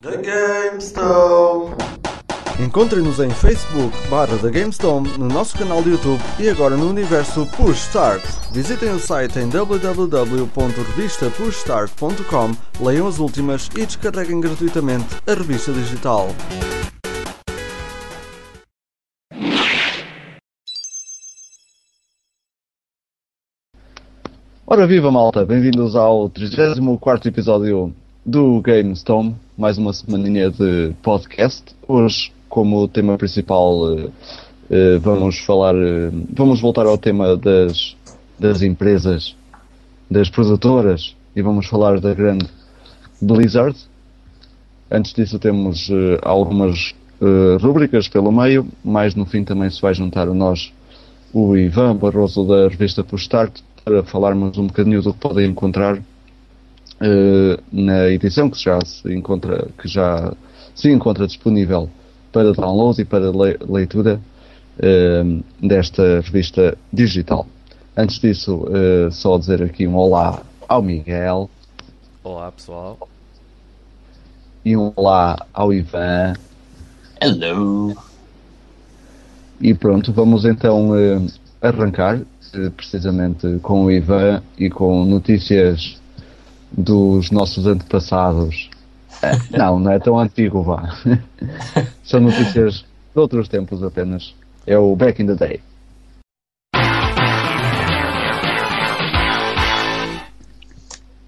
The GameStone. Encontre-nos em facebook/TheGameStone, no nosso canal de YouTube e agora no universo Push Start. Visitem o site em www.revistapushstart.com, leiam as últimas e descarreguem gratuitamente a revista digital. Ora viva malta, bem-vindos ao 34º episódio do GameStone, mais uma semaninha de podcast. Hoje, como tema principal, vamos voltar ao tema das empresas, das produtoras, e vamos falar da grande Blizzard. Antes disso temos algumas rubricas pelo meio, mais no fim também se vai juntar a nós o Ivan Barroso da revista Push Start para falarmos um bocadinho do que podem encontrar na edição que já se encontra disponível para download e para leitura desta revista digital. Antes disso, só dizer aqui um olá ao Miguel. Olá pessoal. E um olá ao Ivan. Hello. E pronto, vamos então arrancar precisamente com o Ivan e com notícias dos nossos antepassados. Não é tão antigo, vá. São notícias de outros tempos apenas. É o Back in the Day.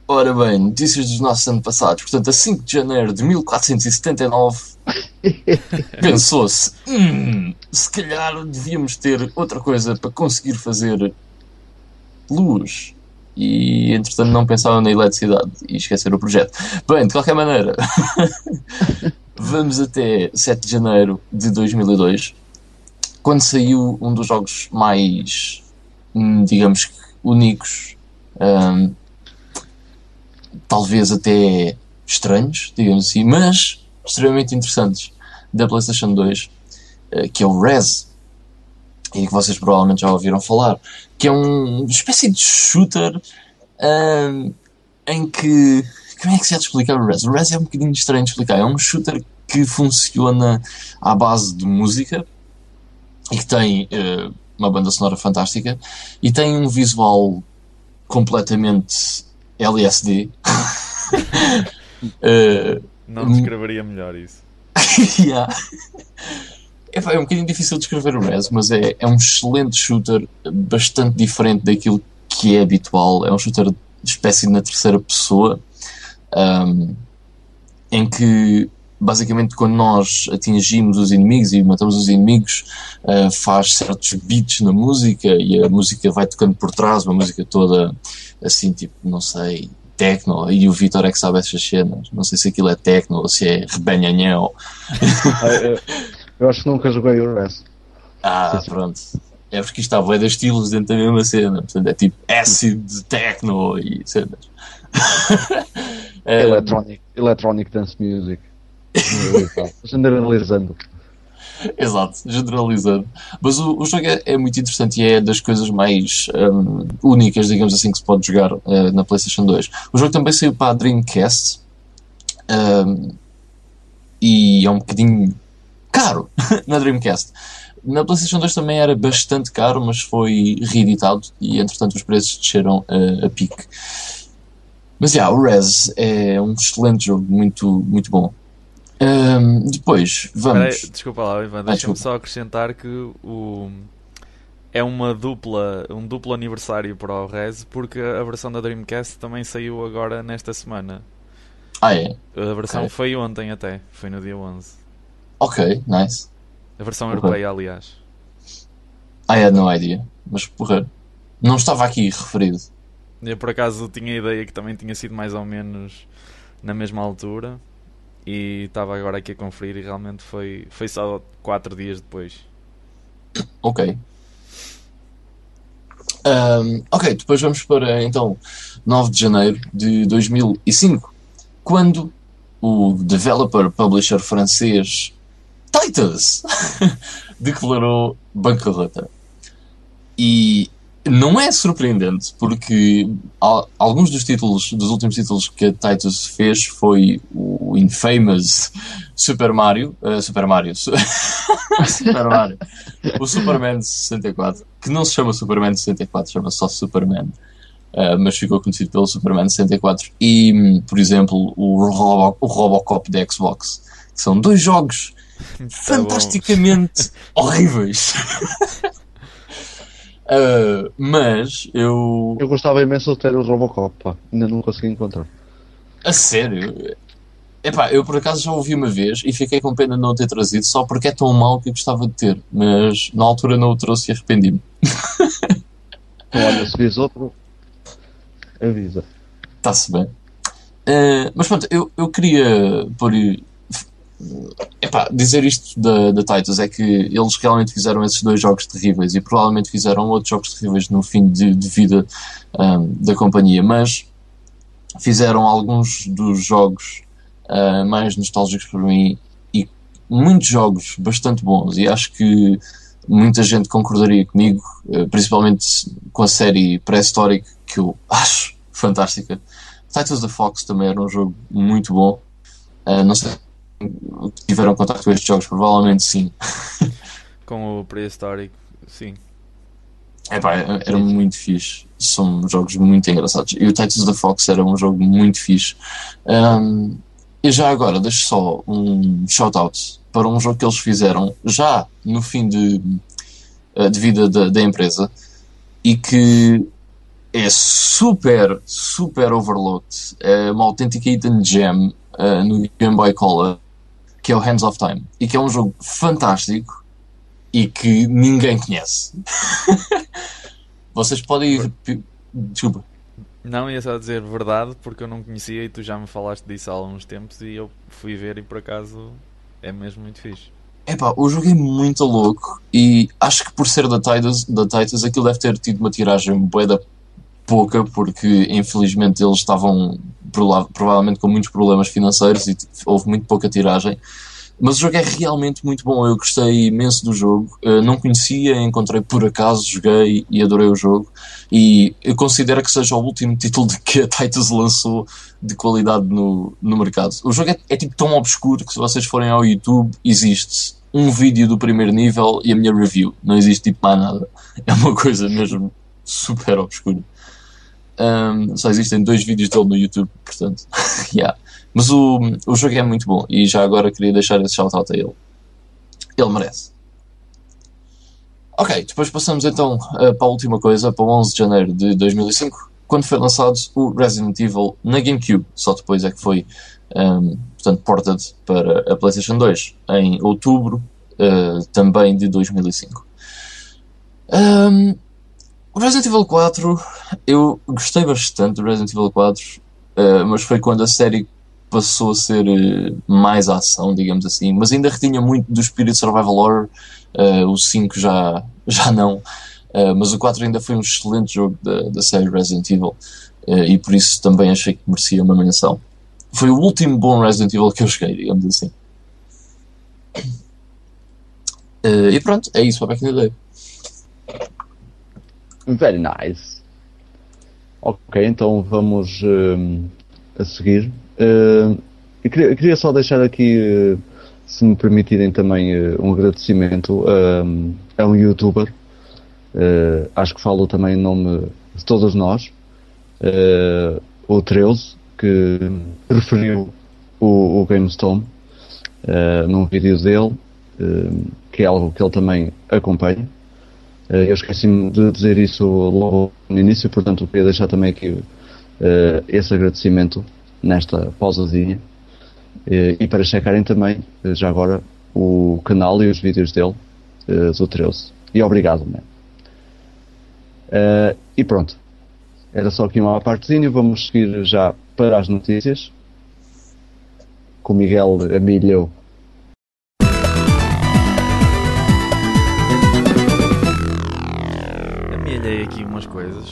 Ora bem, notícias dos nossos antepassados. Portanto, a 5 de janeiro de 1479 pensou-se, se calhar devíamos ter outra coisa para conseguir fazer luz. E entretanto não pensaram na eletricidade e esqueceram o projeto. Bem, de qualquer maneira, vamos até 7 de janeiro de 2002, quando saiu um dos jogos mais, digamos que, únicos, talvez até estranhos, digamos assim, mas extremamente interessantes, da PlayStation 2, que é o Rez, e que vocês provavelmente já ouviram falar, que é uma espécie de shooter em que... Como é que se há de explicar o Rez? O Rez é um bocadinho estranho de explicar. É um shooter que funciona à base de música e que tem uma banda sonora fantástica e tem um visual completamente LSD. Não descreveria melhor isso. Yeah. É um bocadinho difícil de descrever o Rez, mas é um excelente shooter, bastante diferente daquilo que é habitual. É um shooter de espécie na terceira pessoa, em que basicamente quando nós atingimos os inimigos e matamos os inimigos, faz certos beats na música e a música vai tocando por trás, uma música toda assim, tipo, não sei, techno, e o Vitor é que sabe essas cenas. Não sei se aquilo é techno ou se é rebanhanhão. Eu acho que nunca joguei o Rez. Sim. Pronto. É porque isto há bué de estilos dentro da mesma cena. Portanto, é tipo acid, techno e cenas. Electronic dance music. Generalizando. Exato, generalizando. Mas o jogo é muito interessante e é das coisas mais únicas, digamos assim, que se pode jogar na PlayStation 2. O jogo também saiu para a Dreamcast. E é um bocadinho... caro na Dreamcast. Na PlayStation 2 também era bastante caro, mas foi reeditado e entretanto os preços desceram a pique. Mas o Rez é um excelente jogo, muito, muito bom. Depois vamos... Peraí, desculpa lá, Ivan, deixa-me só acrescentar que é um duplo aniversário para o Rez, porque a versão da Dreamcast também saiu agora nesta semana. É? A versão foi ontem até, foi no dia 11. Ok, nice. A versão europeia, aliás. I had no idea. Mas porra, não estava aqui referido. Eu por acaso tinha a ideia que também tinha sido mais ou menos na mesma altura. E estava agora aqui a conferir e realmente foi só 4 dias depois. Ok. Ok, depois vamos para então 9 de janeiro de 2005. Quando o developer publisher francês Titus declarou bancarrota. E não é surpreendente, porque alguns dos últimos títulos que a Titus fez foi o o infamous Super Mario, o Superman 64, que não se chama Superman 64, chama só Superman, mas ficou conhecido pelo Superman 64, e, por exemplo, o Robocop da Xbox, que são dois jogos fantasticamente horríveis. Mas eu... Eu gostava imenso de ter o Robocop, pá. Ainda não consegui encontrar. A sério? Epá, eu por acaso já ouvi uma vez e fiquei com pena de não ter trazido, só porque é tão mau que eu gostava de ter. Mas na altura não o trouxe e arrependi-me. Olha, se vês outro, avisa. Está-se bem. Mas pronto, eu queria pôr... Epá, dizer isto da Titus é que eles realmente fizeram esses dois jogos terríveis e provavelmente fizeram outros jogos terríveis no fim de vida da companhia, mas fizeram alguns dos jogos mais nostálgicos para mim e muitos jogos bastante bons, e acho que muita gente concordaria comigo, principalmente com a série pré-histórica, que eu acho fantástica. Titus the Fox também era um jogo muito bom. Não sei, tiveram contacto com estes jogos? Provavelmente sim. Com o pré-histórico, sim. Epá, era muito fixe. São jogos muito engraçados. E o Titus da Fox era um jogo muito fixe. E já agora deixo só um shout-out para um jogo que eles fizeram já no fim de vida da empresa e que é super, super overlooked. É uma autêntica hidden gem no Game Boy Color, que é o Hands of Time, e que é um jogo fantástico e que ninguém conhece. Vocês podem ir... Desculpa. Não, ia só dizer verdade, porque eu não conhecia e tu já me falaste disso há alguns tempos e eu fui ver e por acaso é mesmo muito fixe. Epá, o jogo é muito louco e acho que por ser da Titus aquilo deve ter tido uma tiragem bué da pouca, porque infelizmente eles estavam provavelmente com muitos problemas financeiros e houve muito pouca tiragem, mas o jogo é realmente muito bom. Eu gostei imenso do jogo, não conhecia, encontrei por acaso, joguei e adorei o jogo, e eu considero que seja o último título de que a Titus lançou de qualidade no mercado. O jogo é tipo tão obscuro que se vocês forem ao YouTube existe um vídeo do primeiro nível e a minha review, não existe tipo mais nada, é uma coisa mesmo super obscura. Só existem 2 vídeos dele no YouTube, portanto, yeah. Mas o jogo é muito bom e já agora queria deixar esse shout-out a ele. Ele merece. Ok, depois passamos então para a última coisa, para o 11 de janeiro de 2005, quando foi lançado o Resident Evil na GameCube. Só depois é que foi, portanto, portado para a PlayStation 2, em outubro também de 2005. O Resident Evil 4, eu gostei bastante do Resident Evil 4, mas foi quando a série passou a ser mais ação, digamos assim, mas ainda retinha muito do espírito survival horror. O 5 já não, mas o 4 ainda foi um excelente jogo da série Resident Evil, e por isso também achei que merecia uma menção. Foi o último bom Resident Evil que eu joguei, digamos assim. E pronto, é isso para back in the day. Very nice. Ok, então vamos a seguir. Eu queria só deixar aqui, se me permitirem também, um agradecimento a um youtuber, acho que falo também em nome de todos nós, o Treuze, que referiu o GameStorm num vídeo dele, que é algo que ele também acompanha. Eu esqueci-me de dizer isso logo no início, portanto queria deixar também aqui esse agradecimento nesta pausazinha, e para checarem também, já agora, o canal e os vídeos dele, do Treuze. E obrigado, man. E pronto, era só aqui uma partezinha. Vamos seguir já para as notícias com o Miguel Amilho. Olhei aqui umas coisas,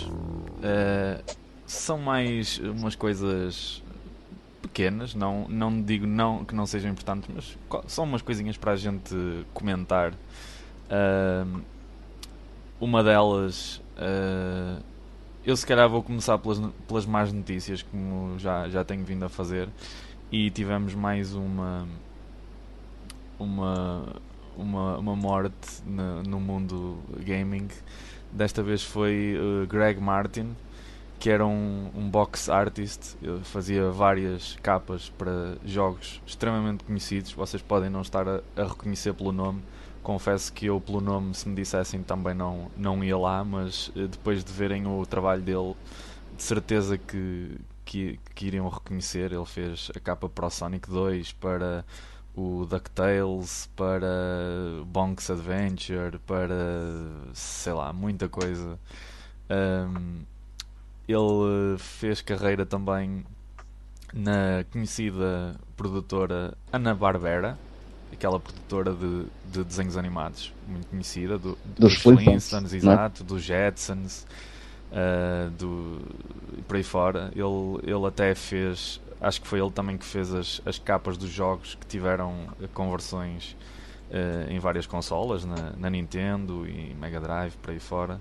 são mais umas coisas pequenas, não digo não que não sejam importantes, mas são umas coisinhas para a gente comentar. Uma delas, eu se calhar vou começar pelas más notícias, como já tenho vindo a fazer, e tivemos mais uma morte no mundo gaming. Desta vez foi Greg Martin, que era um box artist. Ele fazia várias capas para jogos extremamente conhecidos. Vocês podem não estar a reconhecer pelo nome. Confesso que eu pelo nome, se me dissessem, também não ia lá, mas depois de verem o trabalho dele, de certeza que iriam reconhecer. Ele fez a capa para o Sonic 2, para o DuckTales, para Bonk's Adventure, para, sei lá, muita coisa. Ele fez carreira também na conhecida produtora Hanna-Barbera, aquela produtora de desenhos animados muito conhecida, dos Flintstones, exato, dos Jetsons, e por aí fora. Ele até fez, acho que foi ele também que fez as capas dos jogos que tiveram conversões em várias consolas, na Nintendo e Mega Drive, por aí fora.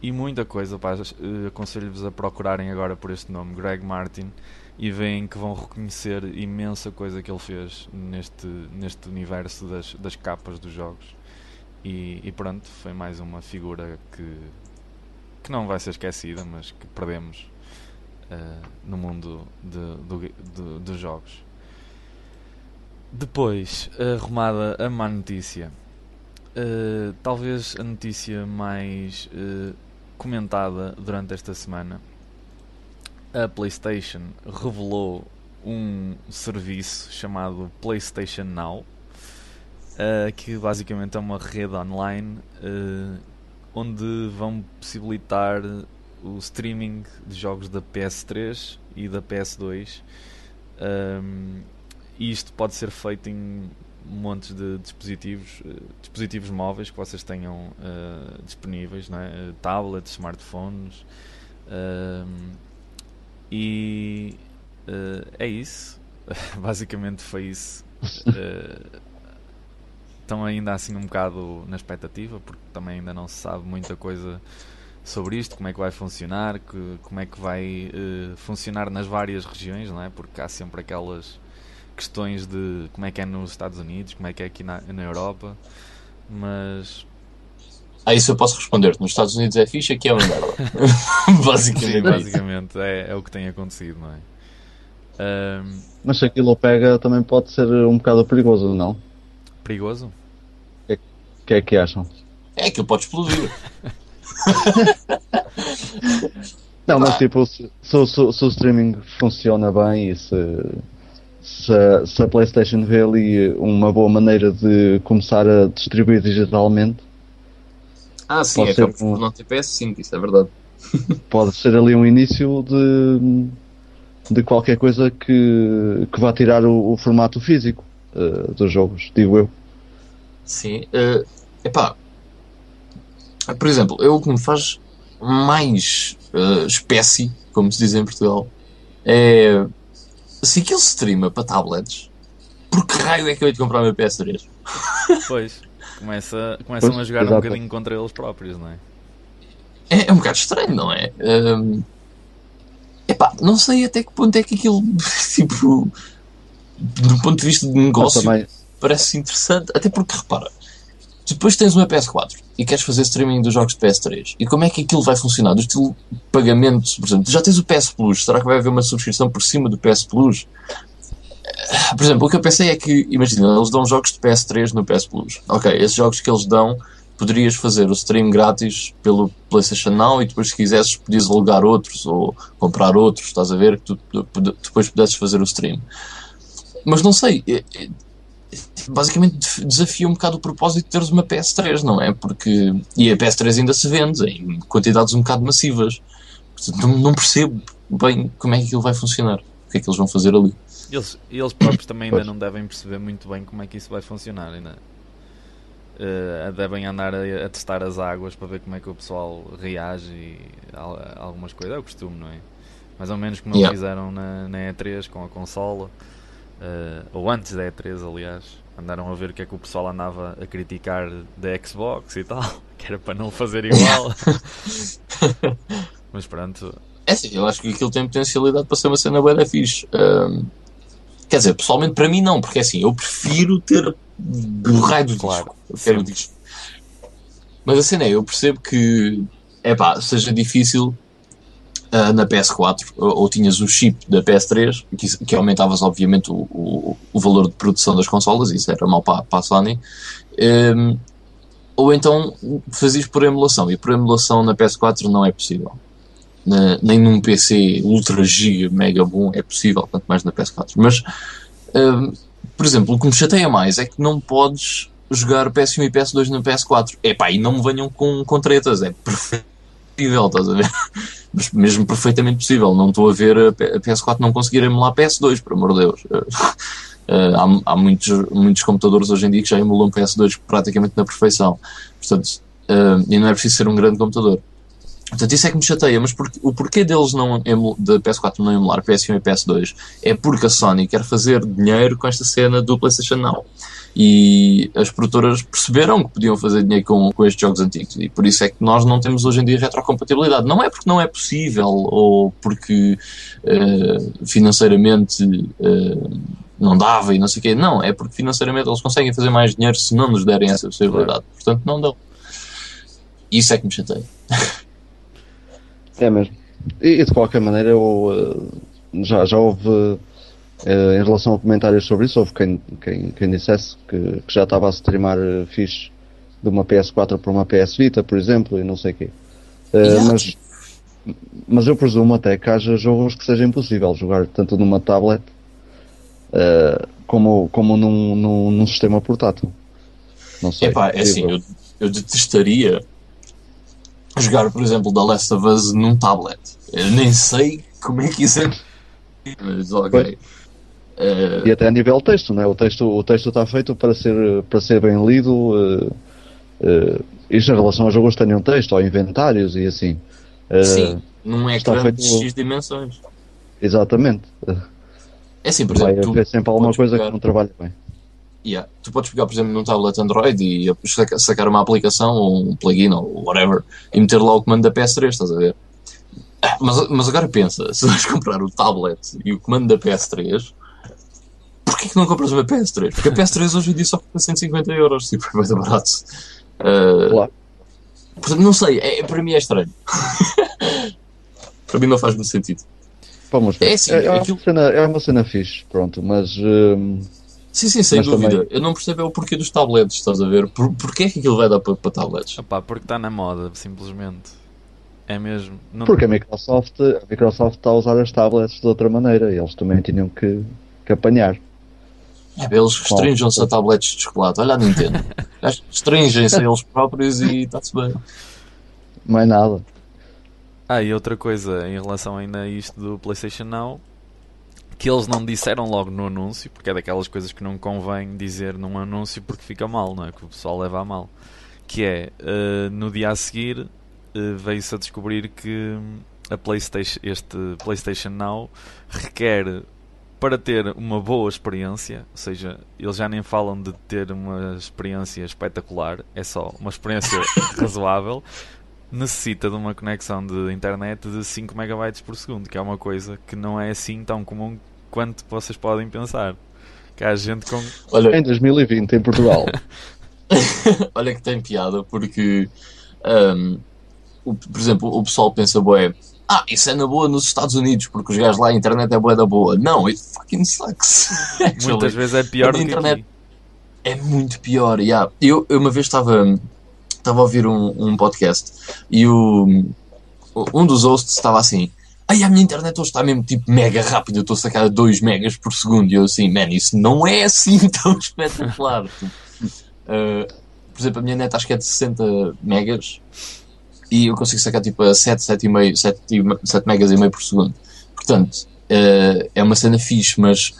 E muita coisa, pá. Aconselho-vos a procurarem agora por este nome, Greg Martin, e veem que vão reconhecer imensa coisa que ele fez neste universo das capas dos jogos. E pronto, foi mais uma figura que não vai ser esquecida, mas que perdemos no mundo dos jogos. Depois, arrumada a má notícia. Talvez a notícia mais comentada durante esta semana. A PlayStation revelou um serviço chamado PlayStation Now, que basicamente é uma rede online onde vão possibilitar o streaming de jogos da PS3 e da PS2. E isto pode ser feito em montes de dispositivos móveis que vocês tenham disponíveis, não é? Tablets, smartphones. É isso. Basicamente foi isso. Estão ainda assim um bocado na expectativa, porque também ainda não se sabe muita coisa sobre isto, como é que vai funcionar, como é que vai funcionar nas várias regiões, não é? Porque há sempre aquelas questões de como é que é nos Estados Unidos, como é que é aqui na Europa, mas... isso eu posso responder-te. Nos Estados Unidos é fixe, aqui é uma merda. Basicamente é o que tem acontecido, não é? Mas se aquilo pega, também pode ser um bocado perigoso, não? Perigoso? O que é que acham? É que ele pode explodir. Não, mas tipo, se o streaming funciona bem e se a PlayStation vê ali uma boa maneira de começar a distribuir digitalmente. Sim, acabou por não ter PS5, isso é verdade. Pode ser ali um início de qualquer coisa que vá tirar o formato físico dos jogos, digo eu. Sim, por exemplo, o que me faz mais espécie, como se diz em Portugal, é se aquilo streama para tablets, por que raio é que eu ia comprar o meu PS3? Pois. Começam a jogar um bocadinho contra eles próprios, não é? É um bocado estranho, não é? Não sei até que ponto é que aquilo, tipo, do ponto de vista de negócio, parece interessante. Até porque, repara, depois tens uma PS4 e queres fazer streaming dos jogos de PS3. E como é que aquilo vai funcionar? Do estilo pagamento, por exemplo, já tens o PS Plus, será que vai haver uma subscrição por cima do PS Plus? Por exemplo, o que eu pensei é que, imagina, eles dão jogos de PS3 no PS Plus. Ok, esses jogos que eles dão, poderias fazer o stream grátis pelo PlayStation Now e depois, se quisesses, podias alugar outros ou comprar outros, estás a ver, que tu depois pudesses fazer o stream. Mas não sei, basicamente desafia um bocado o propósito de teres uma PS3, não é? Porque, e a PS3 ainda se vende em quantidades um bocado massivas. Portanto, não percebo bem como é que aquilo vai funcionar, o que é que eles vão fazer ali. Eles próprios também ainda não devem perceber muito bem como é que isso vai funcionar. Ainda devem andar a testar as águas para ver como é que o pessoal reage a algumas coisas. É o costume, não é? Mais ou menos como eles fizeram na E3 com a consola, ou antes da E3, aliás. Andaram a ver o que é que o pessoal andava a criticar da Xbox e tal, que era para não fazer igual. Mas pronto. É sim, eu acho que aquilo tem potencialidade para ser uma cena bué da fixe. Quer dizer, pessoalmente para mim não, porque é assim, eu prefiro ter o raio do disco. Claro, eu quero o disco. Mas a cena é, eu percebo que epá, seja difícil na PS4, ou tinhas o chip da PS3, que aumentavas obviamente o valor de produção das consolas, isso era mau para a Sony, ou então fazias por emulação, e por emulação na PS4 não é possível. Nem num PC ultra giga, mega bom é possível, quanto mais na PS4. Mas, por exemplo, o que me chateia mais é que não podes jogar PS1 e PS2 na PS4. Epá, e não me venham com tretas, é preferível, estás a ver? Mas mesmo perfeitamente possível, não estou a ver a PS4 não conseguir emular a PS2, por amor de Deus. Há muitos computadores hoje em dia que já emulam PS2 praticamente na perfeição. Portanto, e não é preciso ser um grande computador. Portanto, isso é que me chateia, mas o porquê deles da PS4 não emular PS1 e PS2 é porque a Sony quer fazer dinheiro com esta cena do PlayStation Now. E as produtoras perceberam que podiam fazer dinheiro com estes jogos antigos, e por isso é que nós não temos hoje em dia retrocompatibilidade. Não é porque não é possível, ou porque financeiramente não dava e não sei o quê. Não, é porque financeiramente eles conseguem fazer mais dinheiro se não nos derem essa possibilidade. Portanto, não dão. Isso é que me chateia. É mesmo. E de qualquer maneira, eu, já houve, em relação a comentários sobre isso, houve quem dissesse que já estava a streamar fixe de uma PS4 para uma PS Vita, por exemplo, e não sei o quê. Mas eu presumo até que haja jogos que seja impossível jogar tanto numa tablet como num sistema portátil. Não sei. Epá, é assim, eu detestaria jogar, por exemplo, The Last of Us num tablet. Eu nem sei como é que isso é. Mas ok. E até a nível texto, né? O texto está feito para ser bem lido. Isto em relação a jogos que tenham texto, ou inventários e assim. Sim, não é grande feito de X dimensões. Exatamente. É assim, por exemplo. É sempre alguma coisa que não trabalha bem. Yeah. Tu podes pegar, por exemplo, num tablet Android e sacar uma aplicação ou um plugin ou whatever e meter lá o comando da PS3, estás a ver? Mas agora pensa, se vais comprar o tablet e o comando da PS3, porquê que não compras uma PS3? Porque a PS3 hoje em dia só custa 150€, tipo, é mais barato. Claro. Portanto, não sei, para mim é estranho. Para mim não faz muito sentido. Vamos ver. É, assim, é uma cena fixe, pronto, mas... Sim, sem dúvida. Também... Eu não percebo o porquê dos tablets, estás a ver? Porquê é que aquilo vai dar para tablets? Opa, porque está na moda, simplesmente. É mesmo. Não... Porque a Microsoft está a usar as tablets de outra maneira. E eles também tinham que apanhar. É, eles restringem-se a tablets de chocolate. Olha a Nintendo. Restringem-se a eles próprios e está-se bem. Não é nada. E outra coisa, em relação ainda a isto do PlayStation Now... que eles não disseram logo no anúncio, porque é daquelas coisas que não convém dizer num anúncio porque fica mal, não é? Que o pessoal leva a mal. Que é, no dia a seguir, veio-se a descobrir que este PlayStation Now requer, para ter uma boa experiência, ou seja, eles já nem falam de ter uma experiência espetacular, é só uma experiência razoável, necessita de uma conexão de internet de 5 MB por segundo, que é uma coisa que não é assim tão comum quanto vocês podem pensar. Que há gente com... Olha... Em 2020, em Portugal. Olha que tem piada, porque, por exemplo, o pessoal pensa, bué, isso é na boa nos Estados Unidos, porque os gajos lá a internet é bué da boa. Não, it fucking sucks. Muitas vezes é pior do que internet. É muito pior, yeah. Eu uma vez estava a ouvir um podcast e um dos hosts estava assim: a minha internet hoje está mesmo tipo mega rápida, eu estou a sacar 2 megas por segundo. E eu assim, isso não é assim tão espetacular. Por exemplo, a minha net acho que é de 60 megas e eu consigo sacar tipo a 7 megas e meio por segundo. Portanto, é uma cena fixe, mas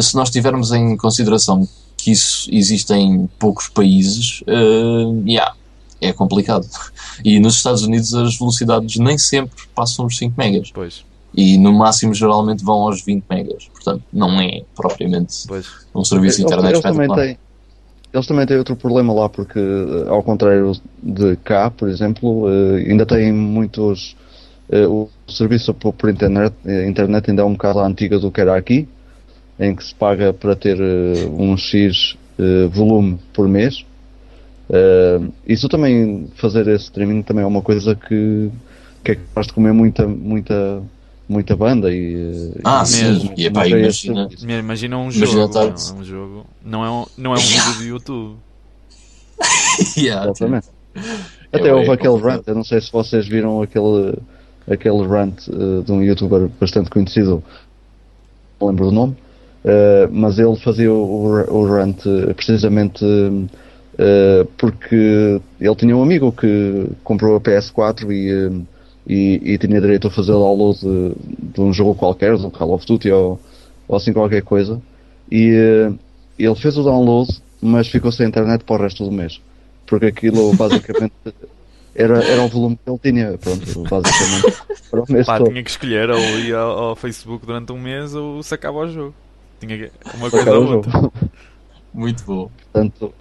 se nós tivermos em consideração que isso existe em poucos países, é complicado. E nos Estados Unidos as velocidades nem sempre passam os 5 megas. Pois. E no máximo geralmente vão aos 20 megas. Portanto, não é propriamente um serviço de internet espetacular. Eles também têm outro problema lá, porque ao contrário de cá, por exemplo, ainda têm muitos o serviço por internet, ainda é um bocado à antiga do que era aqui, em que se paga para ter um X volume por mês. Isso também, fazer esse streaming também é uma coisa que é capaz de comer muita banda e... mesmo. E pá, imagina um jogo. Um jogo. Não é um vídeo do YouTube. Exatamente. Até houve aquele rant, eu não sei se vocês viram aquele rant de um youtuber bastante conhecido, não lembro do nome, mas ele fazia o rant precisamente porque ele tinha um amigo que comprou a PS4 e tinha direito a fazer download de um jogo qualquer, de um Call of Duty ou assim qualquer coisa, e ele fez o download, mas ficou sem internet para o resto do mês, porque aquilo basicamente era o volume que ele tinha, pronto, basicamente para o mês todo. Tinha que escolher, ou ia ao Facebook durante um mês ou sacava o jogo, tinha uma coisa ou outra. Muito bom. Portanto,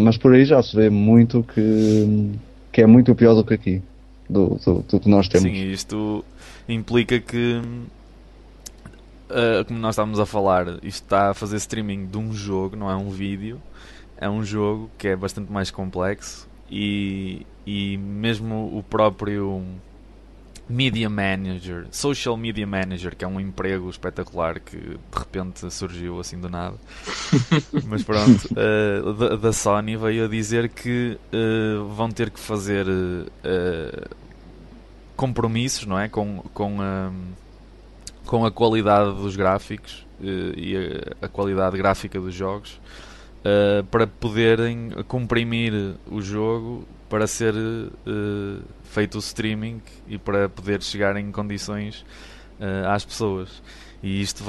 mas por aí já se vê muito que é muito pior do que aqui, do que nós temos. Sim, isto implica que, como nós estávamos a falar, isto está a fazer streaming de um jogo, não é um vídeo, é um jogo que é bastante mais complexo, e mesmo o próprio Media Manager, Social Media Manager, que é um emprego espetacular que de repente surgiu assim do nada, mas pronto, da Sony veio a dizer que vão ter que fazer compromissos, não é? Com a qualidade dos gráficos e a qualidade gráfica dos jogos, para poderem comprimir o jogo para ser feito o streaming e para poder chegar em condições às pessoas. E isto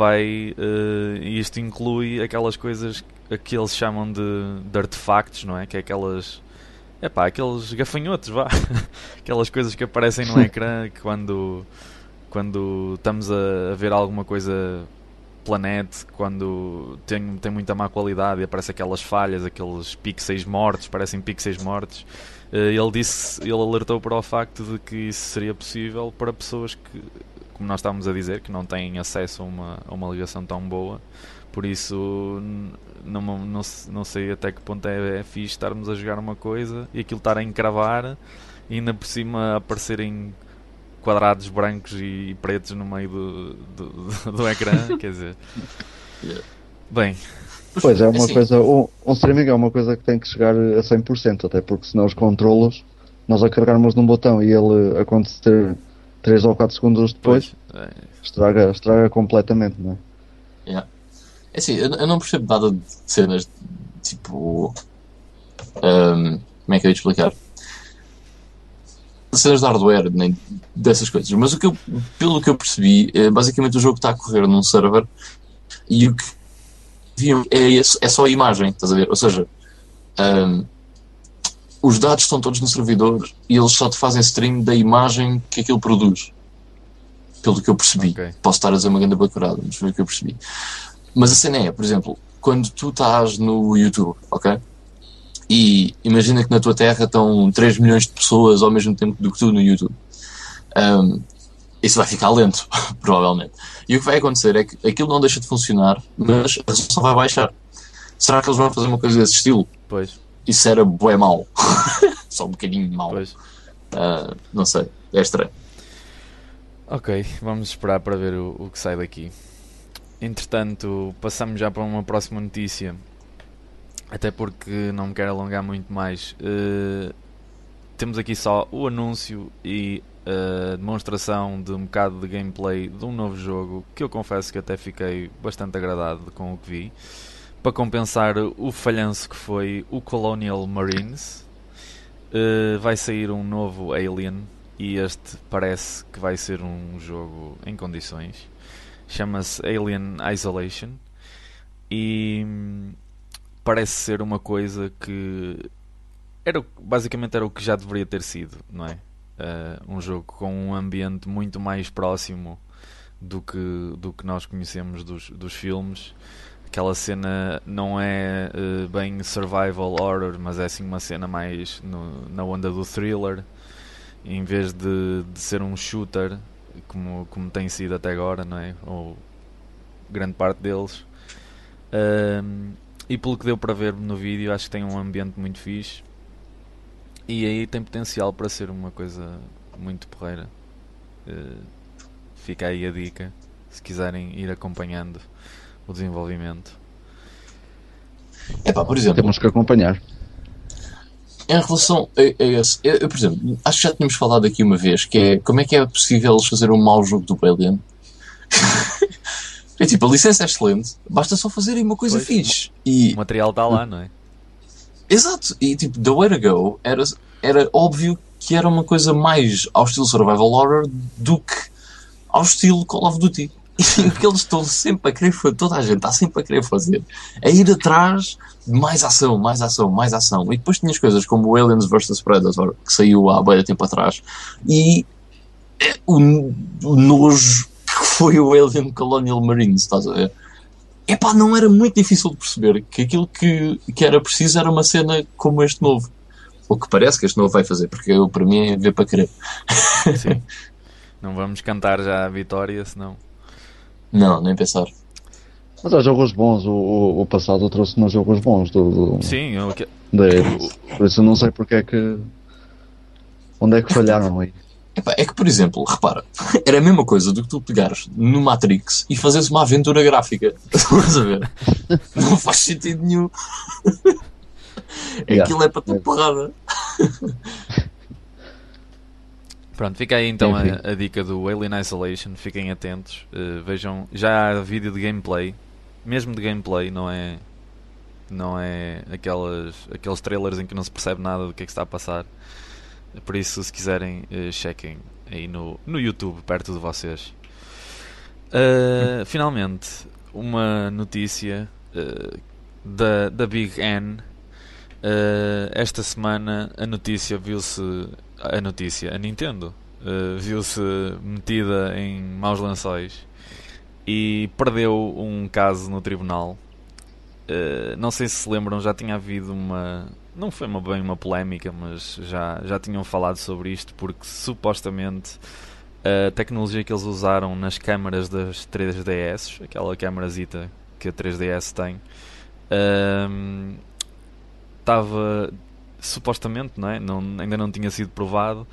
isto inclui aquelas coisas que eles chamam de artefactos, não é? Que é aqueles gafanhotos, vá. Aquelas coisas que aparecem no ecrã quando estamos a ver alguma coisa Planet, quando tem muita má qualidade e aparecem aquelas falhas, aqueles pixels mortos, parecem pixels mortos. Ele alertou para o facto de que isso seria possível para pessoas que, como nós estávamos a dizer, que não têm acesso a uma ligação tão boa. Por isso não sei até que ponto é fixe estarmos a jogar uma coisa e aquilo estar a encravar e ainda por cima aparecerem quadrados brancos e pretos no meio do ecrã, quer dizer. Bem. Pois é, uma coisa, um streaming é uma coisa que tem que chegar a 100%, até porque senão os controlos, nós a carregarmos num botão e ele acontecer 3 ou 4 segundos depois, estraga completamente, não é? É assim, eu não percebo nada de cenas tipo... como é que eu ia explicar? Cenas de hardware, nem dessas coisas, mas pelo que eu percebi, basicamente o jogo está a correr num server e o que viam é só a imagem, estás a ver? Ou seja, os dados estão todos no servidor e eles só te fazem stream da imagem que aquilo produz, pelo que eu percebi. Okay. Posso estar a dizer uma grande bacurada, mas foi o que eu percebi. Mas a cena é, por exemplo, quando tu estás no YouTube, ok? E imagina que na tua terra estão 3 milhões de pessoas ao mesmo tempo do que tu no YouTube. Isso vai ficar lento, provavelmente. E o que vai acontecer é que aquilo não deixa de funcionar, mas a resolução vai baixar. Será que eles vão fazer uma coisa desse estilo? Pois. Isso era bué mau. Só um bocadinho mau. Pois. Não sei. É estranho. Ok, vamos esperar para ver o que sai daqui. Entretanto, passamos já para uma próxima notícia. Até porque não me quero alongar muito mais. Temos aqui só o anúncio e a demonstração de um bocado de gameplay de um novo jogo, que eu confesso que até fiquei bastante agradado com o que vi, para compensar o falhanço que foi o Colonial Marines. Vai sair um novo Alien e este parece que vai ser um jogo em condições. Chama-se Alien Isolation e... parece ser uma coisa que basicamente era o que já deveria ter sido, não é? Um jogo com um ambiente muito mais próximo do que nós conhecemos dos filmes. Aquela cena não é bem survival horror, mas é assim uma cena mais na onda do thriller. em vez de ser um shooter como tem sido até agora, não é? Ou grande parte deles. E pelo que deu para ver no vídeo, acho que tem um ambiente muito fixe e aí tem potencial para ser uma coisa muito porreira. Fica aí a dica, se quiserem ir acompanhando o desenvolvimento. Epá, por exemplo, temos que acompanhar. Em relação a esse, eu, por exemplo, acho que já tínhamos falado aqui uma vez, que é como é que é possível eles fazerem um mau jogo do Alien. É tipo, a licença é excelente, basta só fazerem uma coisa fixe. E o material está lá, não é? Exato, e tipo, The Way to Go era óbvio que era uma coisa mais ao estilo survival horror do que ao estilo Call of Duty. E o que eles estão sempre a querer fazer, toda a gente está sempre a querer fazer, é ir atrás de mais ação, mais ação, mais ação. E depois tinhas coisas como o Aliens vs Predator, que saiu há bem tempo atrás, e o nojo que foi o Alien Colonial Marines, estás a ver? Epá, não era muito difícil de perceber que aquilo que era preciso era uma cena como este novo. O que parece que este novo vai fazer, porque eu, para mim, é ver para querer. Sim. Não vamos cantar já a vitória, senão... Não, nem pensar. Mas há jogos bons, o passado trouxe-nos jogos bons do Sim, deles. Por isso não sei porque é que... Onde é que falharam aí? Epá, é que, por exemplo, repara, era a mesma coisa do que tu pegares no Matrix e fazeres uma aventura gráfica. Estás a ver? Não faz sentido nenhum. Yeah. Aquilo é para tu porrada. Pronto, fica aí então a dica do Alien Isolation, fiquem atentos, vejam, já há vídeo de gameplay, mesmo de gameplay, não é aqueles trailers em que não se percebe nada do que é que está a passar, por isso se quiserem chequem aí no YouTube perto de vocês. Finalmente, uma notícia da Big N, esta semana a Nintendo viu-se metida em maus lençóis e perdeu um caso no tribunal. Não sei se se lembram, já tinha havido não foi bem uma polémica, mas já tinham falado sobre isto, porque supostamente a tecnologia que eles usaram nas câmaras das 3DS, aquela câmarazita que a 3DS tem, estava... supostamente, não é? Ainda não tinha sido provado,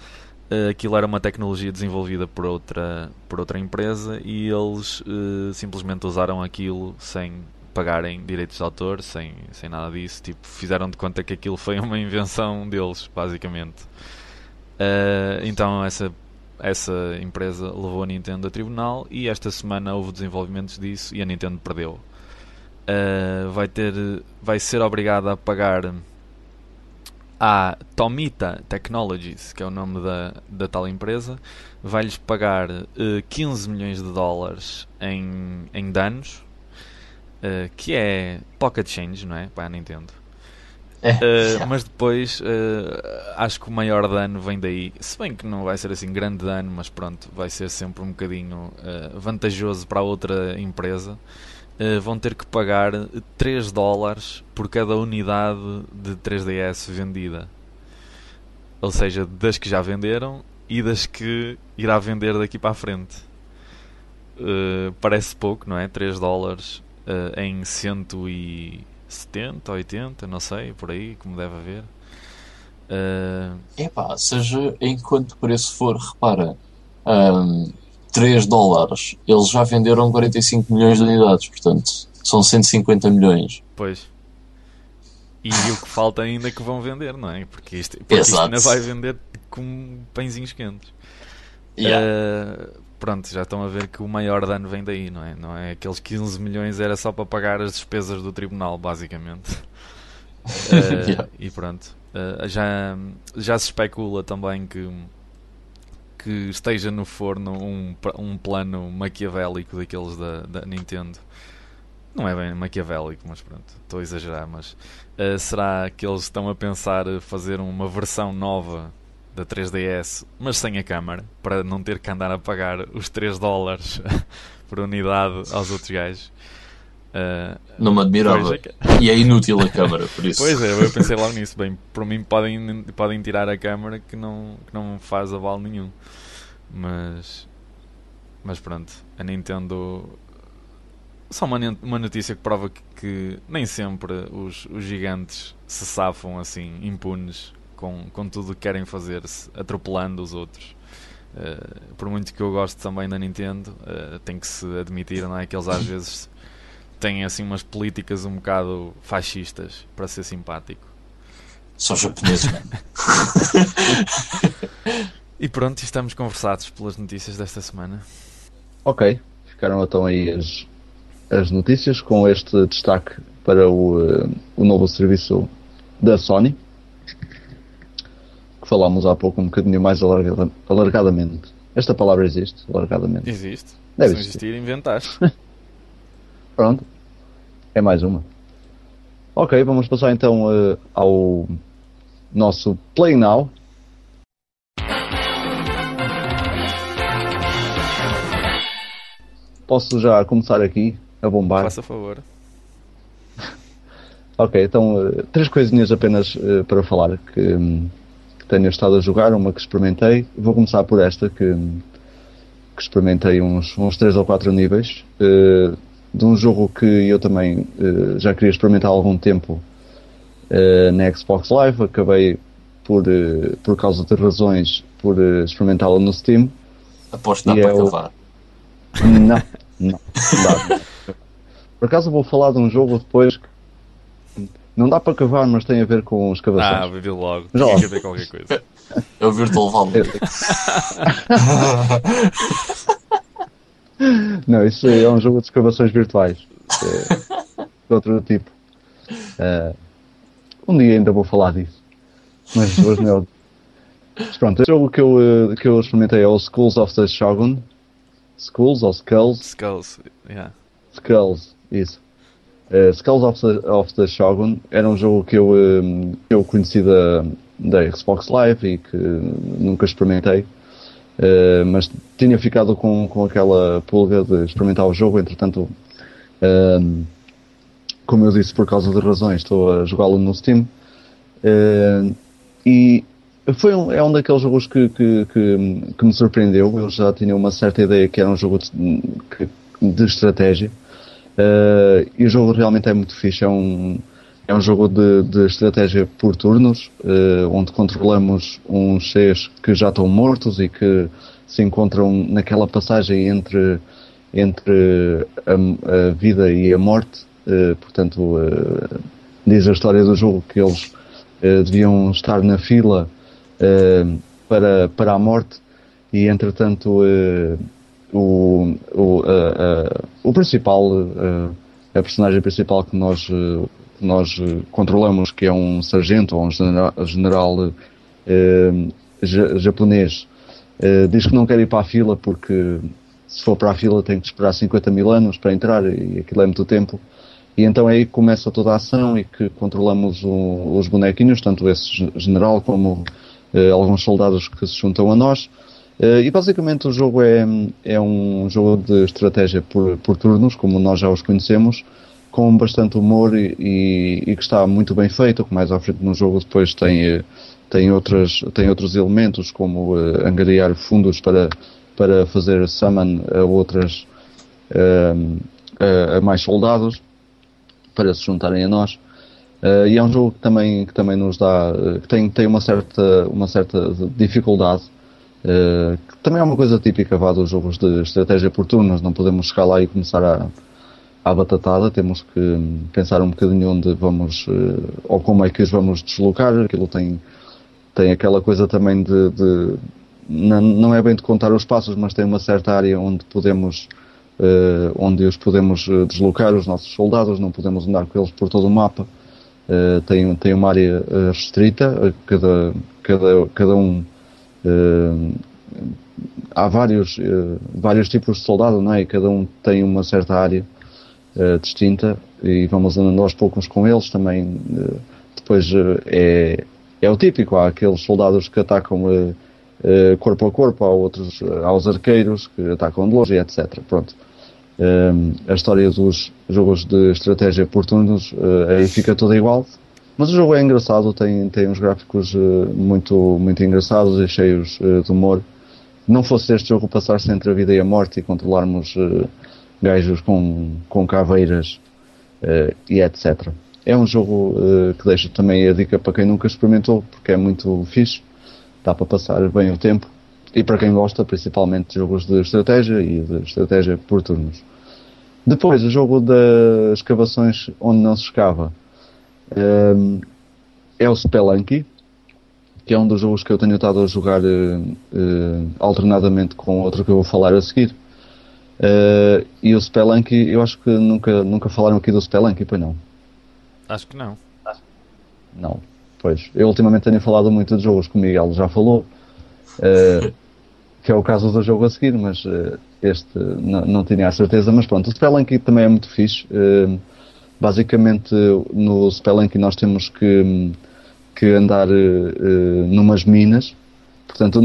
aquilo era uma tecnologia desenvolvida por outra empresa e eles simplesmente usaram aquilo sem pagarem direitos de autor, sem nada disso, tipo, fizeram de conta que aquilo foi uma invenção deles, basicamente. Então essa empresa levou a Nintendo a tribunal e esta semana houve desenvolvimentos disso e a Nintendo perdeu. Vai ser obrigada a pagar à Tomita Technologies, que é o nome da tal empresa, vai-lhes pagar 15 milhões de dólares em danos, que é pocket change, não é? Para a Nintendo. Mas depois acho que o maior dano vem daí, se bem que não vai ser assim grande dano, mas pronto, vai ser sempre um bocadinho vantajoso para a outra empresa. Vão ter que pagar 3 dólares por cada unidade de 3DS vendida. Ou seja, das que já venderam e das que irá vender daqui para a frente. Parece pouco, não é? 3 dólares em 170, 80, não sei, por aí, como deve haver. Epá, seja enquanto preço for, repara... 3 dólares, eles já venderam 45 milhões de unidades, portanto são 150 milhões. Pois. E o que falta ainda que vão vender, não é? Porque isto ainda vai vender como pãezinhos quentes. Yeah. Pronto, já estão a ver que o maior dano vem daí, não é? Não é? Aqueles 15 milhões era só para pagar as despesas do tribunal, basicamente. Yeah. E pronto. Já se especula também que esteja no forno um plano maquiavélico daqueles da Nintendo. Não é bem maquiavélico, mas pronto, estou a exagerar, mas será que eles estão a pensar fazer uma versão nova da 3DS, mas sem a câmara, para não ter que andar a pagar os 3 dólares por unidade aos outros gajos? Não me admirava. E é inútil a câmara, por isso. Pois é, eu pensei logo nisso. Bem, por mim podem tirar a câmara que não faz aval nenhum. Mas pronto, a Nintendo... Só uma notícia que prova que nem sempre os gigantes se safam assim, impunes, com tudo o que querem fazer, atropelando os outros. Por muito que eu goste também da Nintendo, tem que se admitir, não é? Que eles às vezes têm assim umas políticas um bocado fascistas, para ser simpático. Só japonês, mano. E pronto, estamos conversados pelas notícias desta semana. Ok, ficaram então aí as notícias, com este destaque para o novo serviço da Sony, que falámos há pouco um bocadinho mais alargadamente. Esta palavra existe? Alargadamente? Existe. Deve se existir, inventaste. Pronto, é mais uma. Ok, vamos passar então ao nosso Play Now. Posso já começar aqui a bombar? Faça favor. Ok, então 3 coisinhas apenas para falar que tenho estado a jogar, uma que experimentei. Vou começar por esta que experimentei uns 3 ou 4 níveis de um jogo que eu também já queria experimentar há algum tempo na Xbox Live. Acabei por causa de razões por experimentá-lo no Steam. Aposto que dá para cavar. Não dá. Por acaso vou falar de um jogo depois que não dá para cavar, mas tem a ver com os cavações. Bebi logo. Já tem a ver com qualquer coisa. É o Virtual Valve. Não, isso é um jogo de escavações virtuais. De outro tipo. Um dia ainda vou falar disso. Mas hoje não. Pronto, o jogo que eu experimentei é o Skulls of the Shogun. Skulls ou Skulls? Skulls, yeah. Skulls, isso. Skulls of the Shogun era um jogo que eu conheci da Xbox Live e que nunca experimentei, mas tinha ficado com aquela pulga de experimentar o jogo. Entretanto, como eu disse, por causa de razões, estou a jogá-lo no Steam. E... É um daqueles jogos que me surpreendeu. Eu já tinha uma certa ideia que era um jogo de estratégia, e o jogo realmente é muito fixe. É um jogo de estratégia por turnos, onde controlamos uns seres que já estão mortos e que se encontram naquela passagem entre a vida e a morte. Portanto, diz a história do jogo que eles deviam estar na fila para a morte, e entretanto o principal, a personagem principal que nós controlamos, que é um sargento ou um general japonês, diz que não quer ir para a fila, porque se for para a fila tem que esperar 50.000 anos para entrar, e aquilo é muito tempo. E então aí começa toda a ação, e que controlamos os bonequinhos, tanto esse general como alguns soldados que se juntam a nós, e basicamente o jogo é um jogo de estratégia por turnos, como nós já os conhecemos, com bastante humor e que está muito bem feito. Mais à frente no jogo depois tem outros elementos, como angariar fundos para fazer summon a outras a mais soldados para se juntarem a nós. E é um jogo que também nos dá, que tem uma certa dificuldade, que também é uma coisa típica dos jogos de estratégia por turnos. Não podemos chegar lá e começar à batatada, temos que pensar um bocadinho onde vamos, ou como é que os vamos deslocar. Aquilo tem aquela coisa também de não é bem de contar os passos, mas tem uma certa área onde os podemos deslocar, os nossos soldados. Não podemos andar com eles por todo o mapa. Tem uma área restrita, cada um. Há vários tipos de soldado, não é? E cada um tem uma certa área distinta, e vamos andando aos poucos com eles também. Depois é o típico: há aqueles soldados que atacam corpo a corpo, há outros, há os arqueiros que atacam de longe, etc. Pronto. A história dos jogos de estratégia por turnos aí fica toda igual, mas o jogo é engraçado, tem uns gráficos muito engraçados e cheios de humor. Não fosse este jogo passar-se entre a vida e a morte e controlarmos gajos com caveiras e etc. É um jogo que deixa também a dica para quem nunca experimentou, porque é muito fixe, dá para passar bem o tempo, e para quem gosta principalmente de jogos de estratégia e de estratégia por turnos. Depois, o jogo das escavações onde não se escava é o Spelunky, que é um dos jogos que eu tenho estado a jogar alternadamente com outro que eu vou falar a seguir. E o Spelunky, eu acho que nunca falaram aqui do Spelunky, pois não? Acho que não. Não, pois. Eu ultimamente tenho falado muito de jogos que o Miguel já falou, que é o caso do jogo a seguir, mas este não tinha a certeza. Mas pronto, o Spelunky também é muito fixe. Basicamente, no Spelunky nós temos que andar numas minas, portanto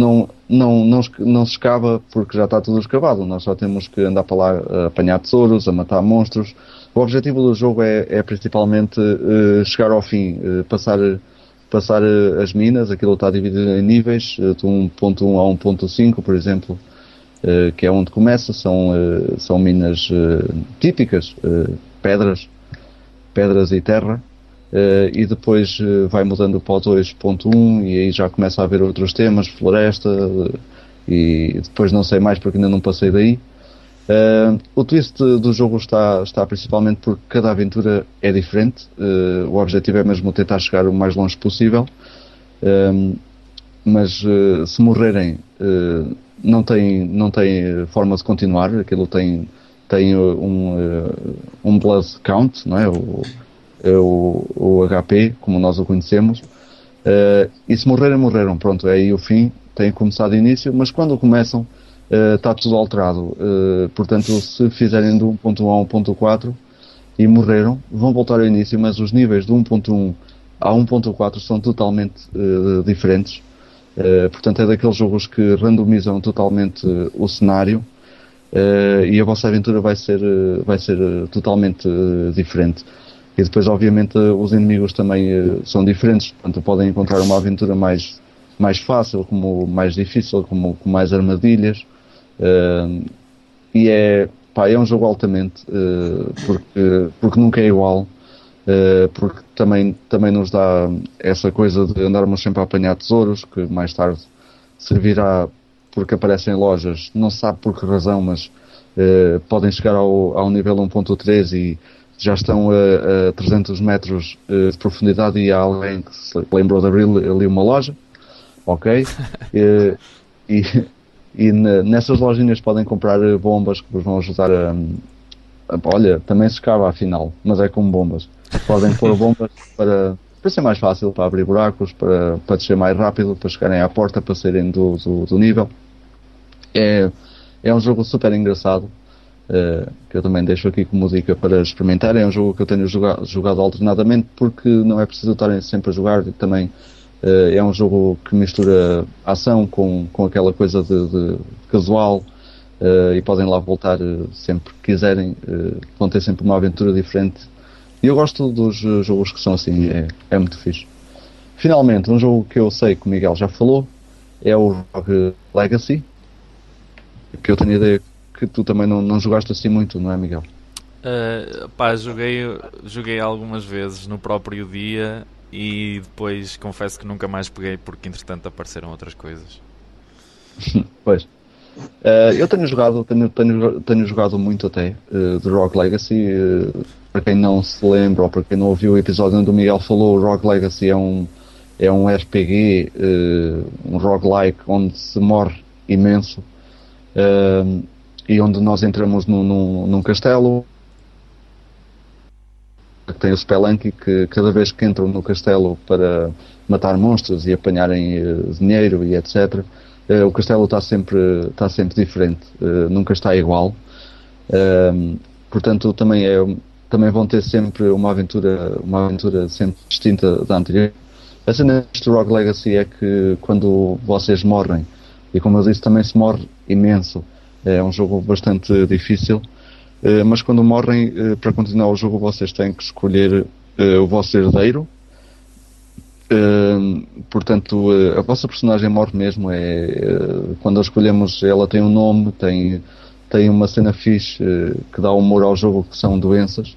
não se escava porque já está tudo escavado, nós só temos que andar para lá a apanhar tesouros, a matar monstros. O objetivo do jogo é principalmente chegar ao fim, passar as minas. Aquilo está dividido em níveis, de 1.1 a 1.5, por exemplo, que é onde começa, são minas típicas, pedras e terra. E depois vai mudando para o 2.1 e aí já começa a haver outros temas, floresta, e depois não sei mais porque ainda não passei daí. O twist do jogo está principalmente porque cada aventura é diferente. O objetivo é mesmo tentar chegar o mais longe possível, mas se morrerem não tem forma de continuar. Aquilo tem um blood count, não é? O HP, como nós o conhecemos, e se morreram, pronto, é aí o fim, têm começado de início. Mas quando começam está tudo alterado, portanto se fizerem de 1.1 a 1.4 e morreram, vão voltar ao início, mas os níveis de 1.1 a 1.4 são totalmente diferentes, portanto é daqueles jogos que randomizam totalmente o cenário, e a vossa aventura vai ser totalmente diferente. E depois, obviamente, os inimigos também são diferentes, portanto podem encontrar uma aventura mais fácil, como mais difícil, como com mais armadilhas. E é um jogo altamente, porque nunca é igual, porque também nos dá essa coisa de andarmos sempre a apanhar tesouros, que mais tarde servirá porque aparecem lojas, não se sabe por que razão, mas podem chegar ao nível 1.3 e já estão a 300 metros de profundidade e há alguém que se lembrou de abrir ali uma loja, ok? E nessas lojinhas podem comprar bombas que vos vão ajudar a olha, também se escava afinal, mas é como bombas. Podem pôr bombas para ser mais fácil, para abrir buracos, para descer mais rápido, para chegarem à porta, para saírem do nível. É um jogo super engraçado, que eu também deixo aqui como dica para experimentar. É um jogo que eu tenho jogado alternadamente, porque não é preciso estarem sempre a jogar. Também é um jogo que mistura ação com aquela coisa de casual, e podem lá voltar sempre que quiserem, vão ter sempre uma aventura diferente, e eu gosto dos jogos que são assim, é muito fixe. Finalmente, um jogo que eu sei que o Miguel já falou é o Rogue Legacy, que eu tenho a ideia que tu também não jogaste assim muito, não é, Miguel? Pá, joguei algumas vezes no próprio dia e depois confesso que nunca mais peguei porque entretanto apareceram outras coisas. Pois. Eu tenho jogado muito até de Rogue Legacy. Para quem não se lembra ou para quem não ouviu o episódio onde o Miguel falou, o Rogue Legacy é um RPG, um roguelike, onde se morre imenso. E onde nós entramos num castelo que tem o Spelunky, que cada vez que entram no castelo para matar monstros e apanharem dinheiro e etc, o castelo está sempre diferente, nunca está igual, portanto também vão ter sempre uma aventura sempre distinta da anterior. A cena de Rogue Legacy é que quando vocês morrem, e como eu disse também se morre imenso, é um jogo bastante difícil, mas quando morrem, para continuar o jogo vocês têm que escolher o vosso herdeiro. Portanto, a vossa personagem morre mesmo. Quando a escolhemos, ela tem um nome, tem uma cena fixe que dá humor ao jogo, que são doenças.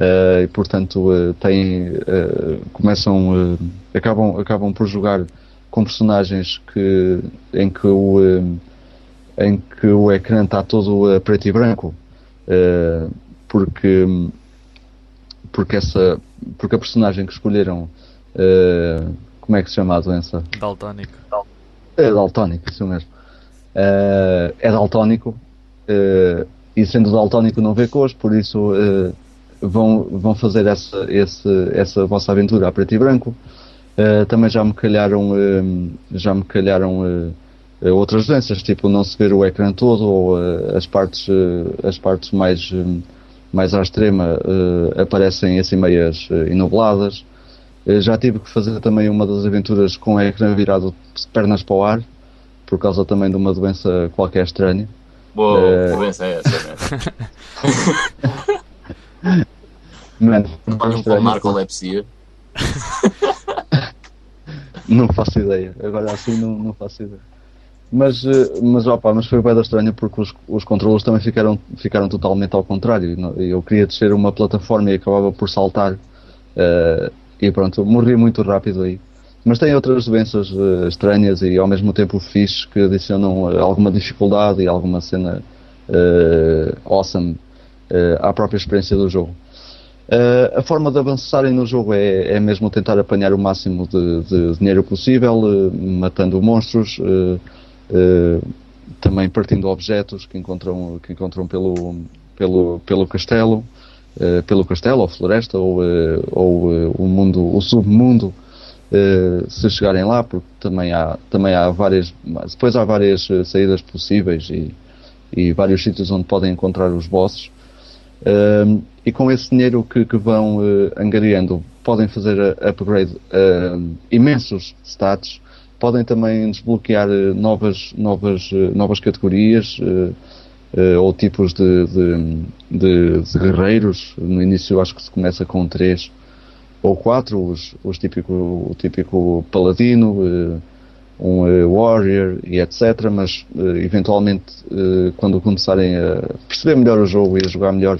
E portanto acabam por jogar com personagens em que o ecrã está todo preto e branco, porque a personagem que escolheram, como é que se chama a doença? Daltónico. É daltónico, isso mesmo. É daltónico, e sendo daltónico não vê cores, por isso vão fazer essa vossa aventura a preto e branco. Também já me calharam outras doenças, tipo não se ver o ecrã todo, ou as partes mais à extrema aparecem assim meias enobladas. Já tive que fazer também uma das aventuras com o ecrã virado de pernas para o ar, por causa também de uma doença qualquer estranha. Boa, que doença é essa, né? Mano, não faço ideia. Agora assim não faço ideia. Mas foi bem estranho, porque os controles também ficaram totalmente ao contrário. Eu queria descer uma plataforma e acabava por saltar, e pronto, morri muito rápido aí. Mas tem outras doenças estranhas e ao mesmo tempo fixe, que adicionam alguma dificuldade e alguma cena awesome à própria experiência do jogo. A forma de avançarem no jogo é mesmo tentar apanhar o máximo de dinheiro possível, matando monstros, também partindo objetos que encontram pelo castelo, ou floresta, ou o submundo, se chegarem lá, porque também há várias, depois há várias saídas possíveis e vários sítios onde podem encontrar os bosses. E com esse dinheiro que vão angariando, podem fazer upgrade imensos stats, podem também desbloquear novas categorias, ou tipos de guerreiros. No início acho que se começa com 3 ou 4, o típico paladino, warrior e etc. Mas eventualmente, quando começarem a perceber melhor o jogo e a jogar melhor,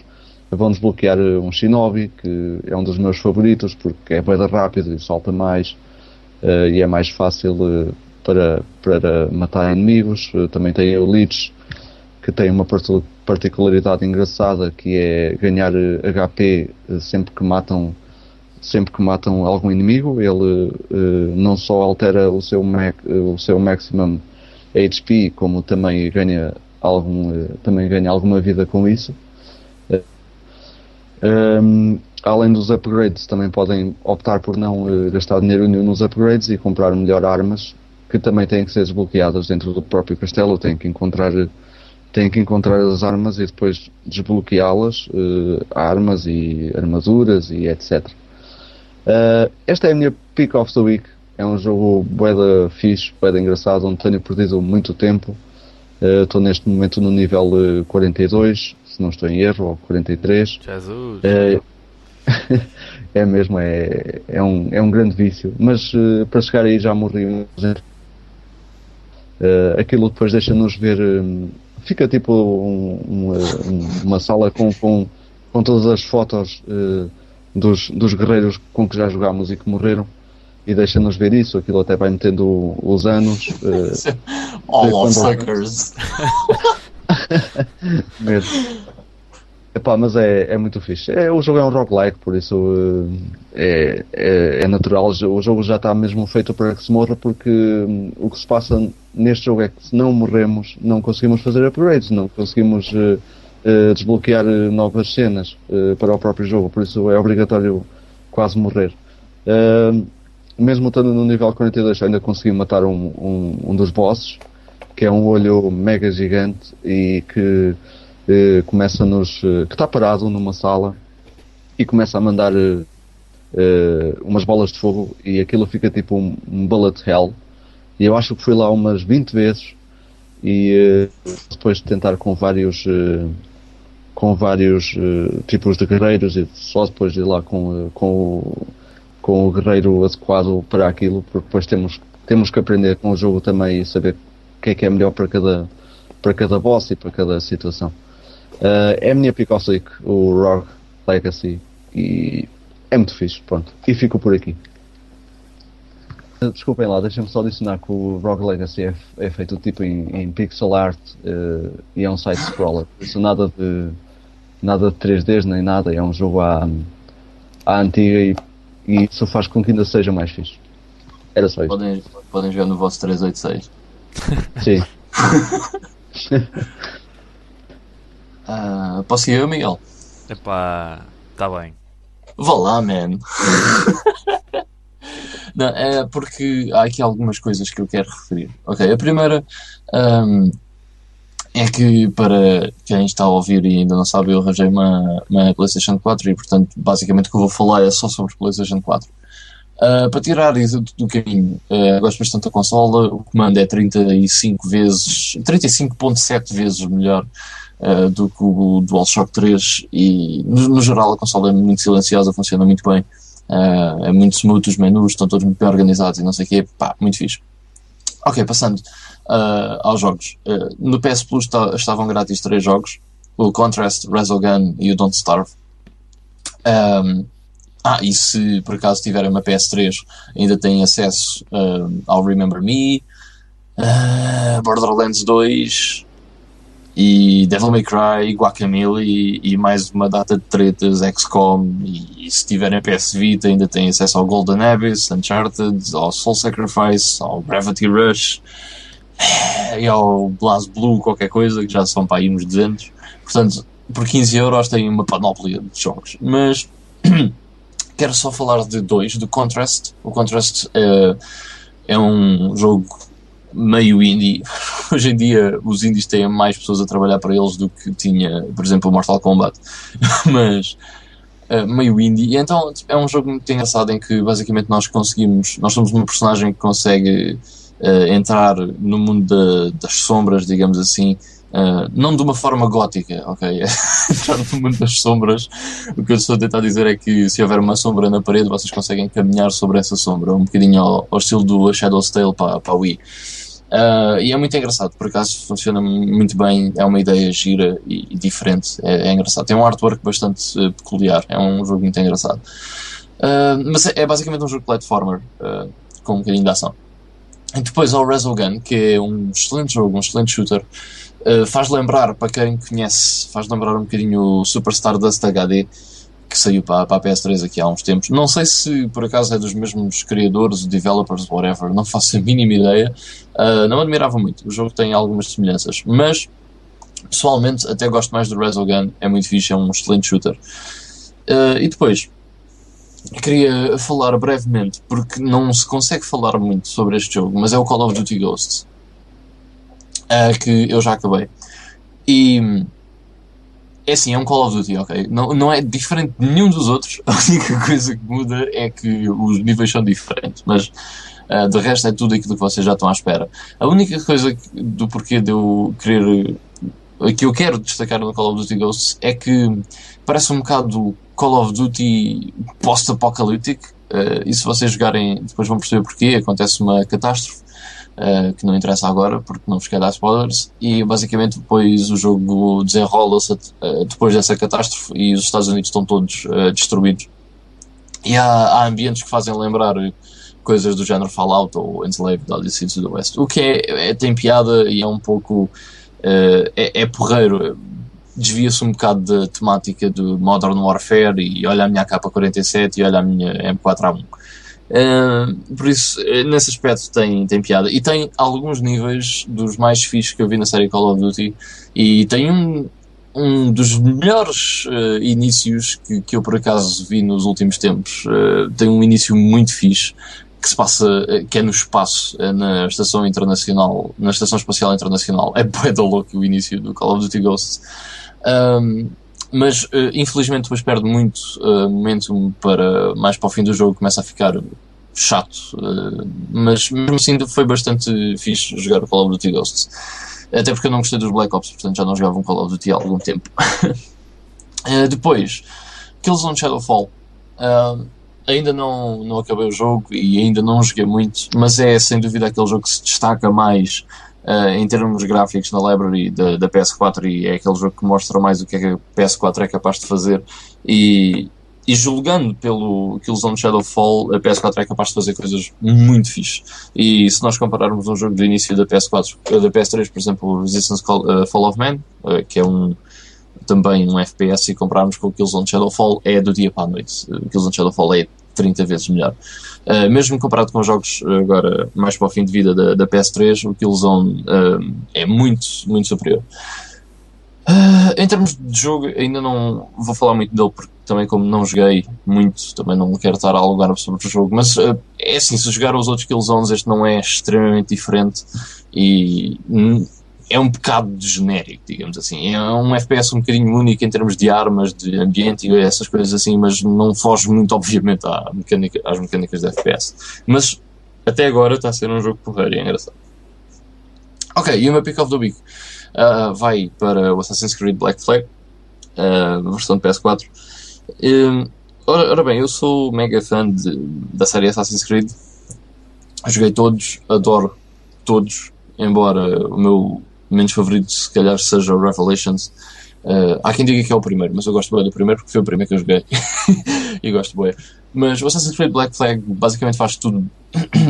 vão desbloquear um shinobi, que é um dos meus favoritos, porque é bem rápido e salta mais, e é mais fácil para matar inimigos. Também tem o Lich, que tem uma particularidade engraçada, que é ganhar HP sempre que matam algum inimigo. Ele não só altera o seu maximum HP, como também ganha alguma vida com isso. Além dos upgrades, também podem optar por não gastar dinheiro nenhum nos upgrades e comprar melhor armas, que também têm que ser desbloqueadas dentro do próprio castelo. Têm que encontrar as armas e depois desbloqueá-las, armas e armaduras e etc. Esta é a minha Pick of the Week. É um jogo bué fixe, bué engraçado, onde tenho perdido muito tempo. Estou neste momento no nível 42, se não estou em erro, ou 43. Jesus! É mesmo, é um grande vício. Mas para chegar aí já morri. Aquilo depois deixa-nos ver... fica tipo uma sala com todas as fotos dos guerreiros com que já jogámos e que morreram, e deixa-nos ver isso. Aquilo até vai metendo os anos. All of suckers. Mesmo. Epá, mas é muito fixe. O jogo é um roguelike, por isso é natural. O jogo já está mesmo feito para que se morra, porque o que se passa neste jogo é que, se não morremos, não conseguimos fazer upgrades, não conseguimos desbloquear novas cenas para o próprio jogo. Por isso é obrigatório quase morrer. Mesmo estando no nível 42, ainda consegui matar um dos bosses, que é um olho mega gigante, e que que está parado numa sala e começa a mandar umas bolas de fogo, e aquilo fica tipo um bullet hell. E eu acho que fui lá umas 20 vezes, e depois de tentar com vários com vários tipos de guerreiros, e só depois ir lá com o guerreiro adequado para aquilo, porque depois temos que aprender com o jogo também e saber o que é melhor para cada boss e para cada situação. É a minha pick of the week, o Rogue Legacy, e é muito fixe, pronto, e fico por aqui. Desculpem lá, deixem-me só adicionar que o Rogue Legacy é feito tipo em pixel art e é um side-scroller, isso nada de 3Ds nem nada, é um jogo à antiga e isso faz com que ainda seja mais fixe. Era só isso. Podem jogar no vosso 386. Sim. Posso ir eu, Miguel? Epá, tá bem. Vá lá, man. Não, é porque há aqui algumas coisas que eu quero referir. Ok, a primeira é que, para quem está a ouvir e ainda não sabe, eu arranjei uma PlayStation 4 e, portanto, basicamente o que eu vou falar é só sobre PlayStation 4. Para tirar isso do caminho, gosto bastante da consola, o comando é 35.7 vezes melhor do que o DualShock 3 e, no geral, a consola é muito silenciosa, funciona muito bem. É muito smooth, os menus estão todos muito bem organizados e não sei o quê, pá, muito fixe. Ok, passando aos jogos. No PS Plus estavam grátis 3 jogos: o Contrast, Resogun e o Don't Starve. E se por acaso tiverem uma PS3, ainda têm acesso ao Remember Me, Borderlands 2 e Devil May Cry, Guacamelee e mais uma data de tretas, XCOM, e se tiverem PS Vita ainda têm acesso ao Golden Abyss, Uncharted, ao Soul Sacrifice, ao Gravity Rush e ao BlazBlue qualquer coisa, que já são para aí uns 200. Portanto, por 15€ têm uma panóplia de jogos, mas quero só falar de dois, do Contrast. O Contrast é um jogo meio indie. Hoje em dia os indies têm mais pessoas a trabalhar para eles do que tinha, por exemplo, o Mortal Kombat, mas meio indie, e então é um jogo muito engraçado em que basicamente nós somos uma personagem que consegue entrar no mundo das sombras, digamos assim, não de uma forma gótica, ok? Entrar no mundo das sombras, o que eu estou a tentar dizer é que se houver uma sombra na parede, vocês conseguem caminhar sobre essa sombra, um bocadinho ao estilo do Shadow's Tale para a Wii. E é muito engraçado, por acaso funciona muito bem, é uma ideia gira e diferente, é engraçado, tem um artwork bastante peculiar, é um jogo muito engraçado, mas é basicamente um jogo platformer com um bocadinho de ação. E depois ao Resogun, que é um excelente jogo, um excelente shooter, faz lembrar, para quem conhece, faz lembrar um bocadinho o Super Stardust HD, que saiu para a PS3 aqui há uns tempos. Não sei se por acaso é dos mesmos criadores, developers, whatever, não faço a mínima ideia. Não admirava muito, o jogo tem algumas semelhanças, mas pessoalmente até gosto mais do Resogun, é muito fixe, é um excelente shooter. E depois, queria falar brevemente, porque não se consegue falar muito sobre este jogo, mas é o Call of Duty Ghosts, que eu já acabei. E é assim, é um Call of Duty, ok? Não é diferente de nenhum dos outros, a única coisa que muda é que os níveis são diferentes, mas de resto é tudo aquilo que vocês já estão à espera. A única coisa do porquê de eu querer, que eu quero destacar no Call of Duty Ghosts, é que parece um bocado Call of Duty post-apocalíptico, e se vocês jogarem depois vão perceber porquê, acontece uma catástrofe, que não interessa agora porque não vos quero dar spoilers, e basicamente depois o jogo desenrola-se depois dessa catástrofe e os Estados Unidos estão todos destruídos, e há ambientes que fazem lembrar coisas do género Fallout ou Enslaved, Odyssey to the West, o que tem piada e é um pouco porreiro, desvia-se um bocado da temática do Modern Warfare e olha a minha AK-47 e olha a minha M4A1. Por isso, nesse aspecto tem piada, e tem alguns níveis dos mais fixos que eu vi na série Call of Duty, e tem um dos melhores inícios que eu por acaso vi nos últimos tempos. Tem um início muito fixe que se passa, que é no espaço, na Estação Espacial Internacional. É bué da louco o início do Call of Duty Ghosts. Mas infelizmente depois perde muito momentum mais para o fim do jogo, começa a ficar chato, mas mesmo assim ainda foi bastante fixe jogar o Call of Duty Ghosts, até porque eu não gostei dos Black Ops, portanto já não jogava um Call of Duty há algum tempo. Depois, Killzone Shadow Fall. Ainda não acabei o jogo e ainda não joguei muito, mas é sem dúvida aquele jogo que se destaca mais em termos gráficos na library da PS4, e é aquele jogo que mostra mais o que é que a PS4 é capaz de fazer, e julgando pelo Killzone Shadow Fall, a PS4 é capaz de fazer coisas muito fixe. E se nós compararmos um jogo do início da PS4, da PS3, por exemplo, Resistance Fall of Man, que é também um FPS, e compararmos com o Killzone Shadow Fall, é do dia para a noite. O Killzone Shadow Fall é 30 vezes melhor. Mesmo comparado com os jogos agora mais para o fim de vida da PS3, o Killzone é muito, muito superior. Em termos de jogo, ainda não vou falar muito dele, porque também, como não joguei muito, também não quero estar a alugar sobre o jogo, mas é assim, se jogar os outros Killzones, este não é extremamente diferente, e é um bocado de genérico, digamos assim. É um FPS um bocadinho único em termos de armas, de ambiente e essas coisas assim, mas não foge muito, obviamente, às mecânicas de FPS. Mas, até agora, está a ser um jogo porreiro e é engraçado. Ok, e o meu pick of the week vai para o Assassin's Creed Black Flag, versão de PS4. Ora bem, eu sou mega fã da série Assassin's Creed. Joguei todos, adoro todos, embora o meu menos favorito se calhar seja o Revelations. Há quem diga que é o primeiro, mas eu gosto bem do primeiro porque foi o primeiro que eu joguei e gosto bem. Mas o Assassin's Creed Black Flag basicamente faz tudo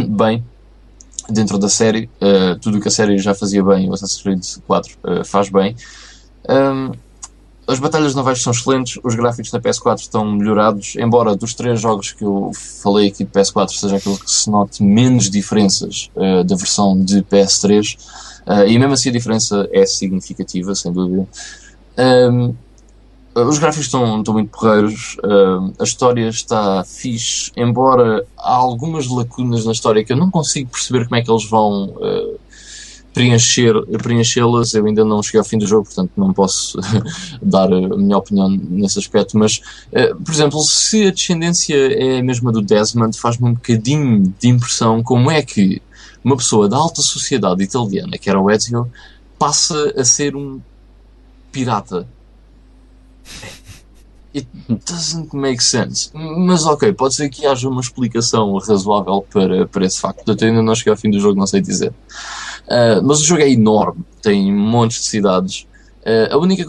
bem dentro da série. Tudo o que a série já fazia bem, o Assassin's Creed 4 faz bem. As batalhas navais são excelentes, os gráficos da PS4 estão melhorados, embora dos três jogos que eu falei aqui de PS4 seja aquele que se note menos diferenças da versão de PS3, e mesmo assim a diferença é significativa, sem dúvida. Os gráficos estão muito porreiros, a história está fixe, embora há algumas lacunas na história que eu não consigo perceber como é que eles vão preenchê-las. Eu ainda não cheguei ao fim do jogo, portanto não posso dar a minha opinião nesse aspecto, mas, por exemplo, se a descendência é a mesma do Desmond, faz-me um bocadinho de impressão como é que uma pessoa da alta sociedade italiana, que era o Ezio, passa a ser um pirata. It doesn't make sense. Mas ok, pode ser que haja uma explicação razoável para esse facto. Portanto, ainda não cheguei ao fim do jogo, não sei dizer. Mas o jogo é enorme, tem montes de cidades. O único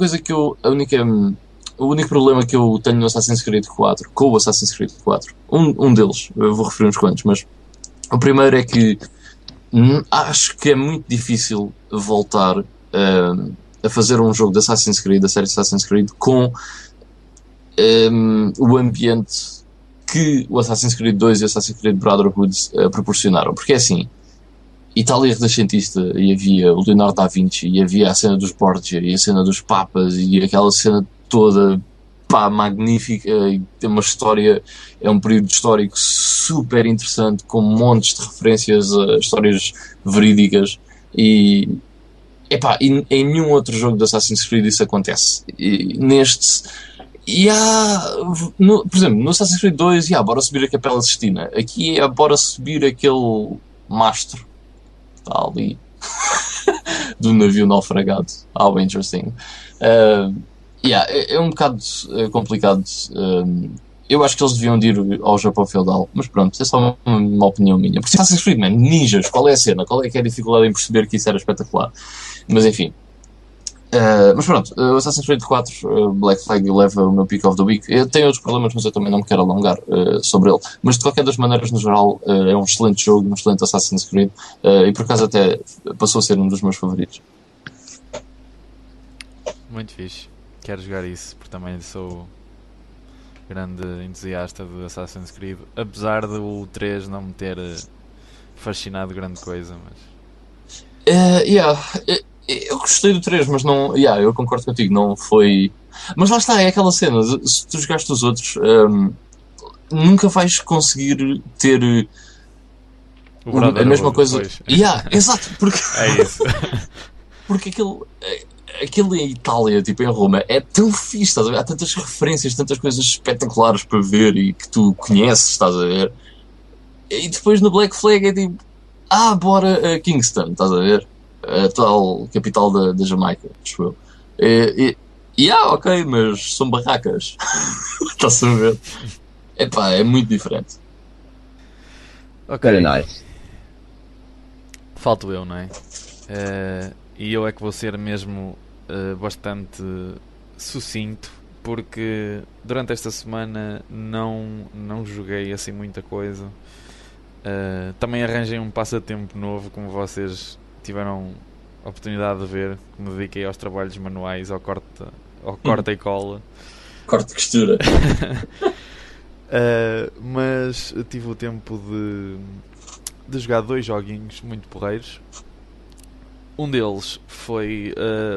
problema que eu tenho no Assassin's Creed 4, com o Assassin's Creed 4, um deles, eu vou referir uns quantos, mas o primeiro é que acho que é muito difícil voltar a fazer um jogo de Assassin's Creed, da série Assassin's Creed, com o ambiente que o Assassin's Creed 2 e o Assassin's Creed Brotherhood proporcionaram. Porque é assim, Itália renascentista, e havia o Leonardo da Vinci, e havia a cena dos Borgia, e a cena dos Papas, e aquela cena toda, pá, magnífica, e tem uma história, é um período histórico super interessante, com montes de referências a histórias verídicas, e epá, em nenhum outro jogo de Assassin's Creed isso acontece. E neste, por exemplo, no Assassin's Creed 2, bora subir a Capela Sistina. Aqui é bora subir aquele mastro que está ali do navio naufragado. Algo interesting. É um bocado complicado. Eu acho que eles deviam de ir ao Japão feudal, mas pronto, é só uma opinião minha. Porque Assassin's Creed, man, ninjas, qual é a cena? Qual é que é a dificuldade em perceber que isso era espetacular? Mas enfim. Mas pronto, o Assassin's Creed 4 Black Flag leva o meu pick of the week. Eu tenho outros problemas, mas eu também não me quero alongar sobre ele. Mas de qualquer das maneiras, no geral, é um excelente jogo, um excelente Assassin's Creed, e por acaso até passou a ser um dos meus favoritos. Muito fixe. Quero jogar isso, porque também sou grande entusiasta do Assassin's Creed, apesar do 3 não me ter fascinado grande coisa, mas eu gostei do 3, mas não, eu concordo contigo, não foi, mas lá está, é aquela cena, se tu jogaste os outros, nunca vais conseguir ter a mesma coisa, exato, porque é isso. Porque aquilo em Itália, tipo em Roma, é tão fixe, estás a ver? Há tantas referências, tantas coisas espetaculares para ver e que tu conheces, estás a ver? E depois no Black Flag é tipo, bora a Kingston, estás a ver? A tal capital da Jamaica, acho eu. Ok, mas são barracas. Está-se a ver? Epá, é muito diferente. Ok. Very nice. Falto eu, não é? E eu é que vou ser mesmo bastante sucinto, porque durante esta semana não joguei assim muita coisa. Também arranjei um passatempo novo, como vocês tiveram a oportunidade de ver, que me dediquei aos trabalhos manuais, ao corta e cola. Corte e costura. Mas tive o tempo de jogar dois joguinhos muito porreiros. Um deles foi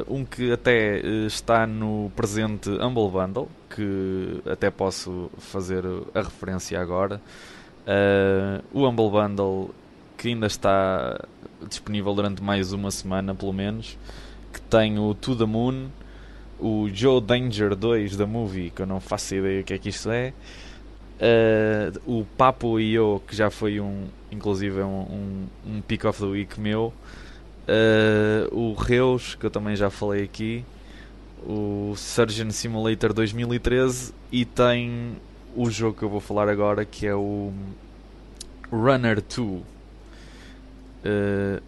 um que até está no presente Humble Bundle, que até posso fazer a referência agora. O Humble Bundle, que ainda está disponível durante mais uma semana pelo menos, que tem o To The Moon, o Joe Danger 2 da Movie, que eu não faço ideia o que é que isto é, o Papo e eu, que já foi inclusive um pick of the week meu, o Reus, que eu também já falei aqui, o Surgeon Simulator 2013, e tem o jogo que eu vou falar agora, que é o Runner 2,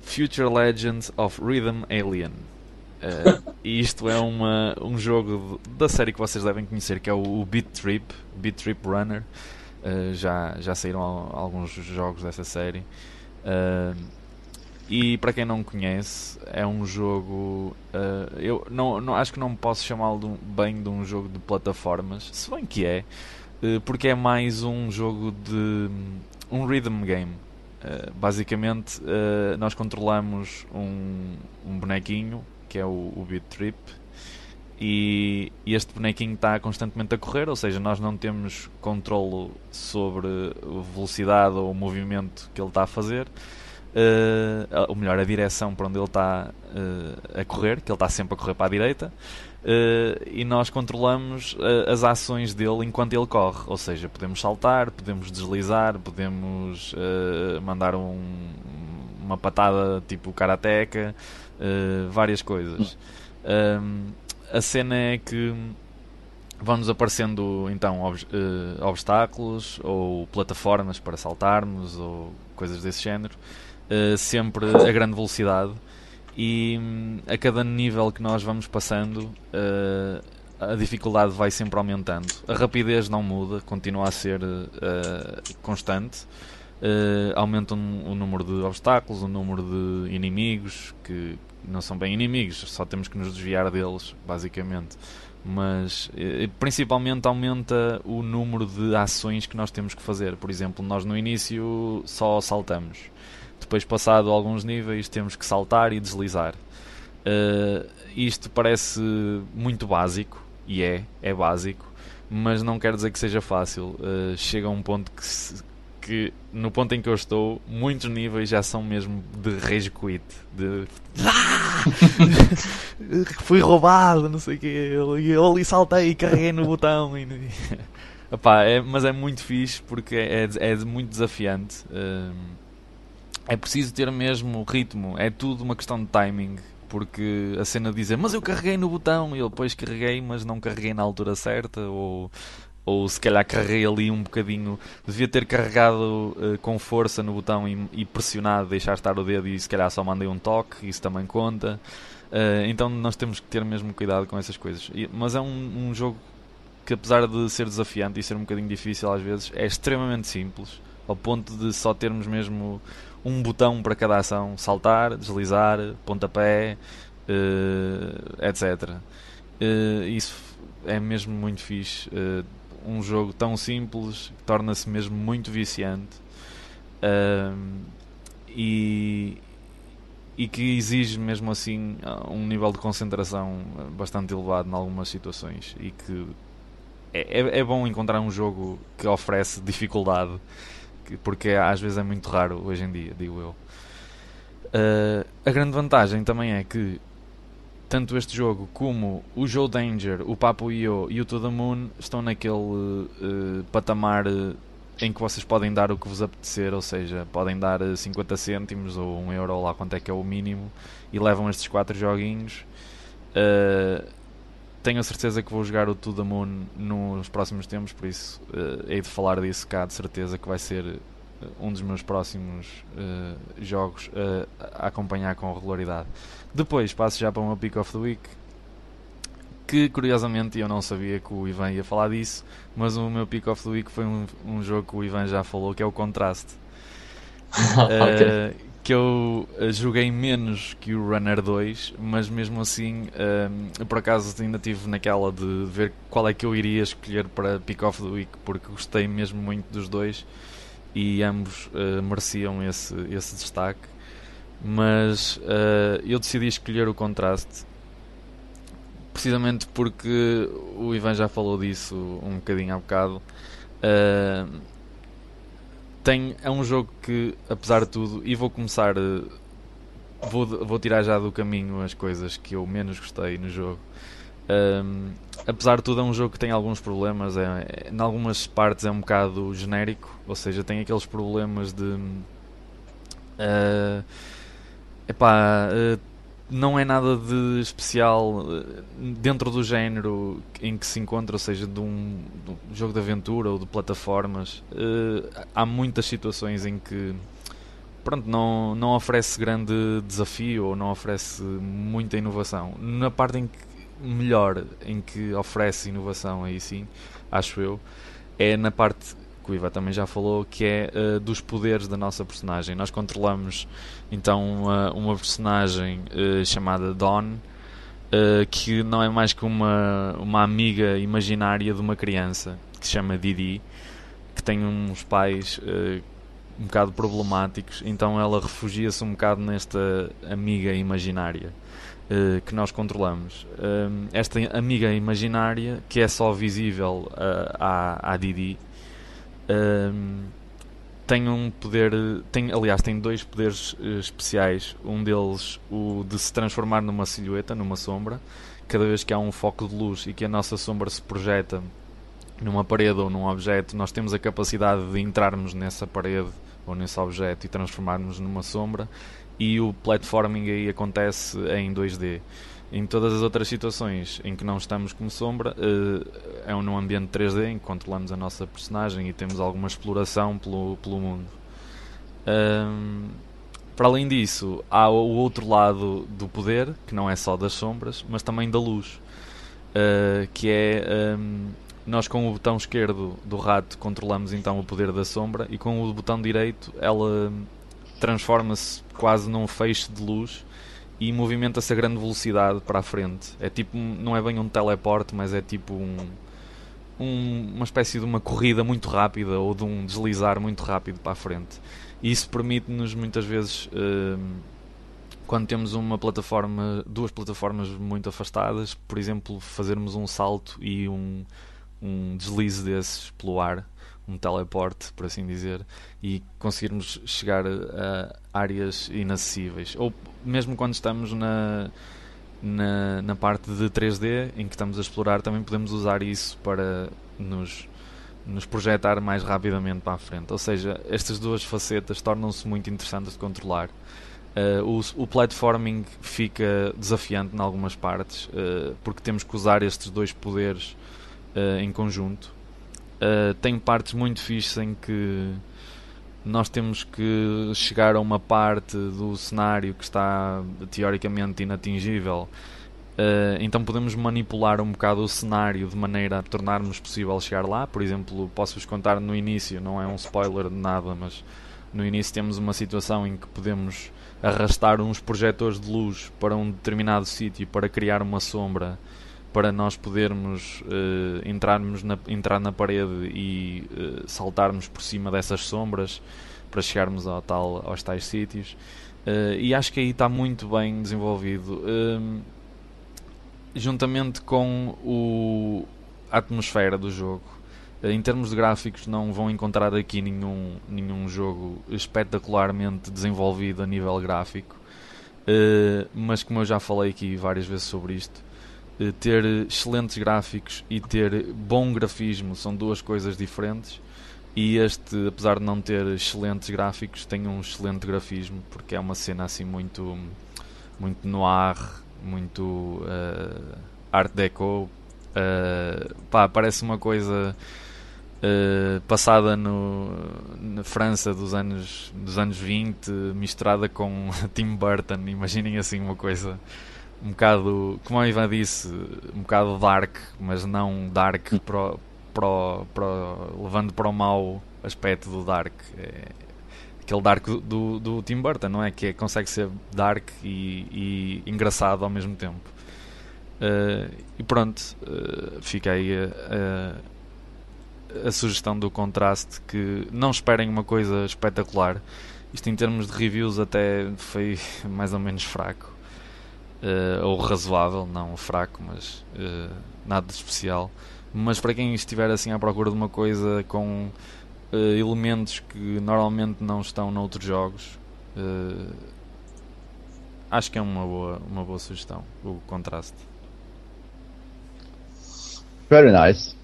Future Legends of Rhythm Alien. E isto é um jogo da série que vocês devem conhecer, que é o Beat Trip Runner. Já saíram alguns jogos dessa série, e para quem não conhece, é um jogo, eu não acho que não posso chamá-lo de um jogo de plataformas, se bem que é, porque é mais um jogo de um rhythm game. Basicamente, nós controlamos um bonequinho, que é o Beat Trip, e este bonequinho está constantemente a correr, ou seja, nós não temos controlo sobre velocidade ou o movimento que ele está a fazer. Ou melhor, a direção para onde ele está a correr, que ele está sempre a correr para a direita, e nós controlamos as ações dele enquanto ele corre, ou seja, podemos saltar, podemos deslizar, podemos mandar uma patada tipo karateca, várias coisas. A cena é que vão-nos aparecendo então obstáculos ou plataformas para saltarmos ou coisas desse género, sempre a grande velocidade, e a cada nível que nós vamos passando, a dificuldade vai sempre aumentando, a rapidez não muda, continua a ser constante, aumenta o número de obstáculos, o número de inimigos, que não são bem inimigos, só temos que nos desviar deles basicamente, mas principalmente aumenta o número de ações que nós temos que fazer. Por exemplo, nós no início só saltamos, depois, passado alguns níveis, temos que saltar e deslizar. Isto parece muito básico, e é básico, mas não quer dizer que seja fácil. Chega a um ponto que no ponto em que eu estou, muitos níveis já são mesmo de rage quit, de fui roubado, não sei o quê, eu ali saltei e carreguei no botão e... Epá, mas é muito fixe, porque é muito desafiante, é preciso ter mesmo ritmo, é tudo uma questão de timing, porque a cena de dizer, mas eu carreguei no botão, e eu depois carreguei, mas não carreguei na altura certa, ou se calhar carreguei ali um bocadinho, devia ter carregado com força no botão e pressionado, deixar estar o dedo, e se calhar só mandei um toque, isso também conta. Então nós temos que ter mesmo cuidado com essas coisas, mas é um jogo que, apesar de ser desafiante e ser um bocadinho difícil às vezes, é extremamente simples, ao ponto de só termos mesmo um botão para cada ação: saltar, deslizar, pontapé, etc. Isso é mesmo muito fixe. Um jogo tão simples que torna-se mesmo muito viciante, e que exige mesmo assim um nível de concentração bastante elevado em algumas situações, e que é bom encontrar um jogo que oferece dificuldade, porque às vezes é muito raro hoje em dia, digo eu. A grande vantagem também é que tanto este jogo como o Joe Danger, o Papo Io e o To The Moon estão naquele patamar em que vocês podem dar o que vos apetecer, ou seja, podem dar 50 cêntimos ou 1 euro, lá quanto é que é o mínimo, e levam estes 4 joguinhos tenho a certeza que vou jogar o To The Moon nos próximos tempos, por isso hei de falar disso cá, de certeza que vai ser um dos meus próximos jogos a acompanhar com regularidade. Depois passo já para o meu Pick of the Week, que curiosamente eu não sabia que o Ivan ia falar disso, mas o meu Pick of the Week foi um jogo que o Ivan já falou, que é o Contrast. Okay. Que eu joguei menos que o Runner 2, mas mesmo assim, por acaso ainda estive naquela de ver qual é que eu iria escolher para Pick of the Week, porque gostei mesmo muito dos dois e ambos mereciam esse destaque, mas eu decidi escolher o Contraste precisamente porque o Ivan já falou disso um bocadinho há bocado. É um jogo que, apesar de tudo, e vou começar, vou tirar já do caminho as coisas que eu menos gostei no jogo. Apesar de tudo, é um jogo que tem alguns problemas, em algumas partes é um bocado genérico, ou seja, tem aqueles problemas de não é nada de especial dentro do género em que se encontra, ou seja, de um jogo de aventura ou de plataformas. Há muitas situações em que pronto, não oferece grande desafio ou não oferece muita inovação. Na parte em que melhor, em que oferece inovação, aí sim, acho eu, é na parte que o Iva também já falou, que é dos poderes da nossa personagem. Nós controlamos então uma personagem chamada Dawn, que não é mais que uma amiga imaginária de uma criança que se chama Didi, que tem uns pais um bocado problemáticos, então ela refugia-se um bocado nesta amiga imaginária que nós controlamos. Esta amiga imaginária, que é só visível à Didi, tem dois poderes especiais. Um deles, o de se transformar numa silhueta, numa sombra. Cada vez que há um foco de luz e que a nossa sombra se projeta numa parede ou num objeto, nós temos a capacidade de entrarmos nessa parede ou nesse objeto e transformarmos numa sombra, e o platforming aí acontece em 2D. Em todas as outras situações em que não estamos como sombra, é num ambiente 3D em que controlamos a nossa personagem e temos alguma exploração pelo mundo. Para além disso, há o outro lado do poder, que não é só das sombras, mas também da luz, que é nós com o botão esquerdo do rato controlamos então o poder da sombra, e com o botão direito ela transforma-se quase num feixe de luz e movimenta-se a grande velocidade para a frente. É tipo, não é bem um teleporte, mas é tipo uma espécie de uma corrida muito rápida ou de um deslizar muito rápido para a frente. E isso permite-nos muitas vezes, quando temos duas plataformas muito afastadas, por exemplo, fazermos um salto e um deslize desses pelo ar, um teleporte, por assim dizer, e conseguirmos chegar a áreas inacessíveis. Ou mesmo quando estamos na parte de 3D, em que estamos a explorar, também podemos usar isso para nos projetar mais rapidamente para a frente. Ou seja, estas duas facetas tornam-se muito interessantes de controlar. O platforming fica desafiante em algumas partes, porque temos que usar estes dois poderes em conjunto. Tem partes muito fixes em que nós temos que chegar a uma parte do cenário que está teoricamente inatingível, então podemos manipular um bocado o cenário de maneira a tornarmos possível chegar lá. Por exemplo, posso-vos contar no início, não é um spoiler de nada, mas no início temos uma situação em que podemos arrastar uns projetores de luz para um determinado sítio para criar uma sombra, para nós podermos entrar na parede e saltarmos por cima dessas sombras para chegarmos aos tais sítios. E acho que aí está muito bem desenvolvido. Juntamente com a atmosfera do jogo. Em termos de gráficos, não vão encontrar aqui nenhum jogo espetacularmente desenvolvido a nível gráfico. Mas como eu já falei aqui várias vezes sobre isto, ter excelentes gráficos e ter bom grafismo são duas coisas diferentes, e este, apesar de não ter excelentes gráficos, tem um excelente grafismo, porque é uma cena assim muito, muito noir, muito Art Deco, pá, parece uma coisa passada na França dos anos 20, misturada com Tim Burton. Imaginem assim uma coisa um bocado, como o Ivan disse, um bocado dark, mas não dark levando para o mau aspecto do dark, aquele dark do Tim Burton, não é? Que consegue ser dark e engraçado ao mesmo tempo. E pronto, fica aí a sugestão do Contraste, que não esperem uma coisa espetacular. Isto em termos de reviews até foi mais ou menos fraco, ou razoável, não fraco, mas nada de especial. Mas para quem estiver assim à procura de uma coisa com elementos que normalmente não estão noutros jogos, acho que é uma boa sugestão, o Contraste. Very nice.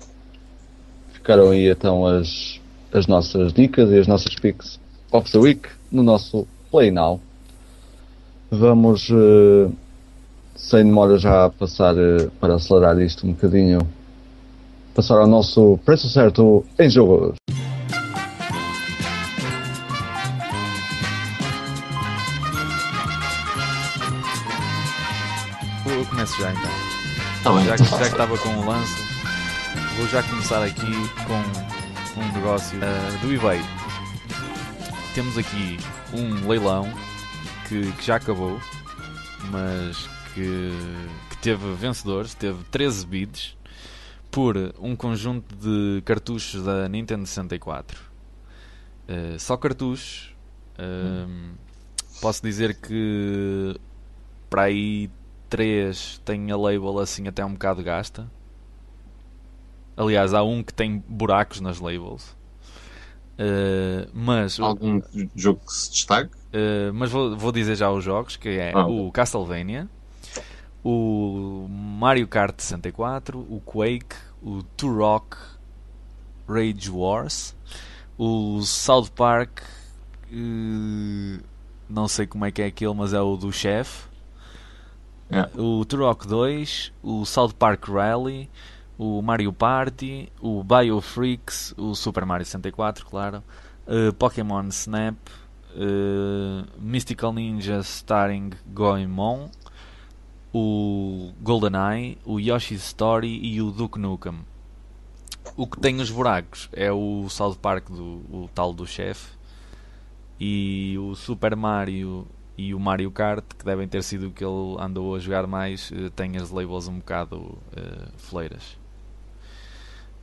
Ficaram aí então as nossas dicas e as nossas picks of the week no nosso Play Now. Vamos, sem demora, já passar, para acelerar isto um bocadinho, passar ao nosso Preço Certo em Jogos. Eu começo já então. Já que estava com o lance, vou já começar aqui com um negócio do eBay. Temos aqui um leilão que já acabou, mas que teve vencedores, teve 13 bids por um conjunto de cartuchos da Nintendo 64. Só cartuchos. Posso dizer que para aí 3 têm a label assim até um bocado gasta. Aliás, há um que tem buracos nas labels. Mas algum jogo que se destaque? Mas vou dizer já os jogos, que é o Castlevania, o Mario Kart 64, o Quake, o Turok Rage Wars, o South Park, não sei como é que é aquele, mas é o do chefe, o Turok 2, o South Park Rally, o Mario Party, o Biofreaks, o Super Mario 64, claro, Pokémon Snap, Mystical Ninja Starring Goemon, o GoldenEye, o Yoshi's Story e o Duke Nukem. O que tem os buracos é o South Park, o tal do chefe, e o Super Mario e o Mario Kart, que devem ter sido o que ele andou a jogar mais, tem as labels um bocado fleiras.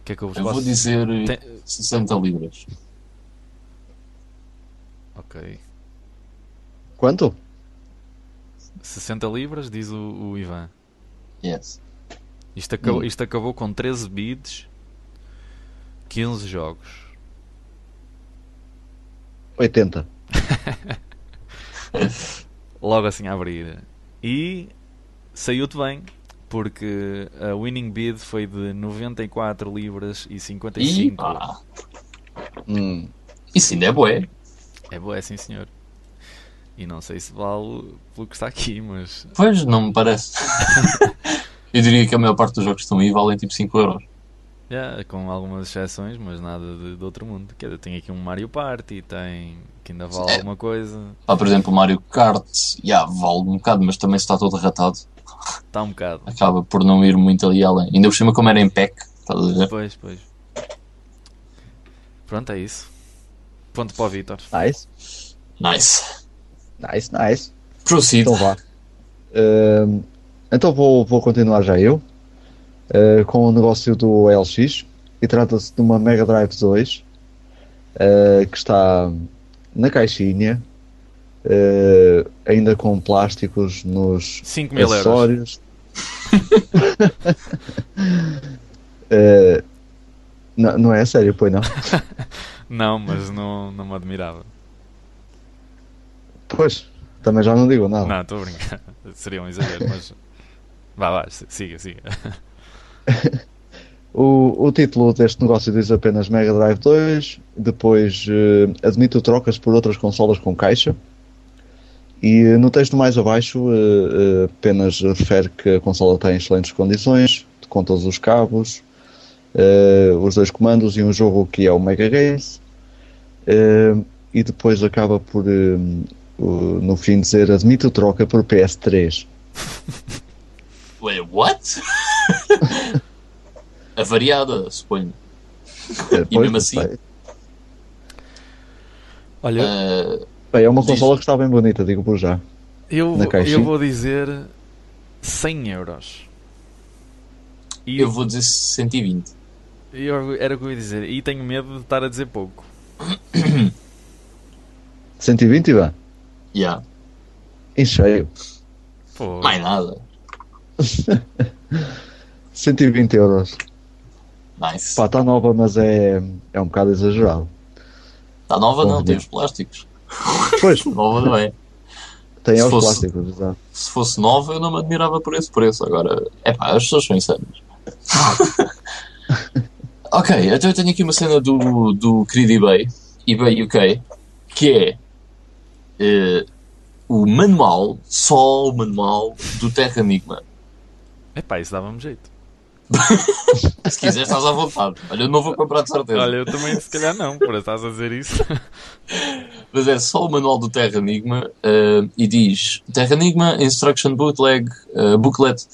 Que é que eu vou dizer 60 libras. Ok. Quanto? 60 libras, diz o Ivan. Yes. Isto acabou com 13 bids, 15 jogos. 80. Logo assim a abrir. E saiu-te bem, porque a winning bid foi de 94 libras e 55. Isso ainda é bué. É bué, sim senhor. E não sei se vale pelo que está aqui, mas... Pois, não me parece. Eu diria que a maior parte dos jogos que estão aí valem tipo 5€. Yeah, com algumas exceções, mas nada de outro mundo. Quer dizer, tem aqui um Mario Party, tem... que ainda vale alguma coisa. Ah, por exemplo, o Mario Kart, vale um bocado, mas também está todo ratado. Está um bocado. Acaba por não ir muito ali além. Ainda por cima, como era em pack, estás a ver? Pois. Pronto, é isso. Ponto para o Vitor. Nice. Proceed. Então vá. Então vou continuar já eu com o negócio do LX, e trata-se de uma Mega Drive 2 que está na caixinha, ainda com plásticos nos acessórios. 5.000€. Não é sério, pois não? Não, mas não me admirava. Pois, também já não digo nada. Não, estou a brincar. Seria um exagero, mas... Vá, siga. O título deste negócio diz apenas Mega Drive 2, depois admite trocas por outras consolas com caixa, E no texto mais abaixo apenas refere que a consola está em excelentes condições, com todos os cabos, os dois comandos e um jogo que é o Mega Games. E depois acaba por, no fim, dizer: admito troca por PS3. Wait, what? Avariada, suponho. E mesmo assim... Olha... Bem, é uma consola que está bem bonita, digo por já. Eu vou dizer 100 euros. E eu vou dizer 120. Era o que eu ia dizer. E tenho medo de estar a dizer pouco. 120, vá? Já. Em cheio. Pô. Mais nada. 120 euros. Nice. Pá, está nova, mas é um bocado exagerado. Está nova, bom, não, tem os plásticos. Pois. Nova não é. Tem aos plásticos, exato. Se fosse nova, eu não me admirava por esse preço. Agora, epá, as pessoas são insanas. Ok, então eu tenho aqui uma cena do querido eBay UK, que é o manual, só o manual do Terra Enigma. Epá, isso dava-me jeito. Se quiser, estás à vontade. Olha, eu não vou comprar de certeza. Olha, eu também se calhar não, por estás a dizer isso. Mas é só o manual do Terra Enigma, e diz: Terra Enigma Instruction Bootleg Booklet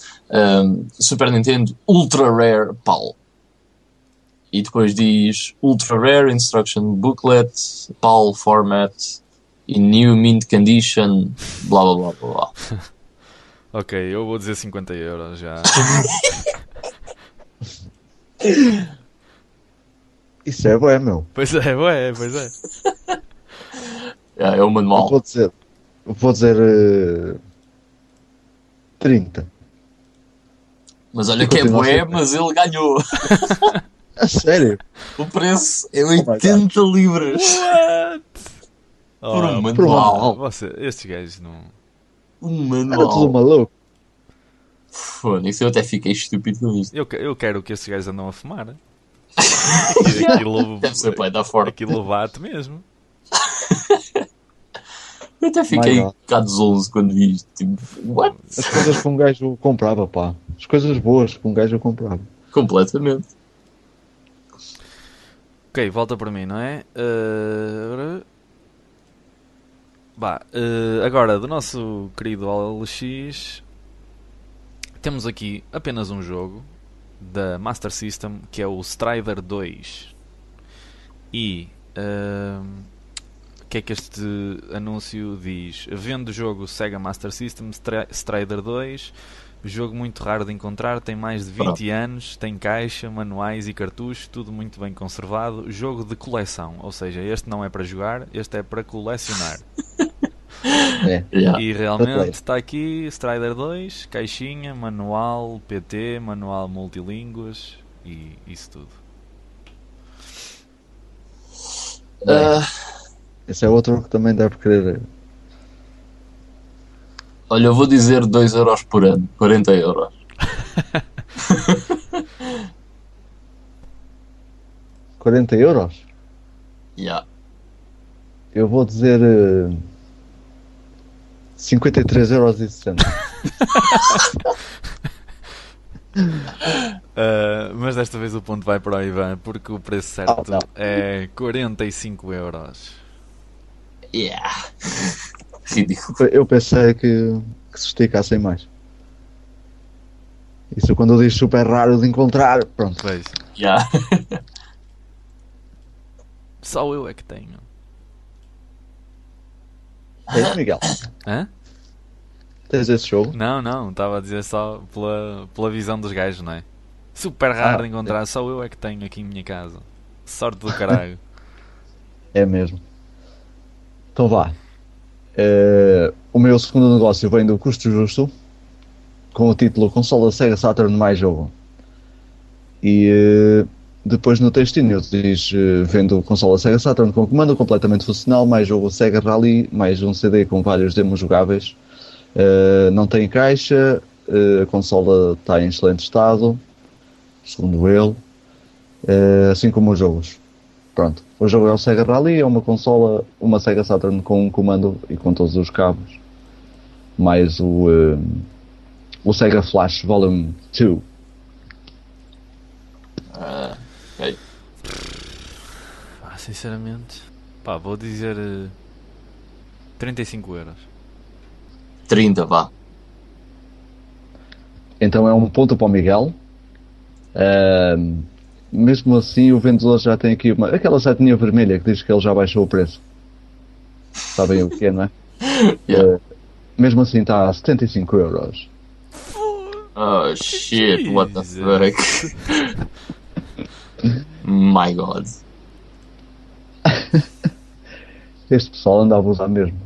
Super Nintendo Ultra Rare PAL. E depois diz Ultra Rare Instruction Booklet PAL Format in New Mint Condition blá blá blá blá. Ok, eu vou dizer 50 euros já. Isso é bué, meu. Pois é. É o manual. Vou dizer 30. Mas olha que é bué, mas ele ganhou. A sério? O preço é 80 libras. What? Por um manual. Estes gajos não... Um manual. Era tudo maluco. Foda-se, eu até fiquei estúpido com isto. Eu quero que estes gajos andam a fumar. Deve ser pai da forma. Aquilo bate mesmo. Eu até fiquei um bocado zonzo quando vi isto. Tipo, what? As coisas que um gajo comprava, pá. As coisas boas que um gajo comprava. Completamente. Ok, volta para mim, não é? Agora, do nosso querido OLX... Temos aqui apenas um jogo da Master System, que é o Strider 2. E o que é que este anúncio diz? Vendo o jogo Sega Master System Strider 2, jogo muito raro de encontrar, tem mais de 20 anos, tem caixa, manuais e cartuchos, tudo muito bem conservado, jogo de coleção, ou seja, este não é para jogar, este é para colecionar. E realmente está aqui Strider 2, caixinha, manual PT, manual multilínguas e isso tudo. Esse é outro que também deve querer. Olha, eu vou dizer 2 euros por ano, 40 euros. €40? Yeah. Eu vou dizer... 53,60€. Mas desta vez o ponto vai para o Ivan, porque o preço certo é 45€. Yeah. Ridículo. Eu pensei que se esticassem mais. Isso quando eu digo super raro de encontrar. Pronto, vejo. Yeah. Só eu é que tenho. Tens, Miguel? Hã? Tens esse jogo? Não, estava a dizer só pela visão dos gajos, não é? Super raro de encontrar, só eu é que tenho aqui em minha casa. Sorte do caralho. É mesmo. Então vá. O meu segundo negócio vem do Custo Justo, com o título Consola Sega Saturn mais jogo. E depois no textinho diz: vendo consola Sega Saturn com comando completamente funcional, mais jogo Sega Rally, mais um CD com vários demos jogáveis, não tem caixa, a consola está em excelente estado, segundo ele, assim como os jogos. Pronto, o jogo é o Sega Rally, é uma consola, uma Sega Saturn com um comando e com todos os cabos. mais o Sega Flash Volume 2. Okay. Sinceramente, pá, vou dizer 35€. 30, vá. Então é um ponto para o Miguel. Mesmo assim, o vendedor já tem aqui uma... Aquela setinha vermelha que diz que ele já baixou o preço. Sabem o que é, não é? Yeah. Mesmo assim está a 75€. Oh shit, what the fuck? My god. Este pessoal anda a abusar mesmo.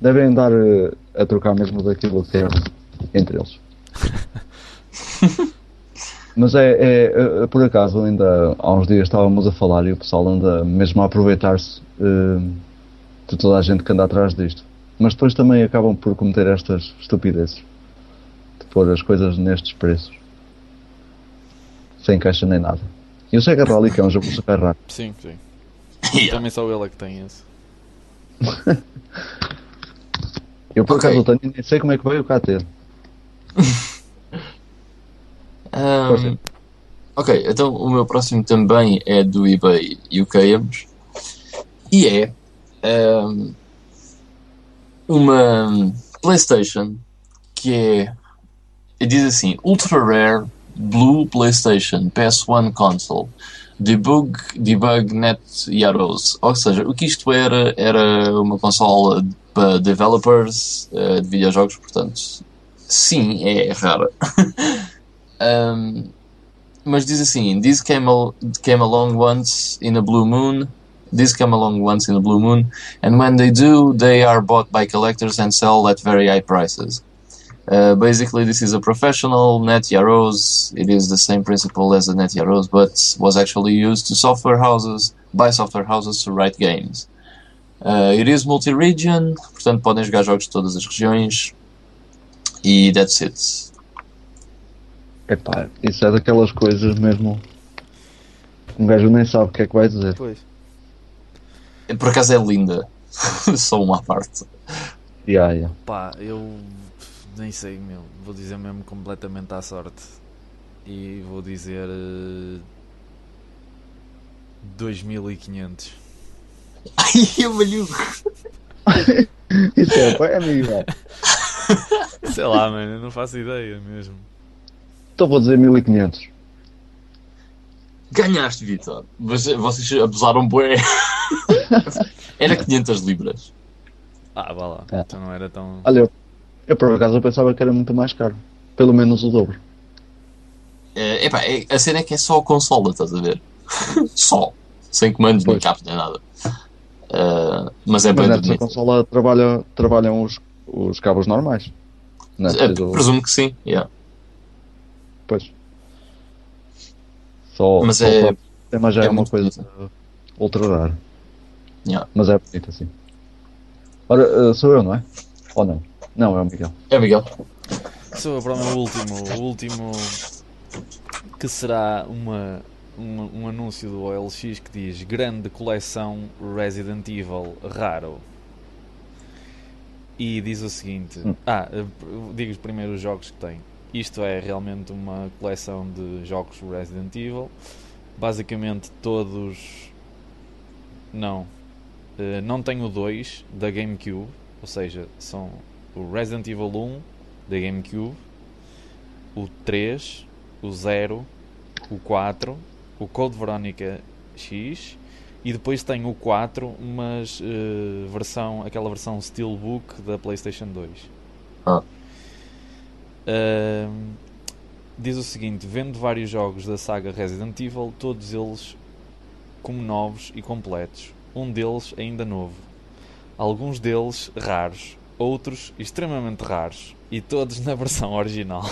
Devem andar a trocar mesmo daquilo que tem entre eles. Mas é por acaso, ainda há uns dias estávamos a falar e o pessoal anda mesmo a aproveitar-se de toda a gente que anda atrás disto. Mas depois também acabam por cometer estas estupidezes de pôr as coisas nestes preços. Sem caixa nem nada. E o Sega Rally, que é um jogo super raro. Sim, sim. Yeah. Também só ele é que tem esse. Eu por acaso tenho, nem sei como é que veio cá ter. Ok, então o meu próximo também é do eBay UK Games. E é uma PlayStation que é, diz assim, Ultra Rare Blue PlayStation PS1 Console Debug Net Yaros. Ou seja, o que isto era uma consola para developers de videojogos, portanto sim, é rara. Mas diz assim, this came along once in a blue moon. These come along once in a blue moon, and when they do, they are bought by collectors and sell at very high prices. Basically, this is a professional NetYaros. It is the same principle as the NetYaros, but was actually used to software houses to write games. It is multi-region, portanto podem jogar jogos de todas as regiões, e that's it. Epá, isso é daquelas coisas mesmo. Um gajo nem sabe o que é que vai dizer. Pois. Por acaso é linda. Só uma parte. Yeah. Pá, eu nem sei, meu. Vou dizer mesmo completamente à sorte. E vou dizer 2500. Ai, eu maluco. Isso é amigo. Sei lá, mano, eu não faço ideia mesmo. Então vou dizer 1500. Ganhaste, Vitor. Vocês abusaram bué. Era 500 libras. Ah, vá lá. É. Então não era tão... Olha, eu por acaso eu pensava que era muito mais caro. Pelo menos o dobro. Epá, a cena é que é só a consola, estás a ver? Só. Sem comandos, nem capos, nem nada. Mas é bem bonito. Mas a consola trabalham os cabos normais. Não é presumo que sim, yeah. Pois. Mas já é uma coisa bonita. Ultra rara. Yeah. Mas é bonito assim. Ora, sou eu, não é? Ou não? Não, é o Miguel. É o Miguel. Sou eu para o meu último. O último que será um anúncio do OLX que diz grande coleção Resident Evil raro. E diz o seguinte... digo os primeiros jogos que tem. Isto é realmente uma coleção de jogos Resident Evil. Basicamente todos... Não tenho o 2 da GameCube, ou seja, são o Resident Evil 1 da GameCube, o 3, o 0, o 4, o Code Veronica X e depois tenho o 4, mas aquela versão Steelbook da PlayStation 2. Diz o seguinte, vendo vários jogos da saga Resident Evil, todos eles como novos e completos. Um deles ainda novo, alguns deles raros, outros extremamente raros e todos na versão original.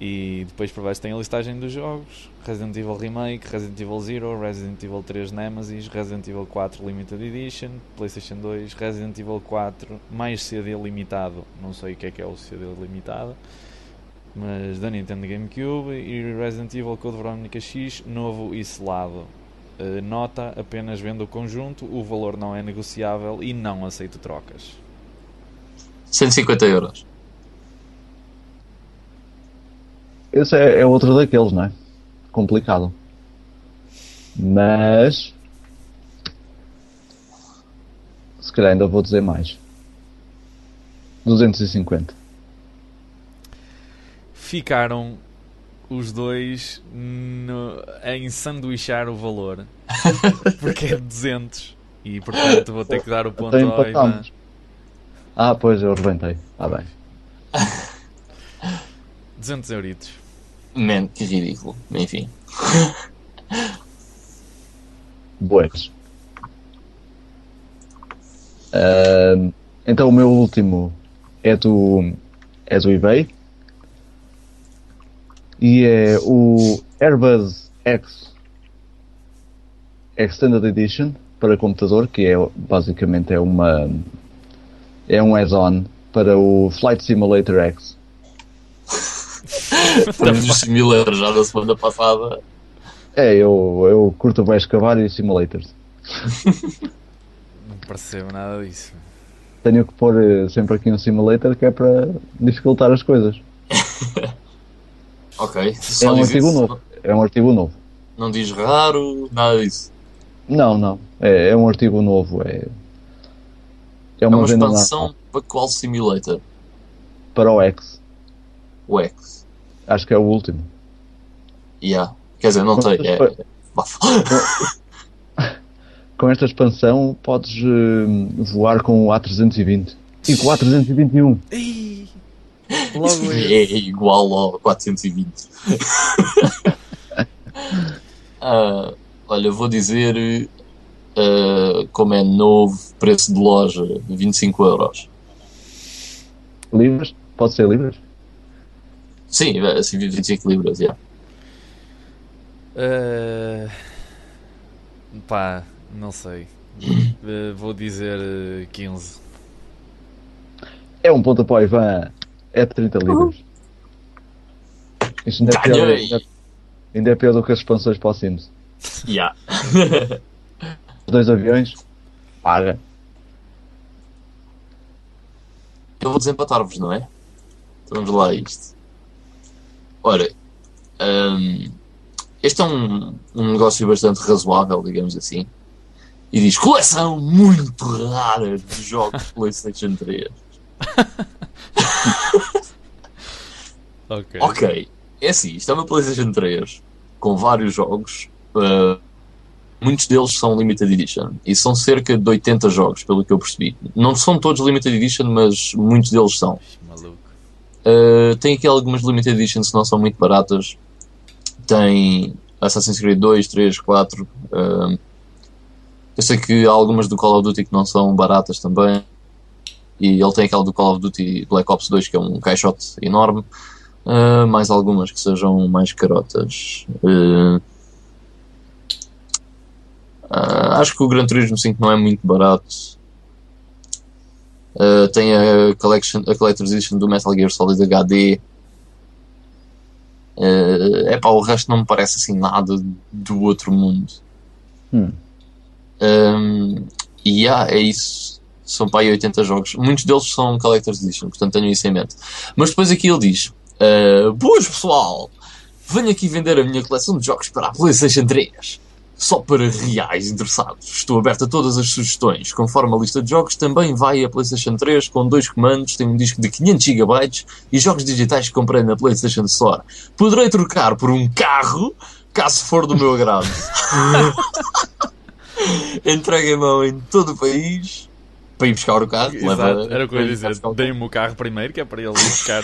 E depois por baixo tem a listagem dos jogos: Resident Evil Remake, Resident Evil 0, Resident Evil 3 Nemesis, Resident Evil 4 Limited Edition, PlayStation 2, Resident Evil 4 mais CD limitado, não sei o que é o CD limitado, mas da Nintendo GameCube, e Resident Evil Code Veronica X novo e selado. Nota, apenas vendo o conjunto, o valor não é negociável e não aceito trocas. 150€. Esse é outro daqueles, não é? Complicado. Mas... se calhar ainda vou dizer mais. 250. Ficaram os dois a ensanduichar o valor. Porque é 200. E portanto vou ter que dar o ponto ao Ivan. Ah, pois, eu rebentei. Ah, bem. 200€. Man, que ridículo. Enfim. Boas. Então o meu último é do eBay e é o Airbus X Extended Edition para computador, que é basicamente um add-on para o Flight Simulator X. Estamos no Simulator já da semana passada. Eu curto bem escavar e simulators. Não percebo nada disso. Tenho que pôr sempre aqui um simulator, que é para dificultar as coisas. Ok. Só é um artigo novo. É um artigo novo. Não diz raro, nada disso. Não. É um artigo novo. É uma expansão para qual simulator? Para o X. O X. Acho que é o último. Quer dizer, não tem. Com esta expansão podes voar com o A320 e com o A321. Logo é igual ao 420. Olha, vou dizer, como é novo, preço de loja, 25€. Libras? Pode ser libras? Sim, assim, 25 libras, já. Pá, não sei. Vou dizer 15. É um ponto para o Ivan. É 30 libras. Isto ainda é pior, ainda é pior do que as expansões para o Sims. Já. Yeah. 2 aviões. Paga. Eu vou desempatar-vos, não é? Então vamos lá a isto. Ora... este é um negócio bastante razoável, digamos assim. E diz, coleção muito rara de jogos de PlayStation 3. Ok. É assim, isto é uma PlayStation 3 com vários jogos. Muitos deles são Limited Edition. E são cerca de 80 jogos, pelo que eu percebi. Não são todos Limited Edition, mas muitos deles são. Maluco. Tem aqui algumas Limited Edition que não são muito baratas. Tem Assassin's Creed 2, 3, 4. Eu sei que há algumas do Call of Duty que não são baratas também. E ele tem aquela do Call of Duty Black Ops 2, que é um caixote enorme. Mais algumas que sejam mais carotas. Acho que o Gran Turismo 5 não é muito barato. Tem a Collector's Edition do Metal Gear Solid HD. O resto não me parece assim nada do outro mundo. É isso. São para aí 80 jogos. Muitos deles são Collector's Edition, portanto tenho isso em mente. Mas depois aqui ele diz, boas pessoal, venho aqui vender a minha coleção de jogos para a PlayStation 3. Só para reais interessados. Estou aberto a todas as sugestões. Conforme a lista de jogos, também vai a PlayStation 3 com 2 comandos, tem um disco de 500 GB e jogos digitais que comprei na PlayStation Store. Poderei trocar por um carro, caso for do meu agrado. Entregue em mão em todo o país para ir buscar o carro. Exato, era o que eu ia dizer. Dei-me o carro primeiro, que é para ele buscar,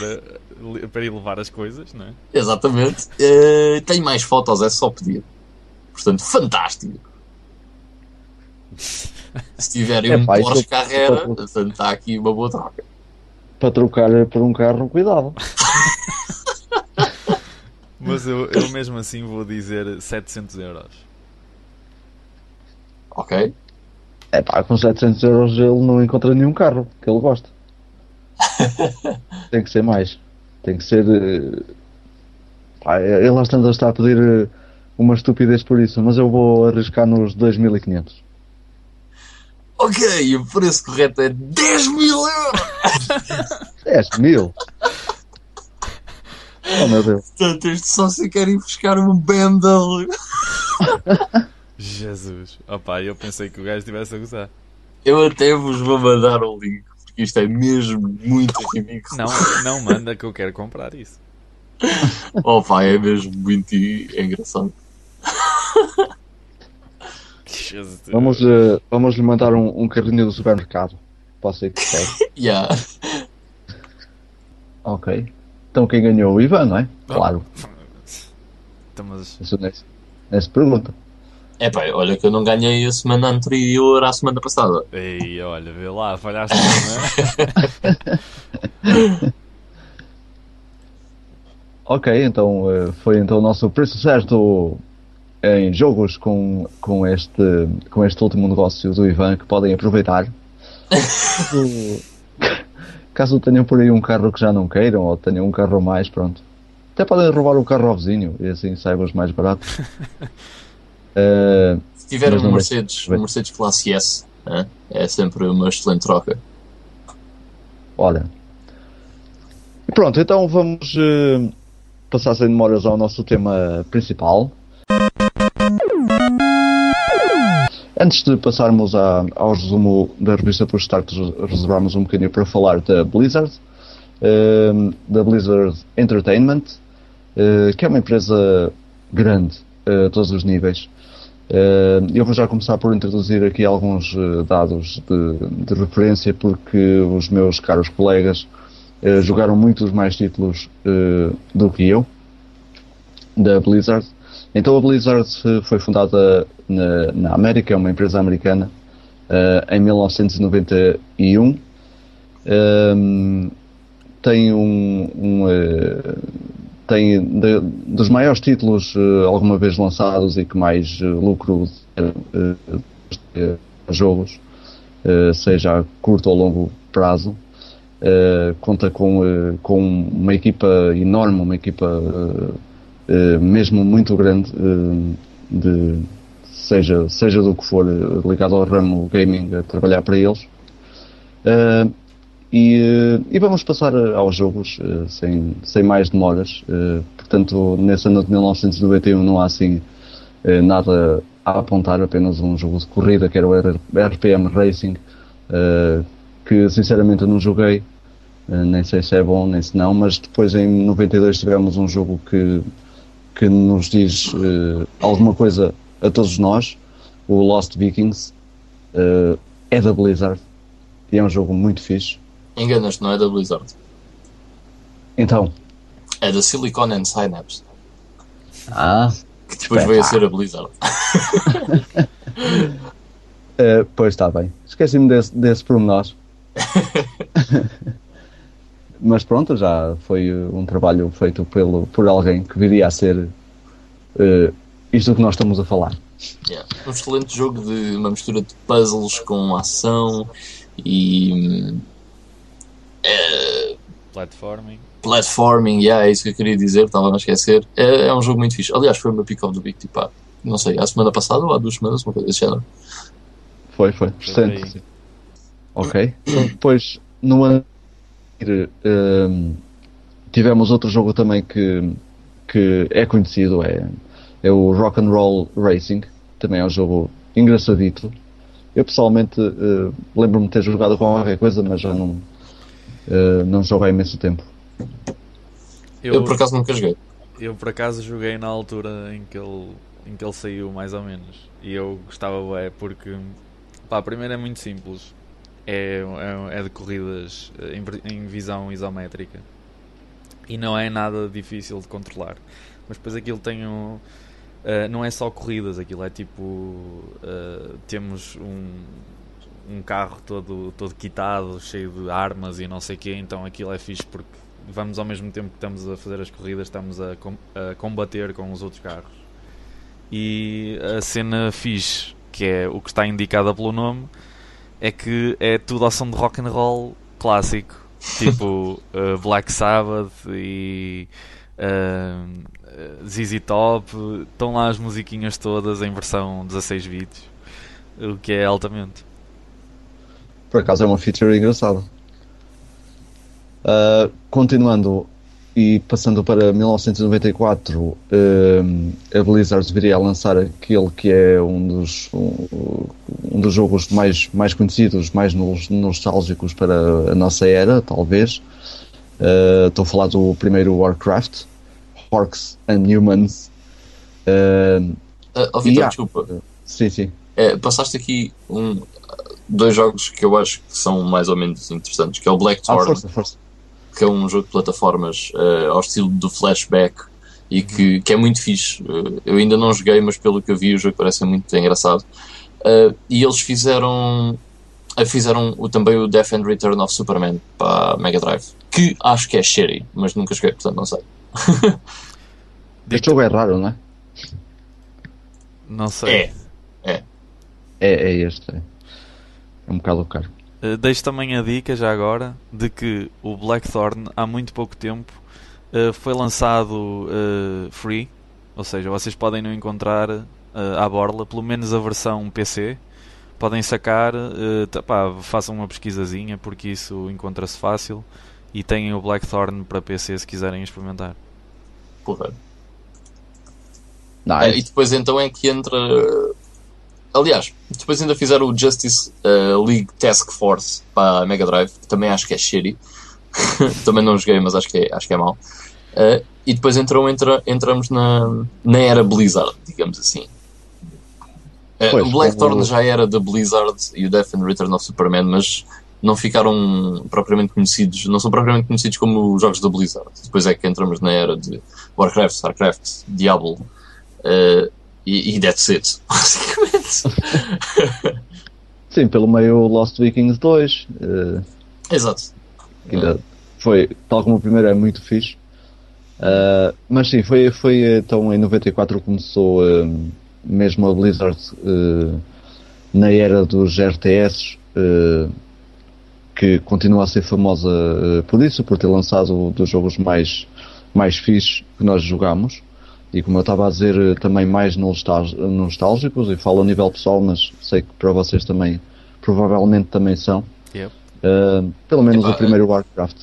para ir levar as coisas, não é? Exatamente. Tenho mais fotos, é só pedir. Portanto, fantástico. Se tiverem um Porsche Carrera, portanto, está aqui uma boa troca. Para trocar por um carro, cuidado. Mas eu mesmo assim vou dizer 700€. Ok. Com 700€ ele não encontra nenhum carro que ele gosta. Tem que ser mais. Tem que ser... ele às tantas está a pedir... uma estupidez por isso, mas eu vou arriscar nos 2500. ok, o preço correto é 10.000 euros. 10.000? Oh meu Deus. Portanto, este só se quer ir buscar um bundle. Jesus. Opa, eu pensei que o gajo estivesse a gozar. Eu até vos vou mandar o link, porque isto é mesmo muito ridículo. Não, não manda que eu quero comprar isso. Opa, é mesmo muito engraçado. Jesus. Vamos lhe mandar um carrinho do supermercado. Pode ser que seja. Yeah. Ok. Então quem ganhou? O Ivan, não é? Oh. Claro. Estamos... Isso nessa pergunta. É pá, olha que eu não ganhei a semana anterior à semana passada. Ei, olha, vê lá, falhaste, não é? Ok, então foi então o nosso preço certo em jogos com este último negócio do Ivan, que podem aproveitar. Caso tenham por aí um carro que já não queiram, ou tenham um carro a mais, pronto. Até podem roubar o carro ao vizinho, e assim saibam os mais baratos. Se tiver um Mercedes classe S, é sempre uma excelente troca. Olha. E pronto, então vamos passar sem demoras ao nosso tema principal. Antes de passarmos ao resumo da revista por Start, reservámos um bocadinho para falar da Blizzard, Entertainment, que é uma empresa grande a todos os níveis. Eu vou já começar por introduzir aqui alguns dados de referência, porque os meus caros colegas jogaram muitos mais títulos do que eu, da Blizzard. Então a Blizzard foi fundada na América, é uma empresa americana, em 1991. Tem dos maiores títulos alguma vez lançados e que mais lucro jogos, seja a curto ou longo prazo. Conta com uma equipa enorme, uma equipa mesmo muito grande, seja do que for ligado ao ramo gaming, a trabalhar para eles. E vamos passar aos jogos sem mais demoras. Portanto, nesse ano de 1991 não há assim nada a apontar, apenas um jogo de corrida que era o RPM Racing, que sinceramente eu não joguei, nem sei se é bom nem se não, mas depois em 92 tivemos um jogo que nos diz alguma coisa a todos nós, o Lost Vikings. É da Blizzard e é um jogo muito fixe. Enganas-te, não é da Blizzard. Então? É da Silicon and Synapse. Ah. Que depois veio a ser a Blizzard. Pois está bem. Esqueci-me desse pormenor. Mas pronto, já foi um trabalho feito por alguém que viria a ser isto que nós estamos a falar. Yeah. Um excelente jogo, de uma mistura de puzzles com ação e... Platforming, yeah, é isso que eu queria dizer, estava a esquecer. É um jogo muito fixe. Aliás, foi o meu pick-up do Big Tipar. Não sei, a semana passada ou há 2 semanas, uma coisa desse género. Foi. Bastante. Ok. Então, depois, no ano tivemos outro jogo também que é conhecido, é o Rock'n'Roll Racing. Também é um jogo engraçadito. Eu pessoalmente lembro-me de ter jogado com qualquer coisa, mas já não joguei há imenso tempo. Eu por acaso nunca joguei. Eu por acaso joguei na altura em que ele saiu, mais ou menos. E eu gostava bué, porque pá, a primeira é muito simples. É de corridas em visão isométrica. E não é nada difícil de controlar. Mas depois aquilo tem não é só corridas, aquilo é tipo... temos um carro todo quitado, cheio de armas e não sei o quê, então aquilo é fixe porque vamos, ao mesmo tempo que estamos a fazer as corridas, estamos a combater com os outros carros. E a cena fixe, que é o que está indicada pelo nome, é que é tudo ao som de rock'n'roll clássico, tipo Black Sabbath e ZZ Top, estão lá as musiquinhas todas em versão 16 bits, o que é altamente. Por acaso é uma feature engraçada. Continuando e passando para 1994, a Blizzard viria a lançar aquele que é um dos jogos mais conhecidos, mais nostálgicos para a nossa era, talvez. Estou a falar do primeiro Warcraft, Orcs and Humans. Vitor, desculpa. Sim, sim. Passaste aqui dois jogos que eu acho que são mais ou menos interessantes, que é o Blackthorn, que é um jogo de plataformas ao estilo do Flashback e que é muito fixe. Eu ainda não joguei, mas pelo que eu vi o jogo parece muito engraçado. E eles fizeram também o Death and Return of Superman para Mega Drive, que acho que é shitty, mas nunca joguei, portanto não sei. Este jogo é raro, não é? Não sei. É este. É um bocado caro. Deixo também a dica, já agora, de que o Blackthorn, há muito pouco tempo, foi lançado free, ou seja, vocês podem não encontrar à borla, pelo menos a versão PC, podem sacar, façam uma pesquisazinha, porque isso encontra-se fácil, e têm o Blackthorn para PC se quiserem experimentar. Porra. Nice. E depois então é que entra... Aliás, depois ainda fizeram o Justice League Task Force para a Mega Drive, que também acho que é shitty. Também não joguei, mas acho que é mau. E depois entramos na era Blizzard, digamos assim. O Blackthorn já era da Blizzard e o Death and Return of Superman, mas não ficaram propriamente conhecidos, não são propriamente conhecidos como os jogos da Blizzard. Depois é que entramos na era de Warcraft, Starcraft, Diablo... E that's it, basicamente. Sim, pelo meio Lost Vikings 2. Exato. Ainda foi, tal como o primeiro, é muito fixe. Mas sim, foi então em 94 começou mesmo a Blizzard na era dos RTS, que continua a ser famosa por isso, por ter lançado um dos jogos mais fixes que nós jogámos. E como eu estava a dizer, também mais nostálgicos, e falo a nível pessoal, mas sei que para vocês também, provavelmente também são. Yep. Pelo menos o primeiro Warcraft.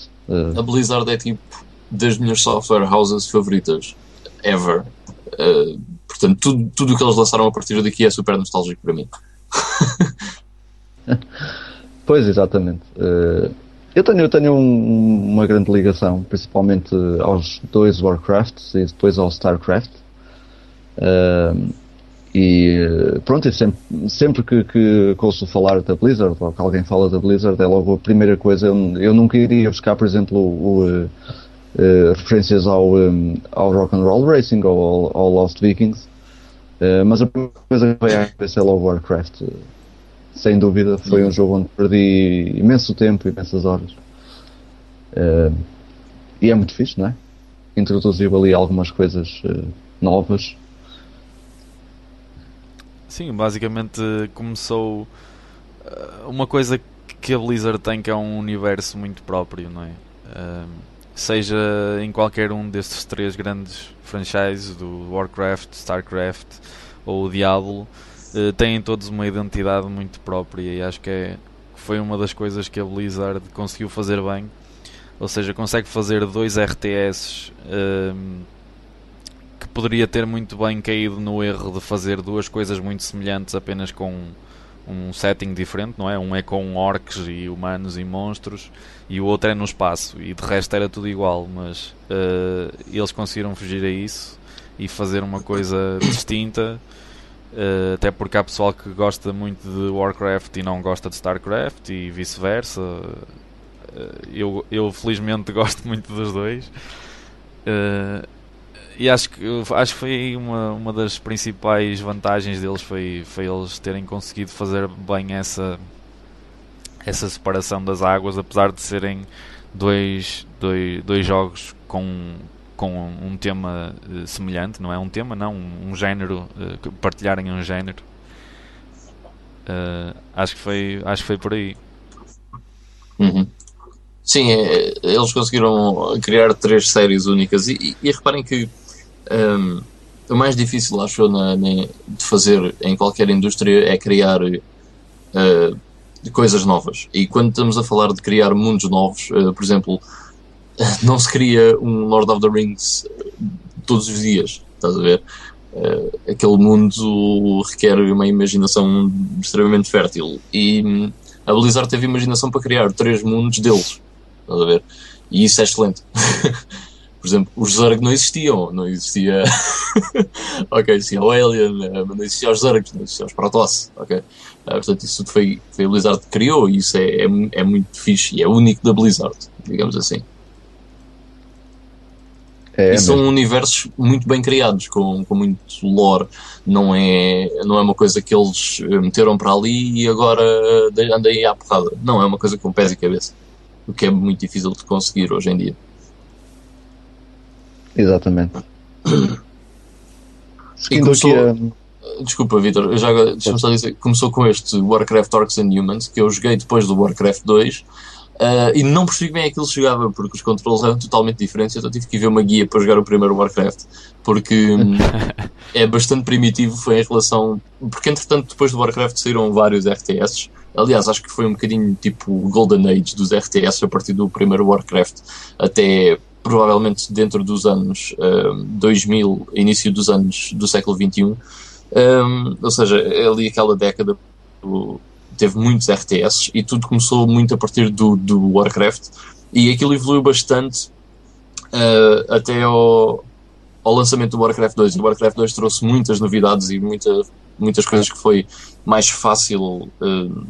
A Blizzard é tipo das minhas software houses favoritas, ever. Portanto, tudo o que eles lançaram a partir daqui é super nostálgico para mim. Pois, exatamente. Eu tenho uma grande ligação, principalmente aos dois Warcrafts e depois ao Starcraft. E pronto, e sempre que ouço falar da Blizzard, ou que alguém fala da Blizzard, é logo a primeira coisa. Eu nunca iria buscar, por exemplo, referências ao Rock'n'Roll Racing ou ao Lost Vikings, mas a primeira coisa que veio à cabeça é logo Warcraft. Sem dúvida, foi um jogo onde perdi imenso tempo, imensas horas. E é muito fixe, não é? Introduziu ali algumas coisas novas. Sim, basicamente começou uma coisa que a Blizzard tem, que é um universo muito próprio, não é? Seja em qualquer um destes três grandes franchises, do Warcraft, Starcraft ou o Diablo, têm todos uma identidade muito própria, e acho que foi uma das coisas que a Blizzard conseguiu fazer bem. Ou seja, consegue fazer dois RTS que poderia ter muito bem caído no erro de fazer duas coisas muito semelhantes, apenas com um setting diferente, não é? Um é com orcs e humanos e monstros, e o outro é no espaço, e de resto era tudo igual, mas eles conseguiram fugir a isso e fazer uma coisa distinta. Até porque há pessoal que gosta muito de Warcraft e não gosta de Starcraft, e vice-versa. Eu felizmente gosto muito dos dois, e acho que foi uma das principais vantagens deles, foi eles terem conseguido fazer bem essa separação das águas, apesar de serem dois jogos com um tema semelhante, não é um tema, não, um género, partilharem um género. Acho que foi por aí. Uhum. Sim, eles conseguiram criar três séries únicas, e reparem que o mais difícil, acho eu, de fazer em qualquer indústria é criar de coisas novas. E quando estamos a falar de criar mundos novos, por exemplo, não se cria um Lord of the Rings todos os dias, estás a ver? Aquele mundo requer uma imaginação extremamente fértil, e a Blizzard teve imaginação para criar 3 mundos deles, estás a ver? E isso é excelente. Por exemplo, os Zerg não existia ok, existia o Alien, mas não existia os Zergs, não existia os Protoss, ok? Portanto, isso tudo foi a Blizzard que criou, e isso é muito fixe, e é único da Blizzard, digamos assim. É, e são universos muito bem criados, com muito lore. Não é uma coisa que eles meteram para ali e agora andam aí à porrada. Não, é uma coisa com pés e cabeça, o que é muito difícil de conseguir hoje em dia. Exatamente. Começou, desculpa, Vitor, deixa-me só dizer, começou com este Warcraft Orcs and Humans, que eu joguei depois do Warcraft 2, e não percebi bem aquilo que chegava, porque os controles eram totalmente diferentes. Então tive que ver uma guia para jogar o primeiro Warcraft, porque é bastante primitivo, foi em relação... Porque entretanto depois do Warcraft saíram vários RTS. Aliás, acho que foi um bocadinho tipo Golden Age dos RTS, a partir do primeiro Warcraft até... provavelmente dentro dos anos 2000, início dos anos do século XXI, ou seja, ali aquela década teve muitos RTS, e tudo começou muito a partir do Warcraft, e aquilo evoluiu bastante até ao lançamento do Warcraft 2. O Warcraft 2 trouxe muitas novidades e muitas coisas que foi mais fácil,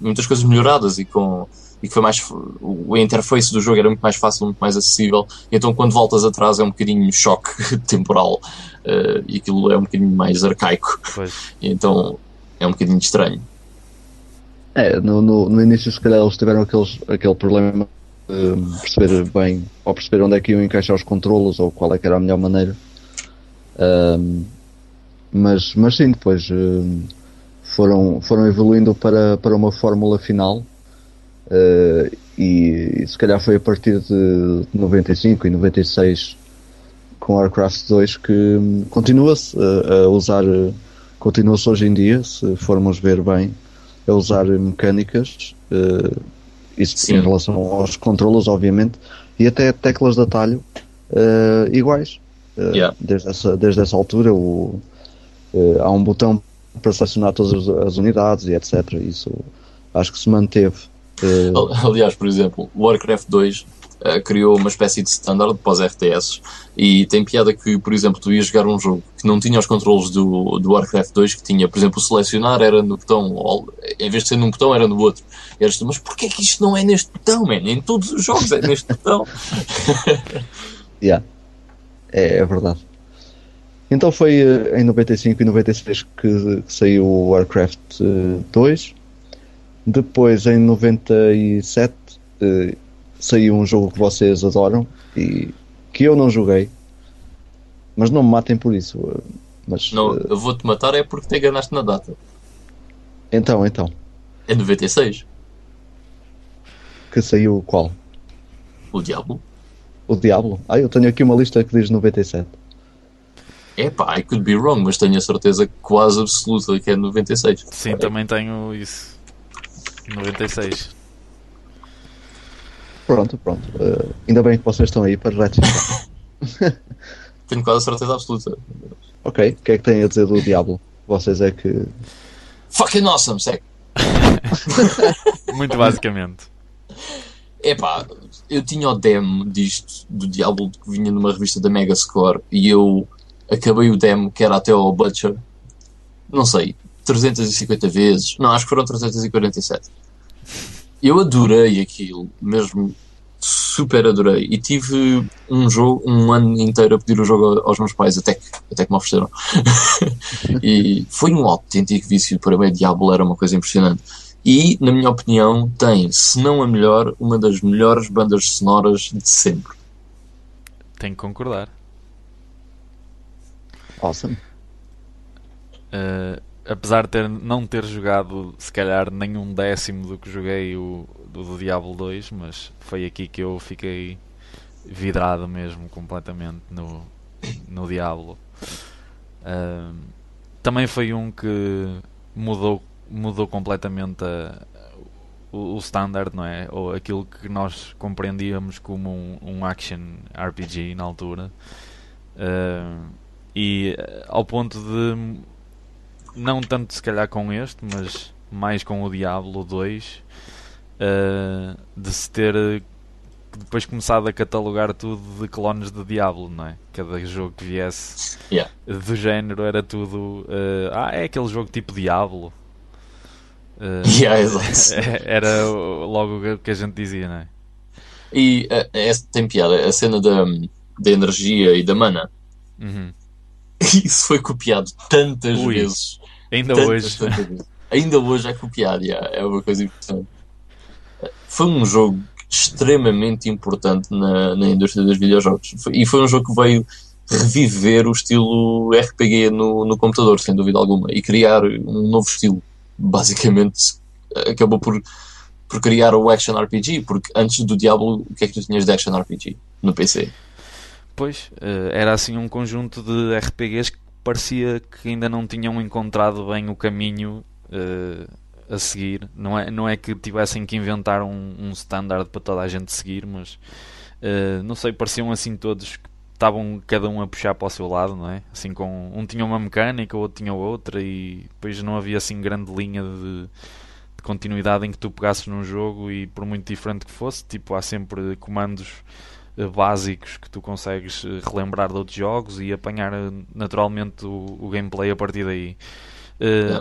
muitas coisas melhoradas, e que foi mais... a interface do jogo era muito mais fácil, muito mais acessível. Então quando voltas atrás é um bocadinho choque temporal, e aquilo é um bocadinho mais arcaico, então é um bocadinho estranho. No início se calhar eles tiveram aquele problema de perceber bem, ou perceber onde é que iam encaixar os controlos, ou qual é que era a melhor maneira, mas sim, depois foram evoluindo para uma fórmula final. E se calhar foi a partir de 95 e 96 com Warcraft 2 que continua-se a usar, continua-se hoje em dia, se formos ver bem, a usar mecânicas, isso sim, em relação aos controlos, obviamente, e até teclas de atalho iguais. Desde essa altura há um botão para selecionar todas as unidades e etc. Isso acho que se manteve. Aliás, por exemplo, o Warcraft 2 criou uma espécie de standard para os RTS, e tem piada que, por exemplo, tu ias jogar um jogo que não tinha os controles do Warcraft 2, que tinha, por exemplo, o selecionar era no botão, em vez de ser num botão era no outro, e eras tu, mas porquê é que isto não é neste botão, man? Em todos os jogos é neste botão. É verdade. Então foi em 95 e 96 que saiu o Warcraft 2. Depois, em 97, saiu um jogo que vocês adoram e que eu não joguei, mas não me matem por isso. Mas, não, eu vou-te matar é porque te enganaste na data. Então. É 96. Que saiu qual? O Diablo? Ah, eu tenho aqui uma lista que diz 97. I could be wrong, mas tenho a certeza quase absoluta que é 96. Sim, também tenho isso. 96. Pronto. Ainda bem que vocês estão aí para ratificar. Tenho quase certeza absoluta. Ok, o que é que têm a dizer do Diablo? Vocês é que... Fucking awesome, segue! Muito basicamente. Eu tinha o demo disto, do Diablo, que vinha numa revista da Megascore, e eu acabei o demo, que era até ao Butcher, não sei, 350 vezes, não, acho que foram 347. Eu adorei aquilo, mesmo super adorei, e tive um ano inteiro a pedir o jogo aos meus pais, até que me ofereceram. E foi um autêntico vício, para mim Diablo era uma coisa impressionante, e na minha opinião tem, se não a melhor, uma das melhores bandas sonoras de sempre. Tenho que concordar. Awesome. Apesar de não ter jogado, se calhar, nem um décimo do que joguei do Diablo 2, mas foi aqui que eu fiquei vidrado mesmo, completamente, no Diablo. Também foi um que mudou completamente o standard, não é? Ou aquilo que nós compreendíamos como um action RPG na altura, e ao ponto de, não tanto se calhar com este, mas mais com o Diablo 2, de se ter depois começado a catalogar tudo de clones de Diablo, não é? Cada jogo que viesse do género era tudo, é aquele jogo tipo Diablo. Era logo o que a gente dizia, não é? E tem piada a cena da energia e da mana. Isso foi copiado tantas vezes, ainda hoje é copiado. É uma coisa importante. Foi um jogo extremamente importante na indústria dos videojogos, e foi um jogo que veio reviver o estilo RPG no computador, sem dúvida alguma, e criar um novo estilo. Basicamente acabou por criar o Action RPG, porque antes do Diablo, o que é que tu tinhas de Action RPG no PC? Pois, era assim um conjunto de RPGs que parecia que ainda não tinham encontrado bem o caminho a seguir. Não é que tivessem que inventar um standard para toda a gente seguir, mas não sei, pareciam assim todos que estavam cada um a puxar para o seu lado, não é? Assim, um tinha uma mecânica, o outro tinha outra, e depois não havia assim grande linha de continuidade em que tu pegasses num jogo, e por muito diferente que fosse, tipo, há sempre comandos básicos que tu consegues relembrar de outros jogos e apanhar naturalmente o gameplay a partir daí.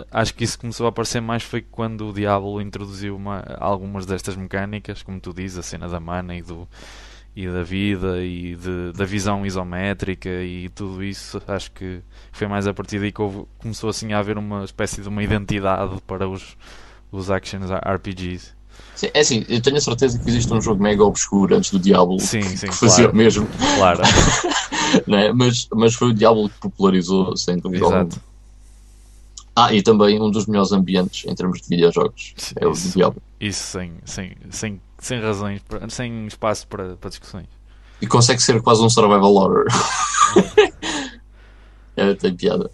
Acho que isso começou a aparecer mais foi quando o Diablo introduziu algumas destas mecânicas, como tu dizes, a cena da mana e da vida e da visão isométrica e tudo isso. Acho que foi mais a partir daí que começou assim a haver uma espécie de uma identidade para os action RPGs. Sim, é assim, eu tenho a certeza que existe um jogo mega obscuro antes do Diablo, que fazia o mesmo, claro. Né? Mas foi o Diablo que popularizou, sem dúvida alguma. E também um dos melhores ambientes em termos de videojogos, é o do Diablo. Isso sem razões, sem espaço para discussões. E consegue ser quase um survival horror. Tem piada.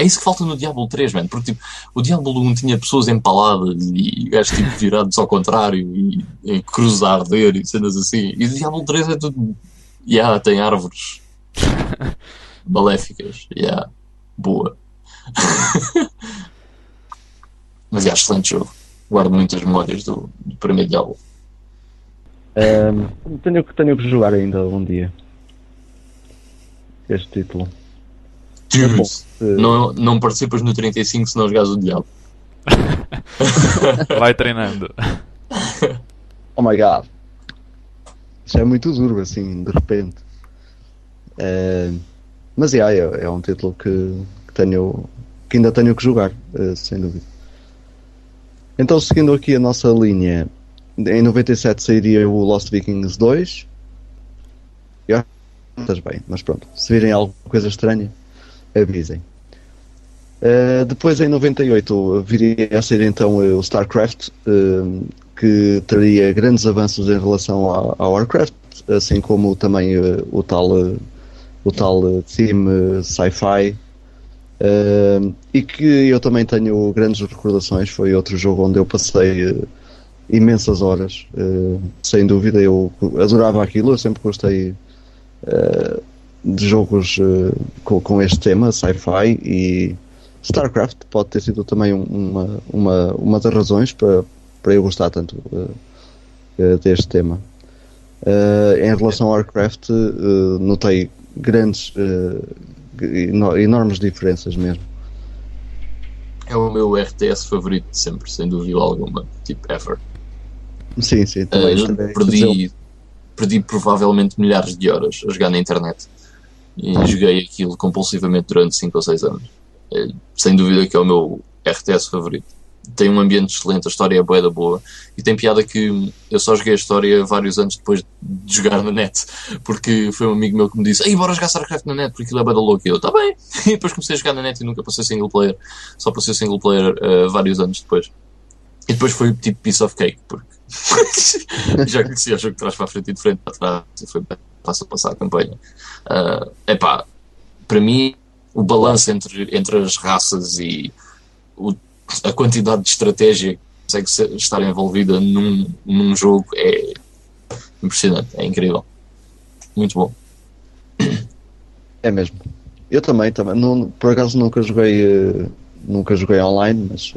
É isso que falta no Diablo 3, mano. Porque tipo, o Diablo 1 tinha pessoas empaladas e gajos tipo, virados ao contrário e cruzes a arder e cenas assim. E o Diablo 3 é tudo. Tem árvores maléficas. Boa. Mas é excelente jogo. Guardo muitas memórias do primeiro Diablo. Tenho que jogar ainda um dia este título. Não participas no 35 se não jogares o Diablo. Vai treinando. Oh my god, isso é muito duro assim, de repente. Mas é um título que ainda tenho que jogar, sem dúvida. Então, seguindo aqui a nossa linha, em 97 sairia o Lost Vikings 2. Eu acho que estás bem, mas pronto, se virem alguma coisa estranha, avisem. Depois, em 98, viria a sair então o Starcraft, que teria grandes avanços em relação ao Warcraft, assim como também o tal team sci-fi, e que eu também tenho grandes recordações. Foi outro jogo onde eu passei imensas horas, sem dúvida. Eu adorava aquilo, eu sempre gostei de jogos com este tema, sci-fi, e Starcraft pode ter sido também uma das razões para eu gostar tanto deste tema. Em relação ao Warcraft, notei grandes, enormes diferenças mesmo. É o meu RTS favorito de sempre, sem dúvida alguma, tipo, ever. Sim, também. Perdi provavelmente milhares de horas a jogar na internet, e joguei aquilo compulsivamente durante 5 ou 6 anos. Sem dúvida que é o meu RTS favorito. Tem um ambiente excelente, a história é bué da boa, e tem piada que eu só joguei a história vários anos depois de jogar na net, porque foi um amigo meu que me disse: "Ei, bora jogar Starcraft na net, porque aquilo é bué da louco", e eu, "tá bem", e depois comecei a jogar na net e nunca passei single player, só passei single player vários anos depois. E depois foi tipo piece of cake, porque já conhecia o jogo de trás para a frente e de frente para trás, e foi bem fácil passar a campanha. Para mim, o balanço entre as raças e a quantidade de estratégia consegue ser, estar envolvida num jogo é impressionante, é incrível, muito bom. É mesmo. Eu também não, por acaso nunca joguei online, mas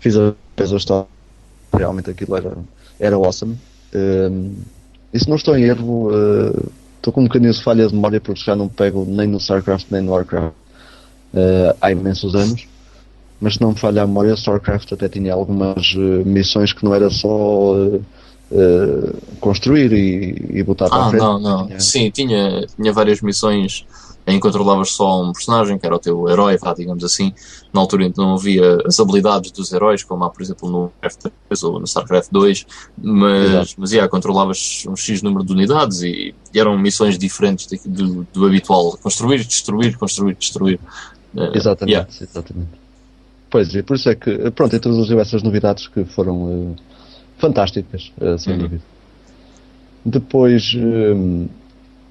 fiz a vez a história, realmente aquilo era awesome. E se não estou em erro, estou com um bocadinho de falha de memória porque já não pego nem no Starcraft nem no Warcraft há imensos anos, mas se não me falha a memória, Starcraft até tinha algumas missões que não era só construir e botar para a frente. Não. Tinha... Sim, tinha várias missões em que controlavas só um personagem, que era o teu herói, digamos assim. Na altura ainda não havia as habilidades dos heróis, como há, por exemplo, no Warcraft 3 ou no Starcraft 2, mas controlavas um X número de unidades e eram missões diferentes do habitual. Construir, destruir, construir, destruir. Exatamente. Pois é, por isso é que, pronto, introduziu essas novidades que foram fantásticas, sem dúvida. Depois...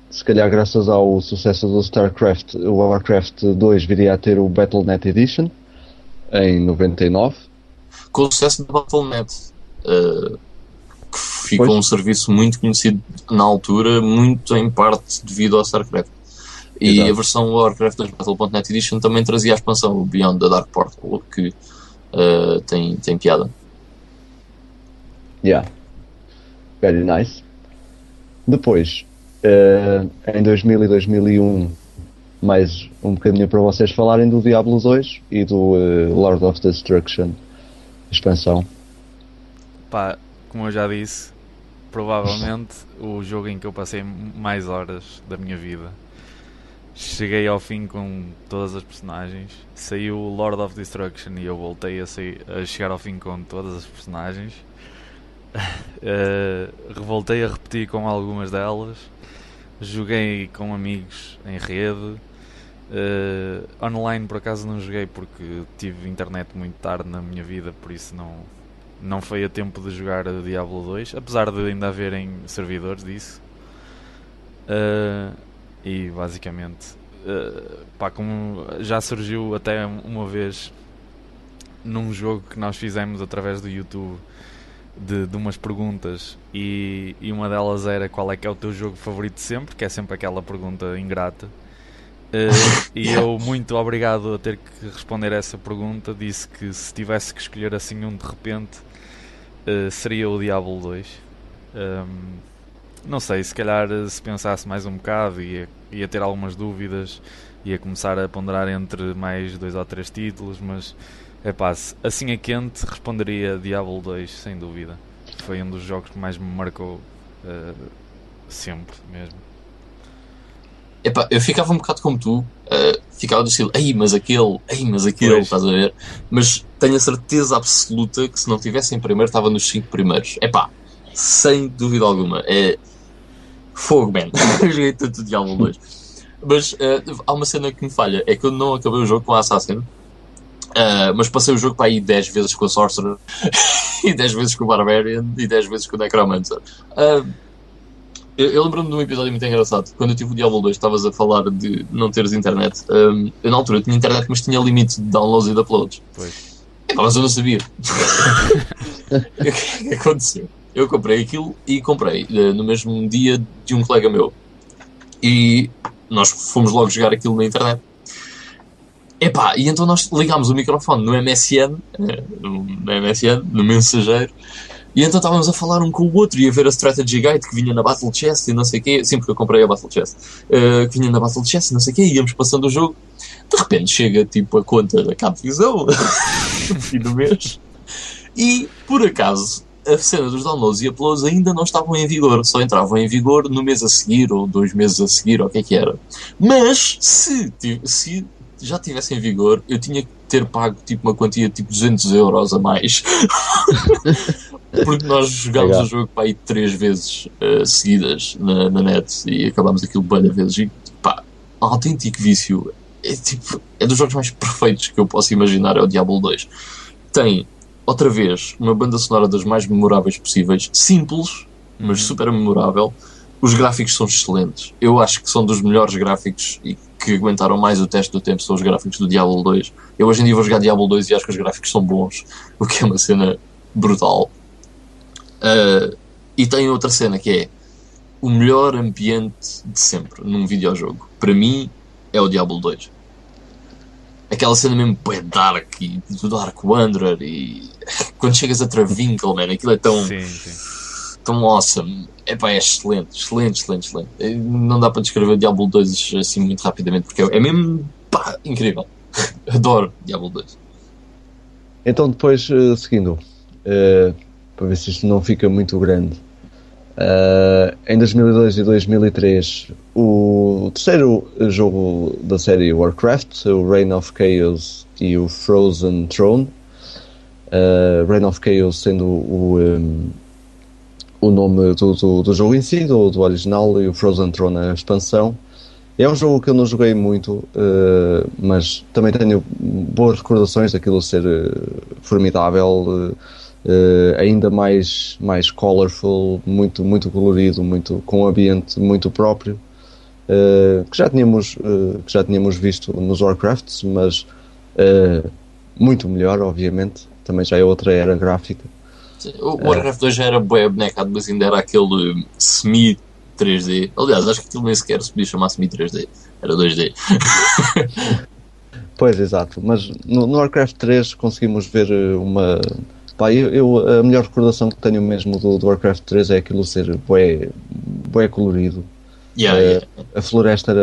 se calhar graças ao sucesso do Starcraft, o Warcraft 2 viria a ter o Battle.net Edition em 99. Com o sucesso do Battle.net, que ficou um serviço muito conhecido na altura, muito em parte devido ao Starcraft. E exato. A versão Warcraft 2 Battle.net Edition também trazia a expansão, o Beyond the Dark Portal, que tem piada. Yeah, very nice. Depois... em 2000 e 2001, mais um bocadinho para vocês falarem do Diablo 2 e do Lord of Destruction, expansão. Pá, como eu já disse, provavelmente o jogo em que eu passei mais horas da minha vida. Cheguei ao fim com todas as personagens, saiu o Lord of Destruction e eu voltei a chegar ao fim com todas as personagens. Voltei a repetir com algumas delas, joguei com amigos em rede, online por acaso não joguei porque tive internet muito tarde na minha vida, por isso não foi a tempo de jogar Diablo 2, apesar de ainda haverem servidores disso. E basicamente como já surgiu até uma vez num jogo que nós fizemos através do YouTube, de umas perguntas, e uma delas era qual é que é o teu jogo favorito sempre, que é sempre aquela pergunta ingrata, e eu, muito obrigado a ter que responder essa pergunta, disse que se tivesse que escolher assim de repente, seria o Diablo 2. Não sei, se calhar se pensasse mais um bocado ia ter algumas dúvidas, ia começar a ponderar entre mais 2 ou 3 títulos, mas assim a quente responderia Diablo 2, sem dúvida. Foi um dos jogos que mais me marcou sempre mesmo. Eu ficava um bocado como tu, ficava do estilo, ei mas aquele, estás a ver? Mas tenho a certeza absoluta que se não tivesse em primeiro, estava nos 5 primeiros. Sem dúvida alguma. É fogo, man. Eu joguei tanto Diablo 2. Mas há uma cena que me falha, é que eu não acabei o jogo com a Assassin. Mas passei o jogo para aí 10 vezes com a Sorcerer, e 10 vezes com o Barbarian, e 10 vezes com o Necromancer. Eu lembro-me de um episódio muito engraçado. Quando eu tive o Diablo 2, estavas a falar de não teres internet. Eu na altura tinha internet, mas tinha limite de downloads e de uploads. Mas eu não sabia. O que aconteceu? Eu comprei aquilo e comprei no mesmo dia de um colega meu. E nós fomos logo jogar aquilo na internet. E então nós ligámos o microfone no MSN, no mensageiro, e então estávamos a falar um com o outro e a ver a Strategy Guide que vinha na Battle Chest e não sei o quê, sempre que eu comprei a Battle Chest, que vinha na Battle Chest e não sei o quê, e íamos passando o jogo, de repente chega tipo a conta da Capvisão, no fim do mês, e por acaso a cena dos downloads e uploads ainda não estavam em vigor, só entravam em vigor no mês a seguir, ou 2 meses a seguir, ou o que é que era. Mas, se já tivesse em vigor, eu tinha que ter pago tipo uma quantia de 200€ a mais. Porque nós jogámos o jogo para aí 3 vezes seguidas na net e acabámos aquilo bem a vezes. E autêntico vício. É dos jogos mais perfeitos que eu posso imaginar, é o Diablo 2. Tem, outra vez, uma banda sonora das mais memoráveis possíveis. Simples, mas super memorável. Os gráficos são excelentes. Eu acho que são dos melhores gráficos e que aguentaram mais o teste do tempo são os gráficos do Diablo 2. Eu hoje em dia vou jogar Diablo 2 e acho que os gráficos são bons, o que é uma cena brutal. E tem outra cena que é o melhor ambiente de sempre num videojogo. Para mim é o Diablo 2. Aquela cena mesmo é dark, e do Dark Wanderer, e quando chegas a Travincle, man, aquilo é tão, tão awesome. Epá, é excelente, excelente. Não dá para descrever Diablo 2 assim muito rapidamente, porque é mesmo pá, incrível. Adoro Diablo 2. Então depois, seguindo, para ver se isto não fica muito grande, em 2002 e 2003 o terceiro jogo da série Warcraft, o Reign of Chaos e o Frozen Throne, Reign of Chaos sendo o nome do jogo em si, do original, e o Frozen Throne a expansão. É um jogo que eu não joguei muito, mas também tenho boas recordações daquilo ser formidável, ainda mais colorful, muito colorido, com um ambiente muito próprio, que já tínhamos visto nos Warcrafts, mas muito melhor, obviamente. Também já é outra era gráfica. O Warcraft 2 já era bem abnecado, mas ainda era aquele semi 3D, aliás, acho que aquilo nem sequer se podia chamar semi 3D, era 2D. Pois, exato, mas no Warcraft 3 conseguimos ver uma... Pá, a melhor recordação que tenho mesmo do Warcraft 3 é aquilo ser bué colorido. Yeah. A floresta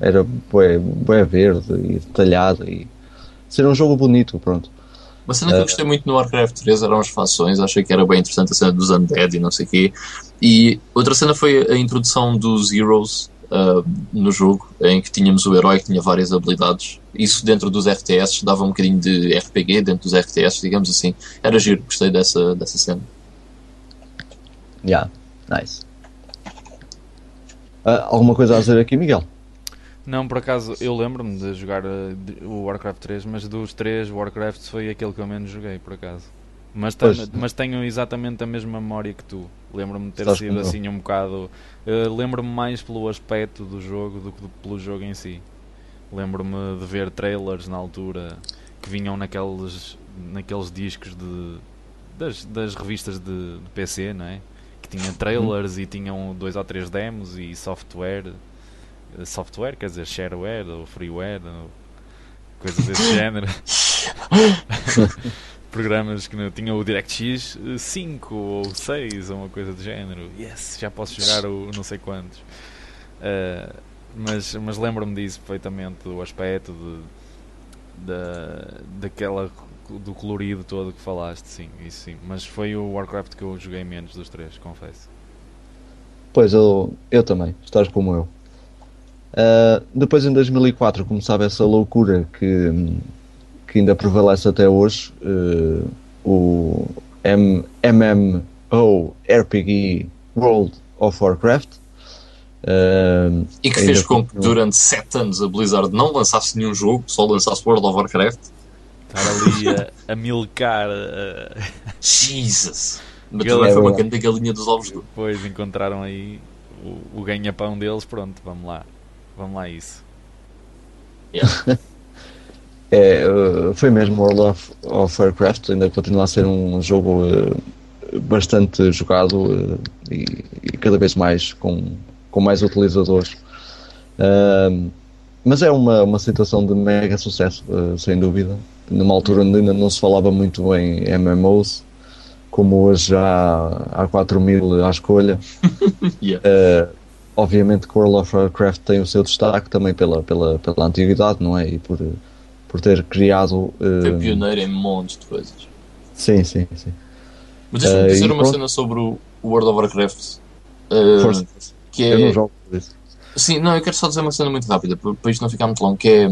era bué verde e detalhada, e ser um jogo bonito, pronto. Uma cena que eu gostei muito no Warcraft 3 eram as fações. Achei que era bem interessante a cena dos Undead e não sei o quê. E outra cena foi a introdução dos Heroes no jogo, em que tínhamos o herói que tinha várias habilidades. Isso dentro dos RTS dava um bocadinho de RPG dentro dos RTS, digamos assim. Era giro, gostei dessa cena. Yeah, nice. Alguma coisa a dizer aqui, Miguel? Não, por acaso, eu lembro-me de jogar o Warcraft 3, mas dos 3 Warcrafts foi aquele que eu menos joguei, por acaso. Mas tenho exatamente a mesma memória que tu. Lembro-me de ter Estás sido assim um bocado... lembro-me mais pelo aspecto do jogo do que pelo jogo em si. Lembro-me de ver trailers na altura que vinham naqueles discos das revistas de PC, não é? Que tinha trailers e tinham 2 ou 3 demos e software, quer dizer, shareware ou freeware ou coisas desse género. Programas que não tinham o DirectX 5 ou 6 ou uma coisa do género. Yes, já posso jogar o não sei quantos. Mas lembro-me disso perfeitamente, do aspecto do colorido todo que falaste, sim, isso sim. Mas foi o Warcraft que eu joguei menos dos 3, confesso. Pois, eu também, estás como eu. Depois em 2004 começava essa loucura que ainda prevalece até hoje, o MMORPG World of Warcraft, e que fez com que durante 7 anos a Blizzard não lançasse nenhum jogo, só lançasse World of Warcraft. Estar ali a milcar Jesus, mas também foi uma grande galinha dos ovos. Depois encontraram aí o ganha-pão deles, pronto, vamos lá isso. Yeah. Foi mesmo World of Warcraft, ainda continua a ser um jogo bastante jogado e cada vez mais com mais utilizadores, mas é uma situação de mega sucesso, sem dúvida, numa altura onde ainda não se falava muito em MMOs, como hoje há 4.000 à escolha. Yeah. Obviamente que World of Warcraft tem o seu destaque também pela antiguidade, não é? E por ter criado... Foi pioneiro em montes de coisas. Sim. Mas deixa-me dizer uma cena sobre o World of Warcraft. Força. Que é... Eu não jogo por isso. Sim, não, eu quero só dizer uma cena muito rápida, para isto não ficar muito longo, que é...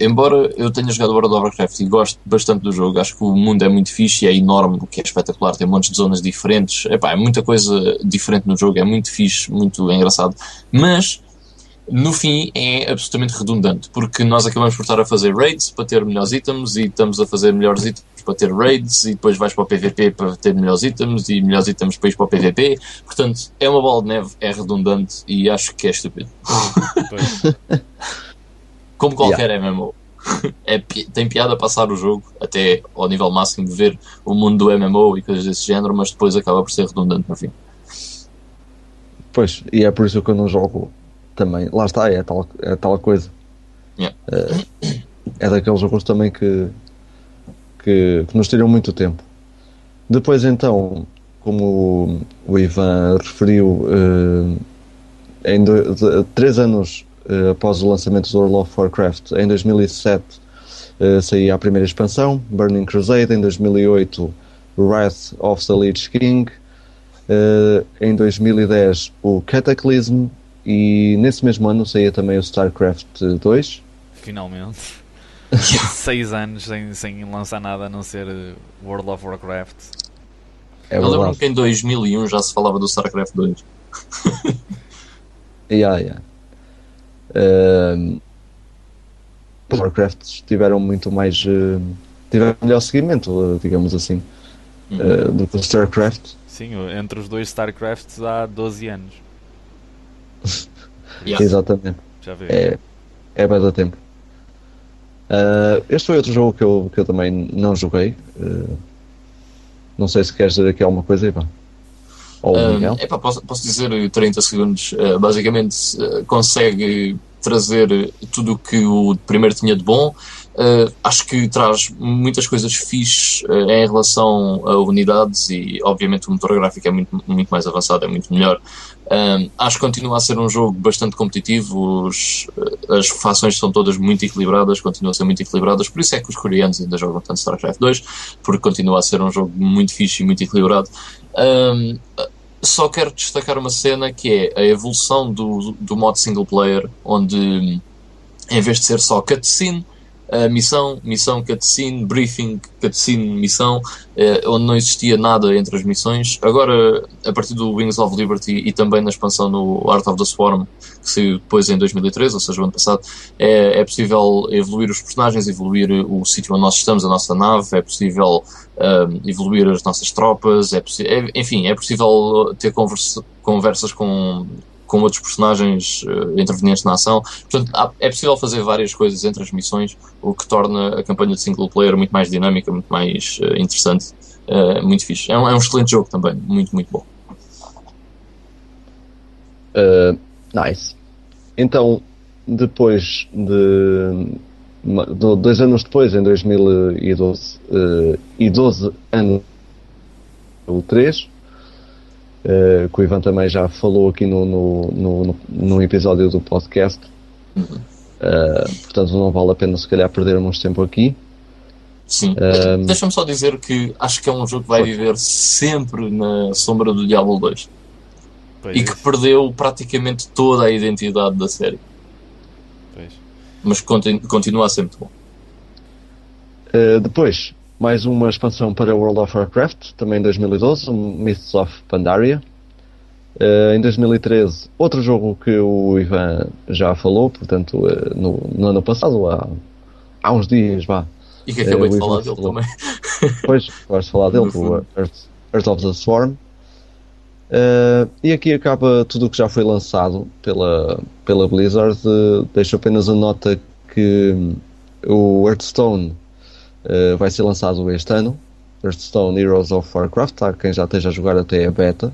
embora eu tenha jogado World of Warcraft e gosto bastante do jogo, acho que o mundo é muito fixe e é enorme, o que é espetacular, tem montes de zonas diferentes, epá, é muita coisa diferente no jogo, é muito fixe, muito engraçado, mas no fim é absolutamente redundante, porque nós acabamos por estar a fazer raids para ter melhores itens, e estamos a fazer melhores itens para ter raids, e depois vais para o PvP para ter melhores itens, e melhores itens para ir para o PvP, portanto é uma bola de neve, é redundante e acho que é estúpido. Como qualquer MMO. tem piada passar o jogo até ao nível máximo de ver o mundo do MMO e coisas desse género, mas depois acaba por ser redundante no fim. Pois, e é por isso que eu não jogo também. Lá está, é tal coisa. Yeah. É daqueles jogos também que nos tiram muito tempo. Depois então, como o Ivan referiu, em 3 anos após o lançamento do World of Warcraft, em 2007 saía a primeira expansão, Burning Crusade, em 2008 Wrath of the Lich King, em 2010 o Cataclysm, e nesse mesmo ano saía também o Starcraft 2. Finalmente. 6 anos sem lançar nada a não ser World of Warcraft. É, eu lembro-me que em 2001 já se falava do Starcraft 2. Yeah. Os Warcrafts tiveram muito mais... tiveram melhor seguimento, digamos assim, do que o Starcraft. Sim, entre os dois Starcrafts há 12 anos. Yeah. Exatamente. Já veio. É bem da tempo. Este foi outro jogo que eu também não joguei. Não sei se queres dizer aqui alguma coisa, Ivan. Ou Miguel? Posso dizer 30 segundos. Basicamente consegue trazer tudo o que o primeiro tinha de bom. Acho que traz muitas coisas fixes em relação a unidades e obviamente o motor gráfico é muito, muito mais avançado, é muito melhor. Acho que continua a ser um jogo bastante competitivo, as fações são todas muito equilibradas, continuam a ser muito equilibradas, por isso é que os coreanos ainda jogam tanto StarCraft 2, porque continua a ser um jogo muito fixe e muito equilibrado. Só quero destacar uma cena que é a evolução do modo single player, onde em vez de ser só cutscene, missão, cutscene, briefing, cutscene, missão, onde não existia nada entre as missões. Agora, a partir do Wings of Liberty e também na expansão no Art of the Swarm, que saiu depois em 2013, ou seja, o ano passado, é possível evoluir os personagens, evoluir o sítio onde nós estamos, a nossa nave, é possível evoluir as nossas tropas, enfim, é possível ter conversas com outros personagens intervenientes na ação. Portanto, é possível fazer várias coisas entre as missões, o que torna a campanha de single player muito mais dinâmica, muito mais interessante, muito fixe. É um excelente jogo também, muito, muito bom. Nice. Então, depois de 2 anos depois, em 2012, e 12 anos o 3, que o Ivan também já falou aqui no episódio do podcast. Portanto não vale a pena se calhar perdermos tempo aqui. Sim, deixa-me só dizer que acho que é um jogo que vai viver sempre na sombra do Diablo 2 e que perdeu praticamente toda a identidade da série, mas continua a ser muito bom. Depois mais uma expansão para World of Warcraft, também em 2012, Mists of Pandaria. Em 2013, outro jogo que o Ivan já falou, portanto, no ano passado, há uns dias, vá. E que acabei de falar dele também. Pois, vais falar dele, do Earth of the Swarm. E aqui acaba tudo o que já foi lançado pela Blizzard. Deixo apenas a nota que o Hearthstone vai ser lançado este ano, Hearthstone Heroes of Warcraft, há quem já esteja a jogar até a beta,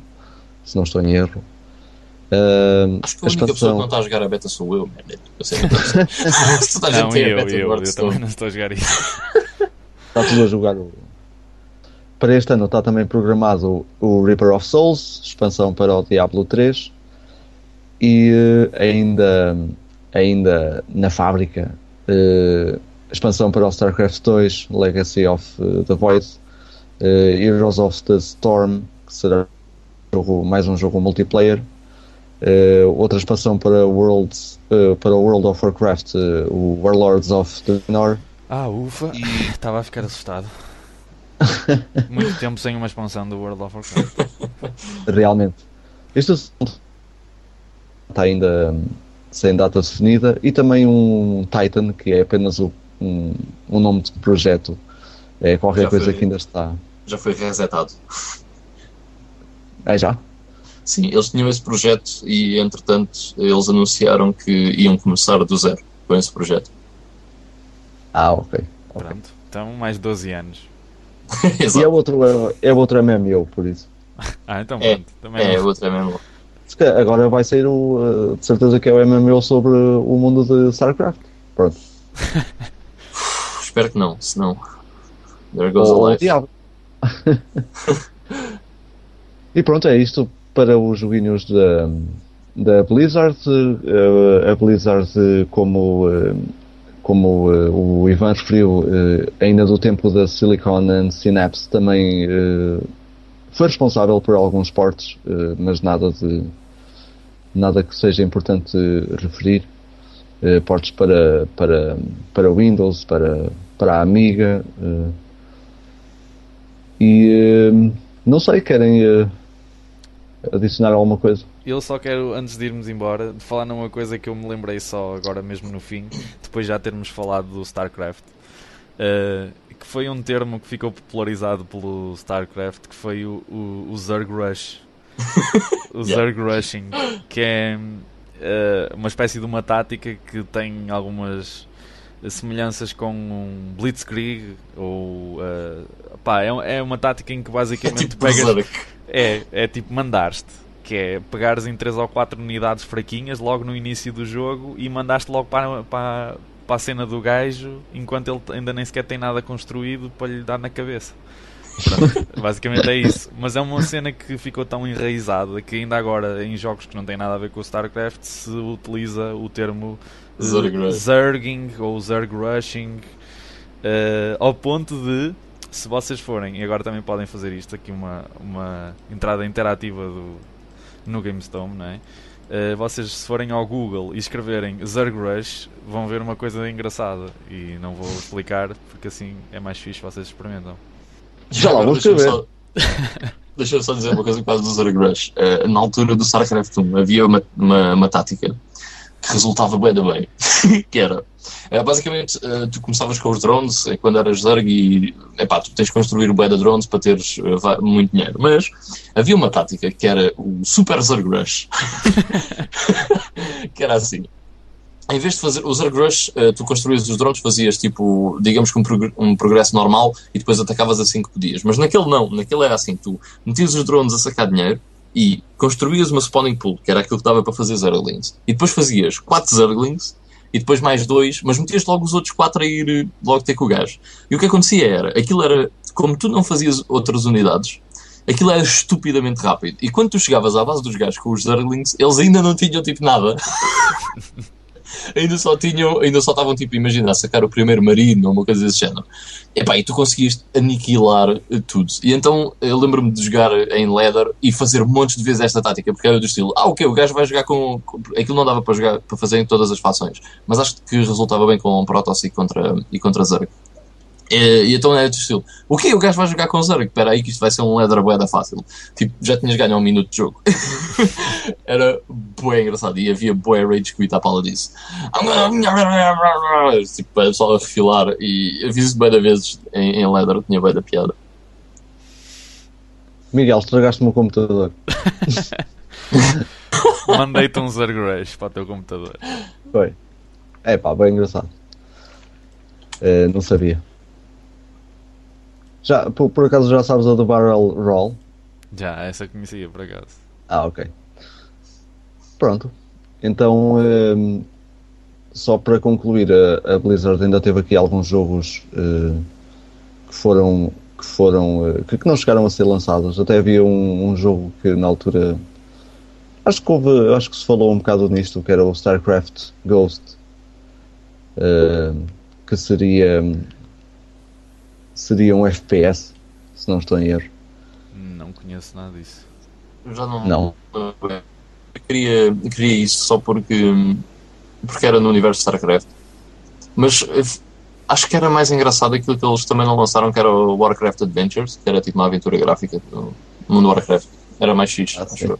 se não estou em erro. Acho que a única pessoa que não está a jogar a beta sou eu, man. Eu sei que eu também não estou a jogar isso. Está tudo a jogar. Para este ano está também programado o Reaper of Souls, expansão para o Diablo 3, e ainda na fábrica, expansão para o Starcraft 2, Legacy of the Void, Heroes of the Storm, que será mais um jogo multiplayer, outra expansão para o World of Warcraft, o Warlords of Draenor. Ufa, estava a ficar assustado. Muito tempo sem uma expansão do World of Warcraft. Realmente. Este está ainda sem data definida, e também um Titan, que é apenas um nome de projeto, é qualquer coisa que ainda está. Já foi resetado. É já? Sim, eles tinham esse projeto e entretanto eles anunciaram que iam começar do zero com esse projeto. Ah, ok. Pronto, então mais 12 anos. E é outro MMO, por isso. Ah, então pronto. É outro MMO. Agora vai sair o... de certeza que é o MMO sobre o mundo de Starcraft. Pronto. Espero que não, senão... There goes a life. Diablo. E pronto, é isto para os joguinhos da Blizzard. A Blizzard, como o Ivan referiu, ainda do tempo da Silicon and Synapse, também foi responsável por alguns portes, mas nada que seja importante referir. Portes para Windows, para a Amiga. E não sei, querem adicionar alguma coisa? Eu só quero, antes de irmos embora, de falar numa coisa que eu me lembrei só agora mesmo no fim, depois já termos falado do StarCraft, que foi um termo que ficou popularizado pelo StarCraft, que foi o Zerg Rush. O Zerg Rushing, que é uma espécie de uma tática que tem algumas semelhanças com um Blitzkrieg ou... é uma tática em que basicamente tipo pegas... É tipo mandaste, que é pegares em 3 ou 4 unidades fraquinhas logo no início do jogo e mandaste logo para a cena do gajo enquanto ele ainda nem sequer tem nada construído para lhe dar na cabeça. Pronto, basicamente é isso. Mas é uma cena que ficou tão enraizada que ainda agora em jogos que não têm nada a ver com o StarCraft se utiliza o termo Zerging ou Zerg Rushing, ao ponto de, se vocês forem, e agora também podem fazer isto aqui, uma entrada interativa no GameStone, não é? Vocês, se forem ao Google e escreverem Zerg Rush, vão ver uma coisa engraçada e não vou explicar porque assim é mais fixe, vocês experimentam. Já lá vou escrever. Deixa-me só dizer uma coisa que faz do Zerg Rush. Na altura do StarCraft 1 havia uma tática que resultava bem, que era... basicamente, tu começavas com os drones quando eras Zerg e tu tens de construir o bué de drones para teres muito dinheiro, mas havia uma tática que era o Super Zerg Rush. Que era assim: em vez de fazer o Zerg Rush, tu construías os drones, fazias tipo, digamos que um progresso normal e depois atacavas assim que podias, mas naquele era assim: tu metias os drones a sacar dinheiro e construías uma spawning pool, que era aquilo que dava para fazer Zerglings, e depois fazias 4 Zerglings e depois mais 2, mas metias logo os outros 4 a ir logo ter com o gajo. E o que acontecia era, aquilo era, como tu não fazias outras unidades, aquilo era estupidamente rápido. E quando tu chegavas à base dos gajos com os Zerglings, eles ainda não tinham tipo nada. ainda só estavam tipo, imagina, a sacar o primeiro marino ou uma coisa desse género. E tu conseguiste aniquilar tudo. E então eu lembro-me de jogar em ladder e fazer montes de vezes esta tática, porque era do estilo, o gajo vai jogar com... Aquilo não dava para jogar, para fazer em todas as fações, mas acho que resultava bem com Protoss e contra Zerg. E então era do estilo, o gajo vai jogar com Zerg? Espera aí que isto vai ser um ladder bué da fácil. Tipo, já tinhas ganho um minuto de jogo. Era bué engraçado. E havia bué rage quit à pala disso. Tipo, era só a filar. E eu fiz isso bué da vezes em ladder. Tinha bué da piada. Miguel, estragaste-me o computador. Mandei-te um Zerg Rush para o teu computador. Foi. Bem engraçado. Não sabia. Já, por acaso já sabes a do Barrel Roll? Já, essa conhecia por acaso. Ah, ok. Pronto. Então, só para concluir, a Blizzard ainda teve aqui alguns jogos que não chegaram a ser lançados. Até havia um jogo que na altura acho que se falou um bocado nisto, que era o Starcraft Ghosts, que seria um FPS, se não estou em erro. Não conheço nada disso. Já não. Eu queria isso só porque era no universo de StarCraft. Mas acho que era mais engraçado aquilo que eles também não lançaram, que era o Warcraft Adventures, que era tipo uma aventura gráfica no mundo Warcraft. Era mais fixe, acho eu.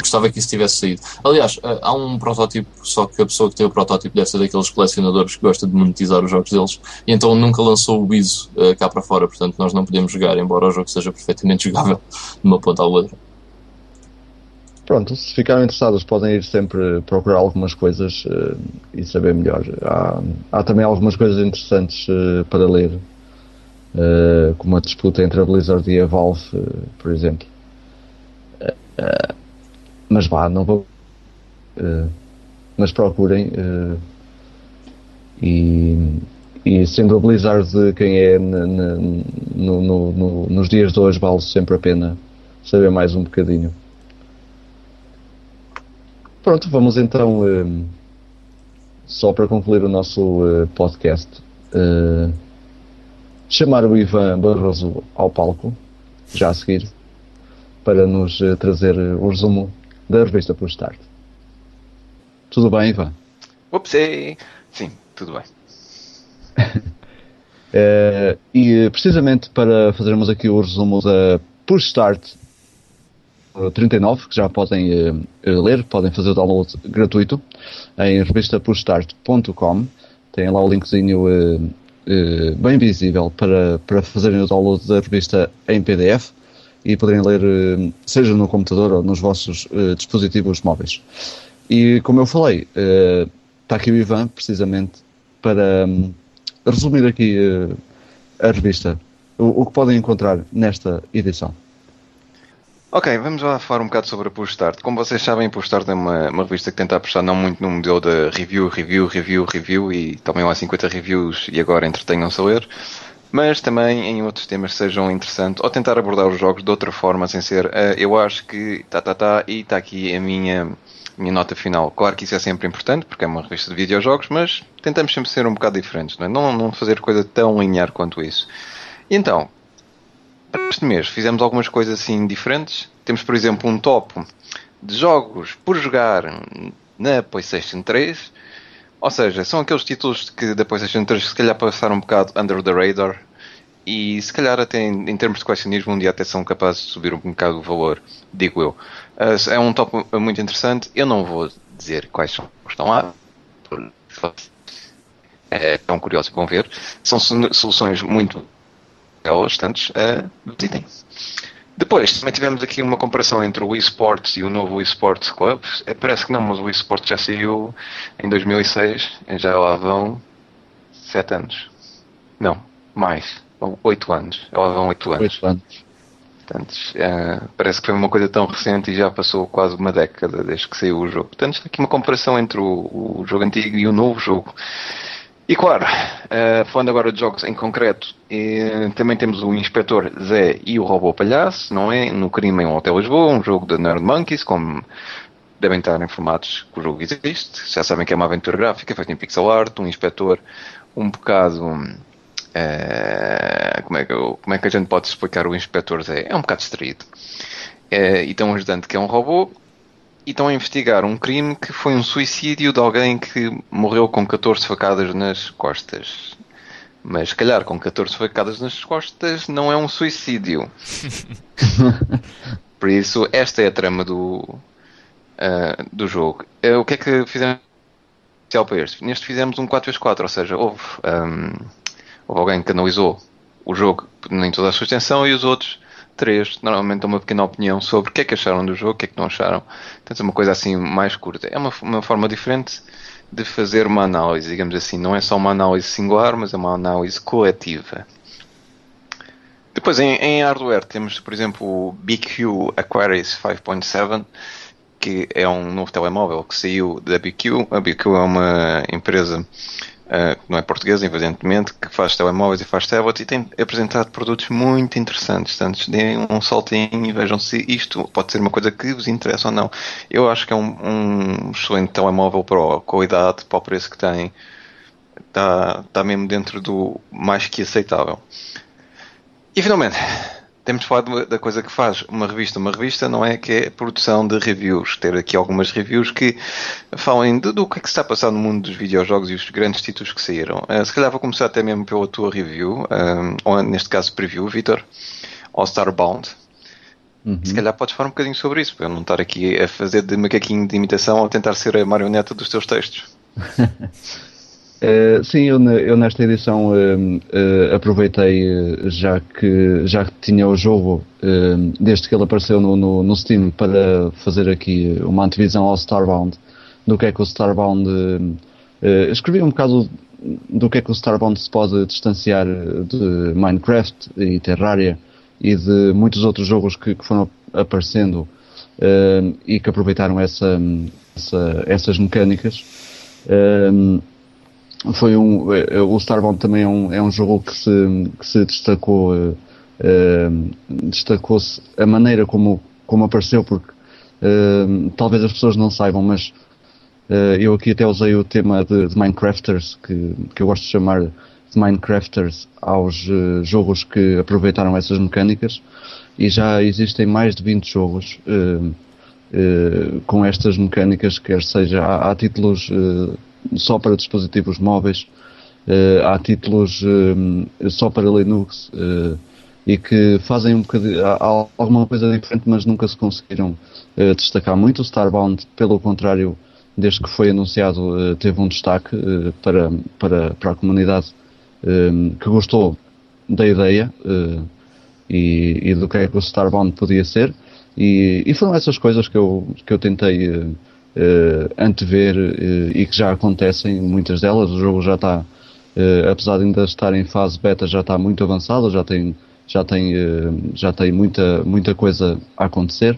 Gostava que isso tivesse saído. Aliás, há um protótipo, só que a pessoa que tem o protótipo deve ser daqueles colecionadores que gosta de monetizar os jogos deles, e então nunca lançou o ISO cá para fora, portanto nós não podemos jogar, embora o jogo seja perfeitamente jogável de uma ponta à outra. pronto, se ficarem interessados podem ir sempre procurar algumas coisas e saber melhor. Há também algumas coisas interessantes para ler, como a disputa entre a Blizzard e a Valve, por exemplo. Mas vá, não vou... mas procurem, e sendo a Blizzard quem é nos dias de hoje, vale sempre a pena saber mais um bocadinho. Pronto, vamos então, só para concluir o nosso podcast, chamar o Ivan Barroso ao palco, já a seguir, para nos trazer o resumo da revista Push Start. Tudo bem, Ivan? Upsê! Sim, tudo bem. E precisamente para fazermos aqui o resumo da Push Start 39, que já podem ler, podem fazer o download gratuito em revistapushstart.com. Tem lá o linkzinho bem visível para fazerem o download da revista em PDF e poderem ler, seja no computador ou nos vossos dispositivos móveis. E como eu falei, está aqui o Ivan precisamente para resumir aqui a revista, o que podem encontrar nesta edição. Ok, vamos lá falar um bocado sobre a Push Start. Como vocês sabem, a Push Start é uma revista que tenta apostar não muito no modelo de review, e também há 50 reviews e agora entretenham-se a ler, mas também em outros temas que sejam interessantes, ou tentar abordar os jogos de outra forma, sem ser eu acho que e está aqui a minha nota final. Claro que isso é sempre importante, porque é uma revista de videojogos, mas tentamos sempre ser um bocado diferentes, não é? Não fazer coisa tão linear quanto isso. E então, este mês fizemos algumas coisas assim diferentes. Temos, por exemplo, um top de jogos por jogar na PlayStation 3, ou seja, são aqueles títulos que da PlayStation 3 que se calhar passaram um bocado under the radar, e se calhar até em termos de colecionismo um dia até são capazes de subir um bocado o valor, digo eu. É um top muito interessante. Eu não vou dizer quais são que estão lá, é tão curioso que vão ver. São soluções muito bastantes, visitem. Depois também tivemos aqui uma comparação entre o Wii Sports e o novo Wii Sports Club. Parece que não, mas o Wii Sports já saiu em 2006, já lá vão 7 anos. Não, mais. 8 anos. Já lá vão 8 anos. Portanto, parece que foi uma coisa tão recente e já passou quase uma década desde que saiu o jogo. Portanto, está aqui uma comparação entre o jogo antigo e o novo jogo. E claro, falando agora de jogos em concreto, também temos o Inspetor Zé e o Robô Palhaço, não é? No Crime em um Hotel Lisboa, um jogo da Nerd Monkeys, como devem estar informados que o jogo existe. Já sabem que é uma aventura gráfica, feita em pixel art, um inspetor um bocado... como é que a gente pode explicar o Inspetor Zé? É um bocado distraído. E tem um ajudante que é um robô, e estão a investigar um crime que foi um suicídio de alguém que morreu com 14 facadas nas costas. Mas se calhar com 14 facadas nas costas não é um suicídio. Por isso, esta é a trama do jogo. O que é que fizemos especial para este? Neste fizemos um 4x4, ou seja, houve alguém que analisou o jogo em toda a sua extensão, e os outros 3 normalmente dão uma pequena opinião sobre o que é que acharam do jogo, o que é que não acharam. Portanto, é uma coisa assim mais curta. É uma forma diferente de fazer uma análise, digamos assim. Não é só uma análise singular, mas é uma análise coletiva. Depois, em hardware, temos, por exemplo, o BQ Aquaris 5.7, que é um novo telemóvel que saiu da BQ. A BQ é uma empresa... não é portuguesa, evidentemente, que faz telemóveis e faz tablets, e tem apresentado produtos muito interessantes. Portanto, deem um saltinho e vejam se isto pode ser uma coisa que vos interessa ou não. Eu acho que é um excelente telemóvel para a qualidade, para o preço que tem. Está mesmo dentro do mais que aceitável. E finalmente, temos de falar da coisa que faz uma revista, não é? Que é a produção de reviews. Ter aqui algumas reviews que falem do que é que se está a passar no mundo dos videojogos e os grandes títulos que saíram. Se calhar vou começar até mesmo pela tua review, ou neste caso preview, Vitor, ao Starbound. Uhum. Se calhar podes falar um bocadinho sobre isso, para eu não estar aqui a fazer de macaquinho de imitação ou tentar ser a marioneta dos teus textos. Sim, eu nesta edição aproveitei, já que tinha o jogo, desde que ele apareceu no Steam, para fazer aqui uma antevisão ao Starbound, do que é que o Starbound... escrevi um bocado do que é que o Starbound se pode distanciar de Minecraft e Terraria e de muitos outros jogos que foram aparecendo e que aproveitaram essas mecânicas. O Starbound também é um jogo que se destacou, destacou-se a maneira como apareceu, porque talvez as pessoas não saibam, mas eu aqui até usei o tema de Minecrafters, que eu gosto de chamar de Minecrafters aos jogos que aproveitaram essas mecânicas, e já existem mais de 20 jogos com estas mecânicas, quer seja, há títulos só para dispositivos móveis, há títulos só para Linux, e que fazem um bocadinho alguma coisa diferente, mas nunca se conseguiram destacar muito. O Starbound, pelo contrário, desde que foi anunciado, teve um destaque para a comunidade que gostou da ideia e do que é que o Starbound podia ser, e foram essas coisas que eu tentei antever e que já acontecem, muitas delas. O jogo já está, apesar de ainda estar em fase beta, já está muito avançado, já tem muita coisa a acontecer.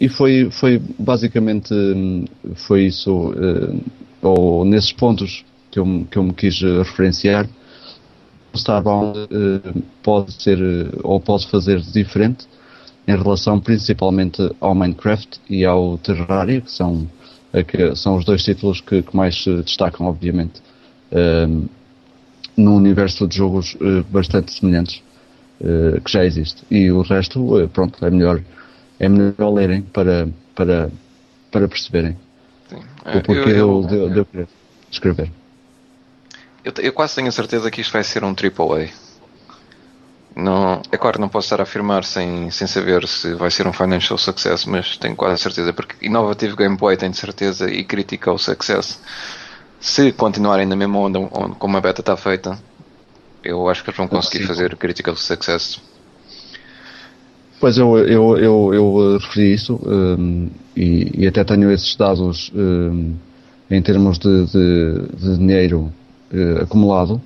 E foi basicamente foi isso, ou nesses pontos que eu me quis referenciar. O Starbound pode ser ou pode fazer diferente em relação principalmente ao Minecraft e ao Terraria, que são os dois títulos que mais se destacam, obviamente, num universo de jogos bastante semelhantes que já existe. E o resto, pronto, é melhor lerem para perceberem. Sim. O porquê eu querer escrever. Eu quase tenho a certeza que isto vai ser um AAA. Não, é claro, não posso estar a afirmar sem saber se vai ser um financial success, mas tenho quase a certeza, porque Innovative Gameplay tem de certeza e Critical Success. Se continuarem na mesma onda como a beta está feita, eu acho que eles vão conseguir fazer Critical Success. Pois, eu referi isso, e até tenho esses dados em termos de dinheiro acumulado,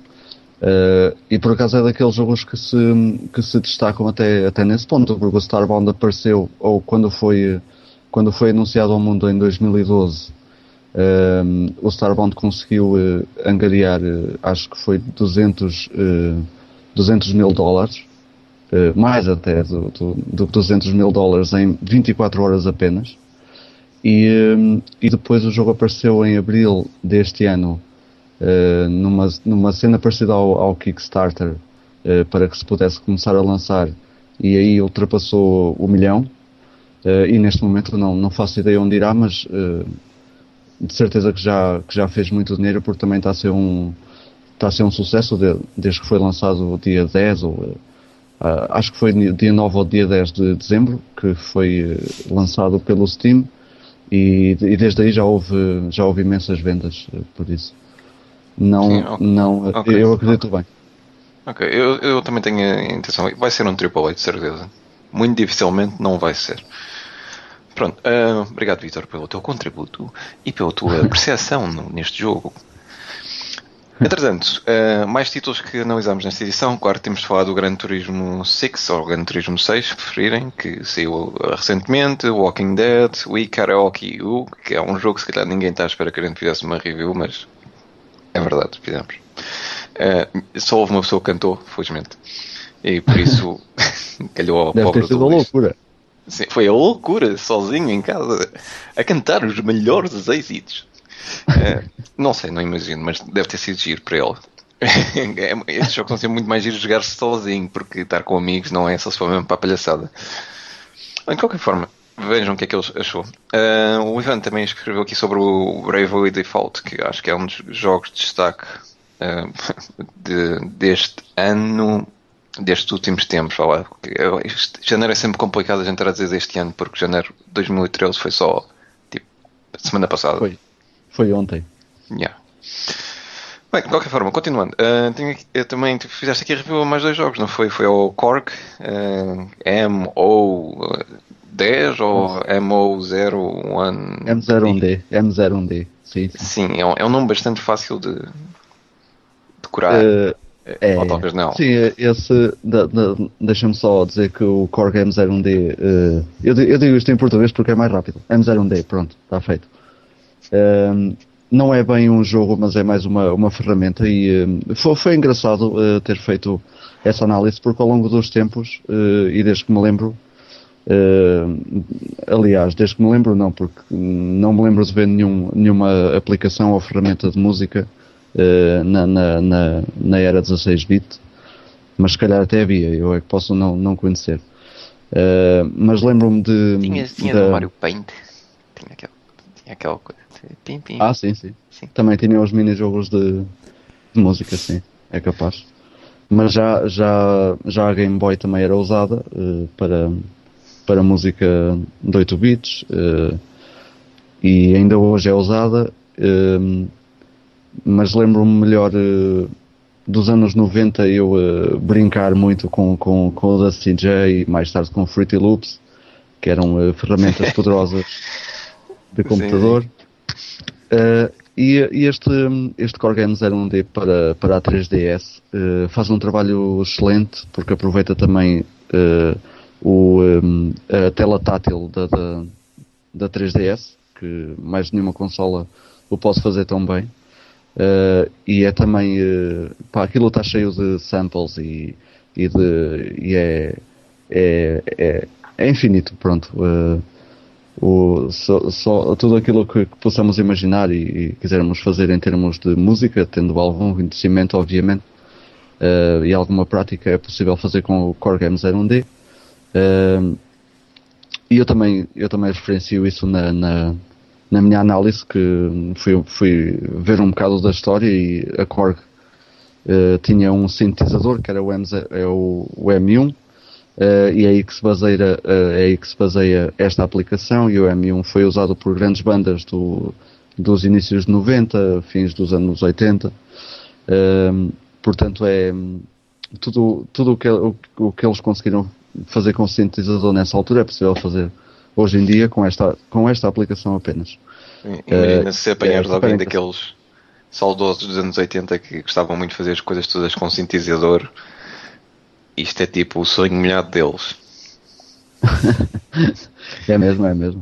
e por acaso é daqueles jogos que se destacam até nesse ponto, porque o Starbound apareceu, ou quando foi anunciado ao mundo em 2012, o Starbound conseguiu angariar, acho que foi $200 mil, mais até do que $200 mil em 24 horas apenas, e depois o jogo apareceu em abril deste ano, numa cena parecida ao Kickstarter, para que se pudesse começar a lançar, e aí ultrapassou $1 milhão, e neste momento não faço ideia onde irá, mas de certeza que já fez muito dinheiro, porque também está a ser um sucesso desde que foi lançado o dia 10 ou... acho que foi dia 9 ou dia 10 de dezembro que foi lançado pelo Steam, e desde aí já houve imensas vendas, por isso não, sim, okay. Não, okay. Eu acredito bem. Ok, eu também tenho a intenção, vai ser um AAA de certeza, muito dificilmente não vai ser. Pronto, obrigado Vítor pelo teu contributo e pela tua percepção neste jogo. Entretanto, mais títulos que analisámos nesta edição. Claro, temos de falar do Gran Turismo 6, ou Gran Turismo 6, se preferirem, que saiu recentemente, Walking Dead, We Karaoke U, que é um jogo que se calhar ninguém está à espera que a gente fizesse uma review, mas é verdade, fizemos. Só houve uma pessoa que cantou, felizmente, e por isso calhou ao pobre. Deve ter sido uma loucura. Sim, foi a loucura, sozinho em casa, a cantar os melhores êxitos. Não sei, não imagino, mas deve ter sido giro para ele. Estes jogos vão ser muito mais giro jogar-se sozinho, porque estar com amigos não é, só se for mesmo para a palhaçada. De qualquer forma, vejam o que é que ele achou. O Ivan também escreveu aqui sobre o Bravely Default, que acho que é um dos jogos de destaque deste ano, destes últimos tempos. Janeiro é sempre complicado a gente estar a dizer este ano, porque janeiro de 2013 foi só, tipo, semana passada. Foi ontem. Yeah. Bem, de qualquer forma, continuando, também tu fizeste aqui a review a mais dois jogos, não foi? Foi ao Cork, MO10 ou MO01... M01D, sim. Sim, é um nome bastante fácil de decorar, ou talvez não. Sim, esse, deixa-me só dizer que o Cork M01D, eu digo isto em português porque é mais rápido, M01D, pronto, está feito. Não é bem um jogo, mas é mais uma ferramenta e foi engraçado ter feito essa análise, porque ao longo dos tempos, e desde que me lembro, aliás, desde que me lembro não, porque não me lembro de ver nenhuma aplicação ou ferramenta de música na era 16-bit, mas se calhar até havia, eu é que posso não conhecer. Mas lembro-me de... Tinha do Mario Paint, tinha aquela coisa. Pim, pim. Ah, sim. Também tinha os minijogos de música, sim, é capaz. Mas já a Game Boy também era usada para música de 8 bits e ainda hoje é usada, mas lembro-me melhor dos anos 90 eu brincar muito com o Dusty J e mais tarde com o Fruity Loops, que eram ferramentas poderosas de computador. Sim. E este Korg M01D para a 3DS faz um trabalho excelente, porque aproveita também a tela tátil da 3DS, que mais nenhuma consola o pode fazer tão bem, e é também aquilo está cheio de samples e é infinito, pronto. Só tudo aquilo que possamos imaginar e quisermos fazer em termos de música, tendo algum conhecimento, obviamente, e alguma prática, é possível fazer com o Korg M01D. E eu também referencio isso na minha análise, que fui ver um bocado da história, e a Korg tinha um sintetizador que era o M1. E é aí que se baseia esta aplicação, e o M1 foi usado por grandes bandas dos inícios de 90, fins dos anos 80, portanto é tudo o que eles conseguiram fazer com o sintetizador nessa altura é possível fazer hoje em dia com esta aplicação apenas. Imagina se apanhares alguém daqueles saudosos dos anos 80 que gostavam muito de fazer as coisas todas com sintetizador. Isto é tipo o sonho molhado deles. É mesmo.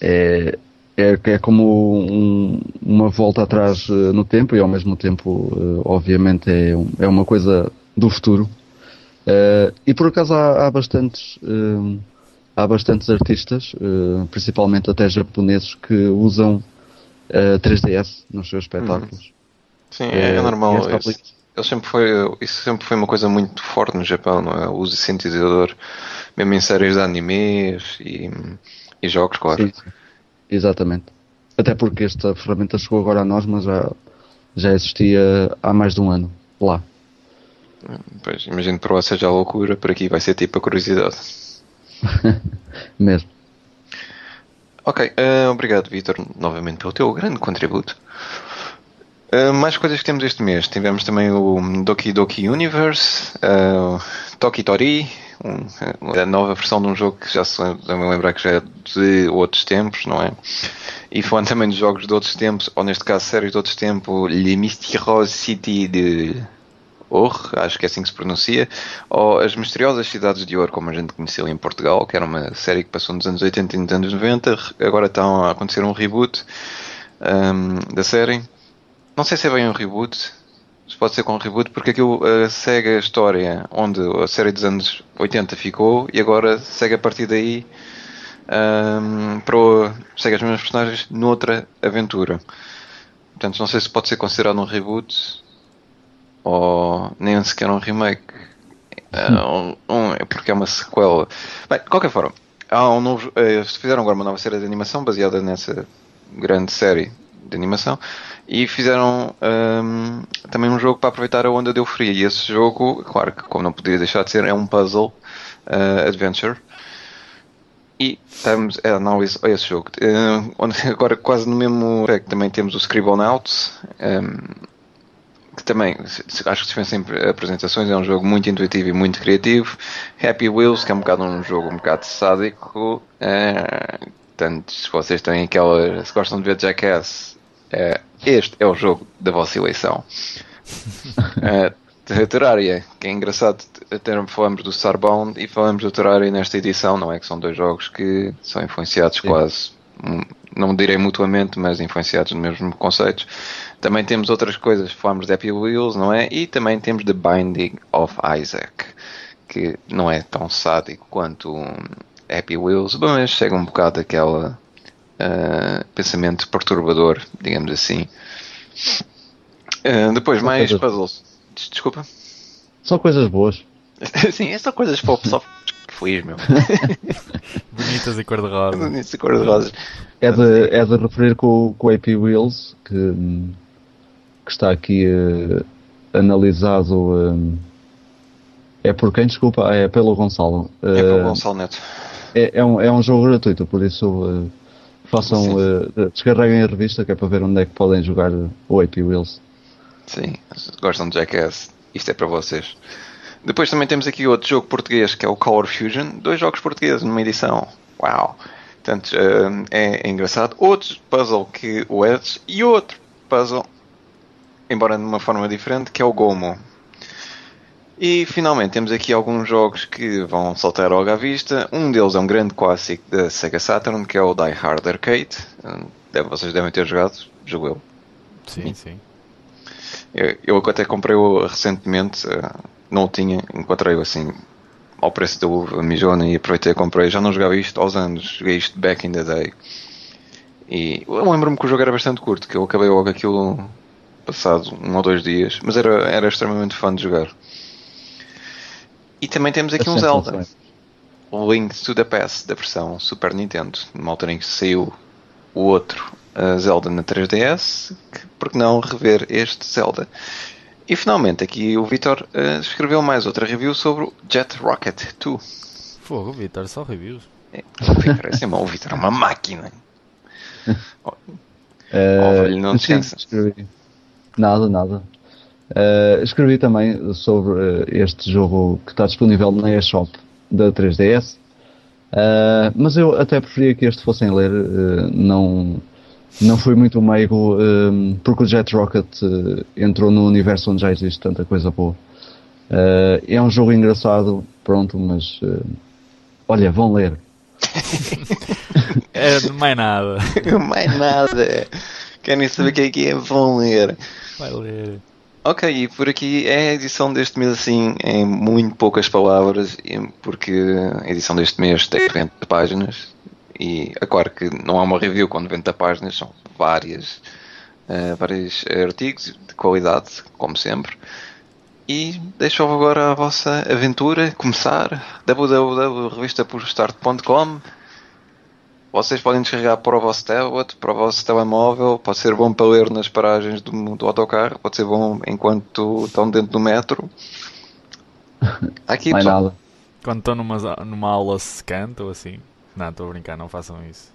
É como uma volta atrás no tempo, e ao mesmo tempo, obviamente, é uma coisa do futuro. E por acaso há bastantes artistas, principalmente até japoneses, que usam 3DS nos seus espetáculos. Sim, é normal. Isso sempre foi uma coisa muito forte no Japão, não é? O uso de sintetizador, mesmo em séries de animes e jogos, claro. Sim. Exatamente. Até porque esta ferramenta chegou agora a nós, mas já existia há mais de um ano, lá. Pois, imagino que para lá seja a loucura, por aqui vai ser tipo a curiosidade. Mesmo. Ok, obrigado, Vítor, novamente pelo teu grande contributo. Mais coisas que temos este mês. Tivemos também o Doki Doki Universe, Toki Tori, a nova versão de um jogo que já se lembra que já é de outros tempos, não é? E falando também de jogos de outros tempos, ou neste caso séries de outros tempos, Le Mysterious City de Or, acho que é assim que se pronuncia, ou As Misteriosas Cidades de Or, como a gente conheceu em Portugal, que era uma série que passou nos anos 80 e nos anos 90, agora estão a acontecer um reboot da série. Não sei se é bem um reboot, se pode ser com um reboot, porque aquilo segue a história onde a série dos anos 80 ficou, e agora segue a partir daí, segue as mesmas personagens noutra aventura. Portanto, não sei se pode ser considerado um reboot, ou nem sequer um remake, porque é uma sequela. Bem, de qualquer forma, fizeram agora uma nova série de animação baseada nessa grande série de animação, e fizeram também um jogo para aproveitar a onda de euforia, e esse jogo, claro que como não poderia deixar de ser, é um puzzle adventure, e temos a análise a esse jogo, onde agora quase no mesmo aspecto também temos o Scribblenauts, também, acho que se vê sempre apresentações, é um jogo muito intuitivo e muito criativo. Happy Wheels, que é um jogo um bocado sádico, portanto, se vocês têm aquela, se gostam de ver Jackass, este é o jogo da vossa eleição. Terraria, que é engraçado, falamos do Starbound e falamos do Terraria nesta edição, não é que são dois jogos que são influenciados quase, não direi mutuamente, mas influenciados no mesmo conceito. Também temos outras coisas, falamos de Happy Wheels, não é? E também temos The Binding of Isaac, que não é tão sádico quanto Happy Wheels, mas chega um bocado aquele pensamento perturbador, digamos assim. Depois mais puzzles. Desculpa. São coisas boas. Sim, são coisas para o pessoal feliz, meu. Bonitas e cor-de-rosa. Bonitas e cor-de-rosa. É de referir com o AP Wheels, que está aqui analisado. É por quem? Desculpa. É pelo Gonçalo. É pelo Gonçalo Neto. É um jogo gratuito, por isso façam, descarreguem a revista, que é para ver onde é que podem jogar o AP Wheels. Sim, gostam de Jackass, isto é para vocês. Depois também temos aqui outro jogo português, que é o Color Fusion. Dois jogos portugueses numa edição. Uau! Portanto, é engraçado. Outro puzzle que o Edge e outro puzzle, embora de uma forma diferente, que é o Gomo. E finalmente temos aqui alguns jogos que vão saltar logo à vista. Um deles é um grande clássico da Sega Saturn, que é o Die Hard Arcade. Vocês devem ter jogado, jogo eu. Sim, sim. Eu até comprei-o recentemente, não o tinha, encontrei-o assim ao preço da uva, mijona, e aproveitei e comprei. Já não jogava isto aos anos, joguei isto back in the day. E eu lembro-me que o jogo era bastante curto, que eu acabei logo aquilo passado 1 ou 2 dias, mas era extremamente fã de jogar. E também temos aqui um Zelda, o Link to the Past, da versão Super Nintendo, numa altura em que saiu o outro Zelda na 3DS, porque não rever este Zelda. E finalmente aqui o Vitor escreveu mais outra review sobre o Jet Rocket 2. Fogo, Vitor, só reviews. O Vitor é uma máquina. Velho, não descansa. Nada. Escrevi também sobre este jogo que está disponível na eShop da 3DS, mas eu até preferia que este fossem ler, não fui muito meigo, porque o Jet Rocket entrou num universo onde já existe tanta coisa boa. É um jogo engraçado, pronto, mas olha, vão ler. Mais nada. Querem saber o que é? Vão ler. Vai ler. Ok, e por aqui é a edição deste mês, assim, em muito poucas palavras, porque a edição deste mês tem 20 páginas. E é claro que não há uma review com 90 páginas, são vários artigos de qualidade, como sempre. E deixo-vos agora a vossa aventura começar. www.revistapurstart.com. Vocês podem descarregar para o vosso tablet, para o vosso telemóvel. Pode ser bom para ler nas paragens do autocarro, pode ser bom enquanto estão dentro do metro. Aqui, mais nada. Quando estão numa aula secante ou assim. Não, estou a brincar, não façam isso.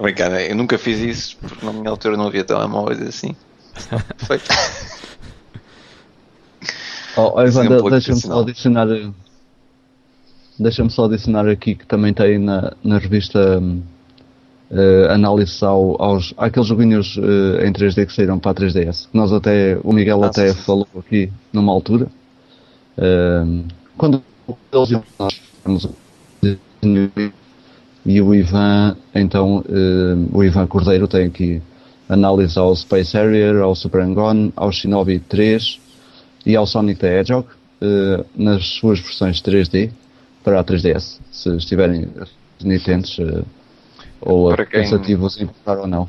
Brincar, eu nunca fiz isso porque na minha altura não havia telemóveis assim. Perfeito. Evandro, deixa-me só adicionar aqui que também tem na revista análise àqueles joguinhos em 3D que saíram para a 3DS. Nós até, o Miguel até falou aqui numa altura. Quando eles iam, nós temos e o Ivan, então o Ivan Cordeiro tem aqui análise ao Space Harrier, ao Super Hang-On, ao Shinobi 3 e ao Sonic the Hedgehog nas suas versões 3D para a 3DS, se estiverem renitentes ou pensativos em comprar ou não.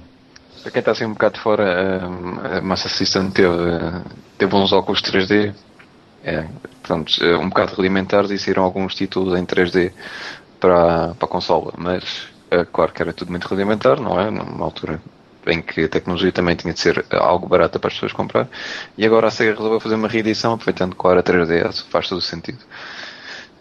Para quem está assim um bocado de fora, a Master System teve uns óculos 3D. Portanto, um bocado rudimentares, e saíram alguns títulos em 3D para a consola, mas claro que era tudo muito rudimentar, não é? Numa altura em que a tecnologia também tinha de ser algo barata para as pessoas comprar, e agora a Sega resolveu fazer uma reedição, aproveitando, claro, a 3DS, faz todo o sentido.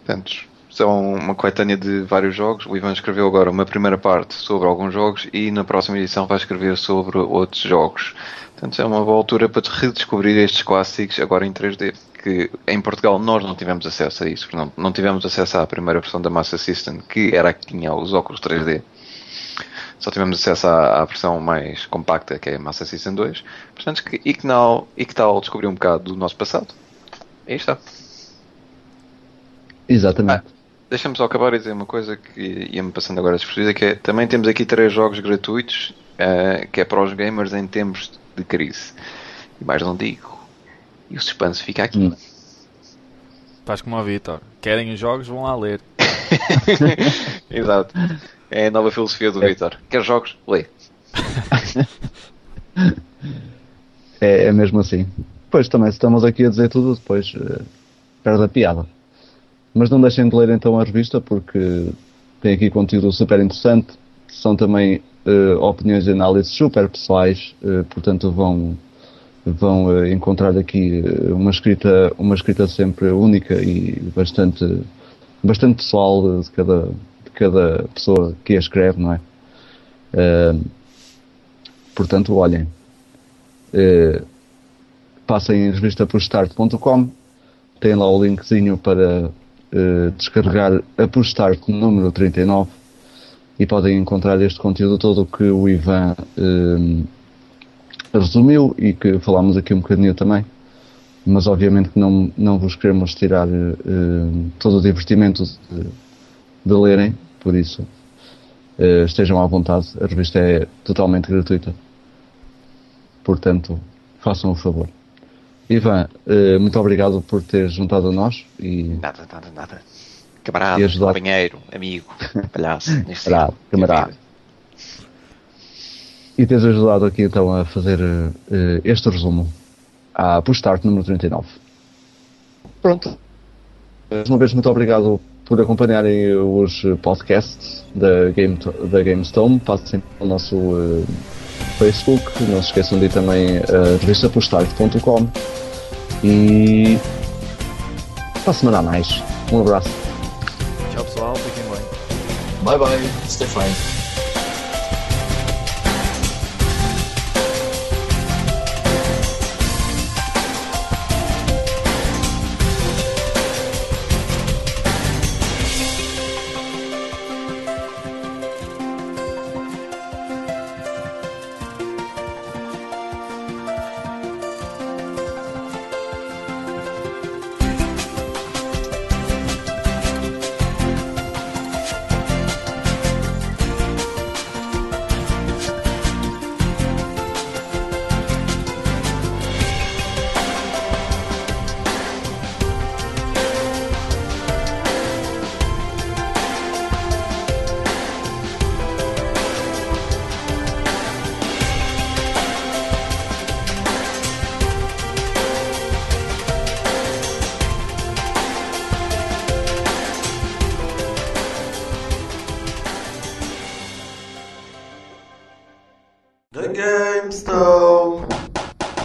Portanto, São uma coletânea de vários jogos. O Ivan escreveu agora uma primeira parte sobre alguns jogos e na próxima edição vai escrever sobre outros jogos. Portanto, é uma boa altura para redescobrir estes clássicos agora em 3D, que em Portugal nós não tivemos acesso a isso, portanto, não tivemos acesso à primeira versão da Master System, que era a que tinha os óculos 3D. Só tivemos acesso à versão mais compacta, que é a Master System 2. Portanto, que tal descobrir um bocado do nosso passado? Aí está. Exatamente. Deixa-me só acabar e dizer uma coisa que ia-me passando agora despercebida, que é, também temos aqui 3 jogos gratuitos, que é para os gamers em tempos de crise. E mais não digo. E o suspense fica aqui. Faz como o Vitor. Querem os jogos, vão lá ler. Exato. É a nova filosofia do Vitor. Quer jogos? Lê. É mesmo assim. Pois também, se estamos aqui a dizer tudo, depois perde a piada. Mas não deixem de ler então a revista, porque tem aqui conteúdo super interessante. São também opiniões e análises super pessoais, portanto vão encontrar aqui uma escrita sempre única e bastante pessoal de cada pessoa que a escreve, não é? Portanto, olhem, passem a revista por start.com, tem lá o linkzinho para descarregar a postar com o número 39 e podem encontrar este conteúdo todo que o Ivan resumiu e que falámos aqui um bocadinho também, mas obviamente que não vos queremos tirar todo o divertimento de lerem, por isso estejam à vontade, a revista é totalmente gratuita, portanto façam o favor. Ivan, muito obrigado por teres juntado a nós e... Nada. Camarada, companheiro, amigo, palhaço. Camarada. E teres ajudado aqui então a fazer este resumo à Postart número 39. Pronto. Mais uma vez, muito obrigado por acompanharem os podcasts da GameStone. Passem pelo nosso... Facebook, não se esqueçam de ir também a revistapostart.com e para a semana a mais. Um abraço. Tchau pessoal, fiquem bem. Bye bye, stay fine.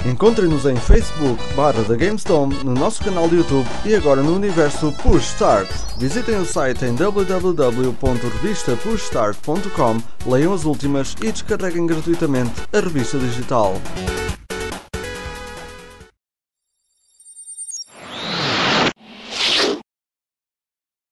Encontre-nos em facebook.com/TheGameStone, no nosso canal de YouTube e agora no universo Push Start. Visitem o site em www.revistapushstart.com, leiam as últimas e descarreguem gratuitamente a revista digital.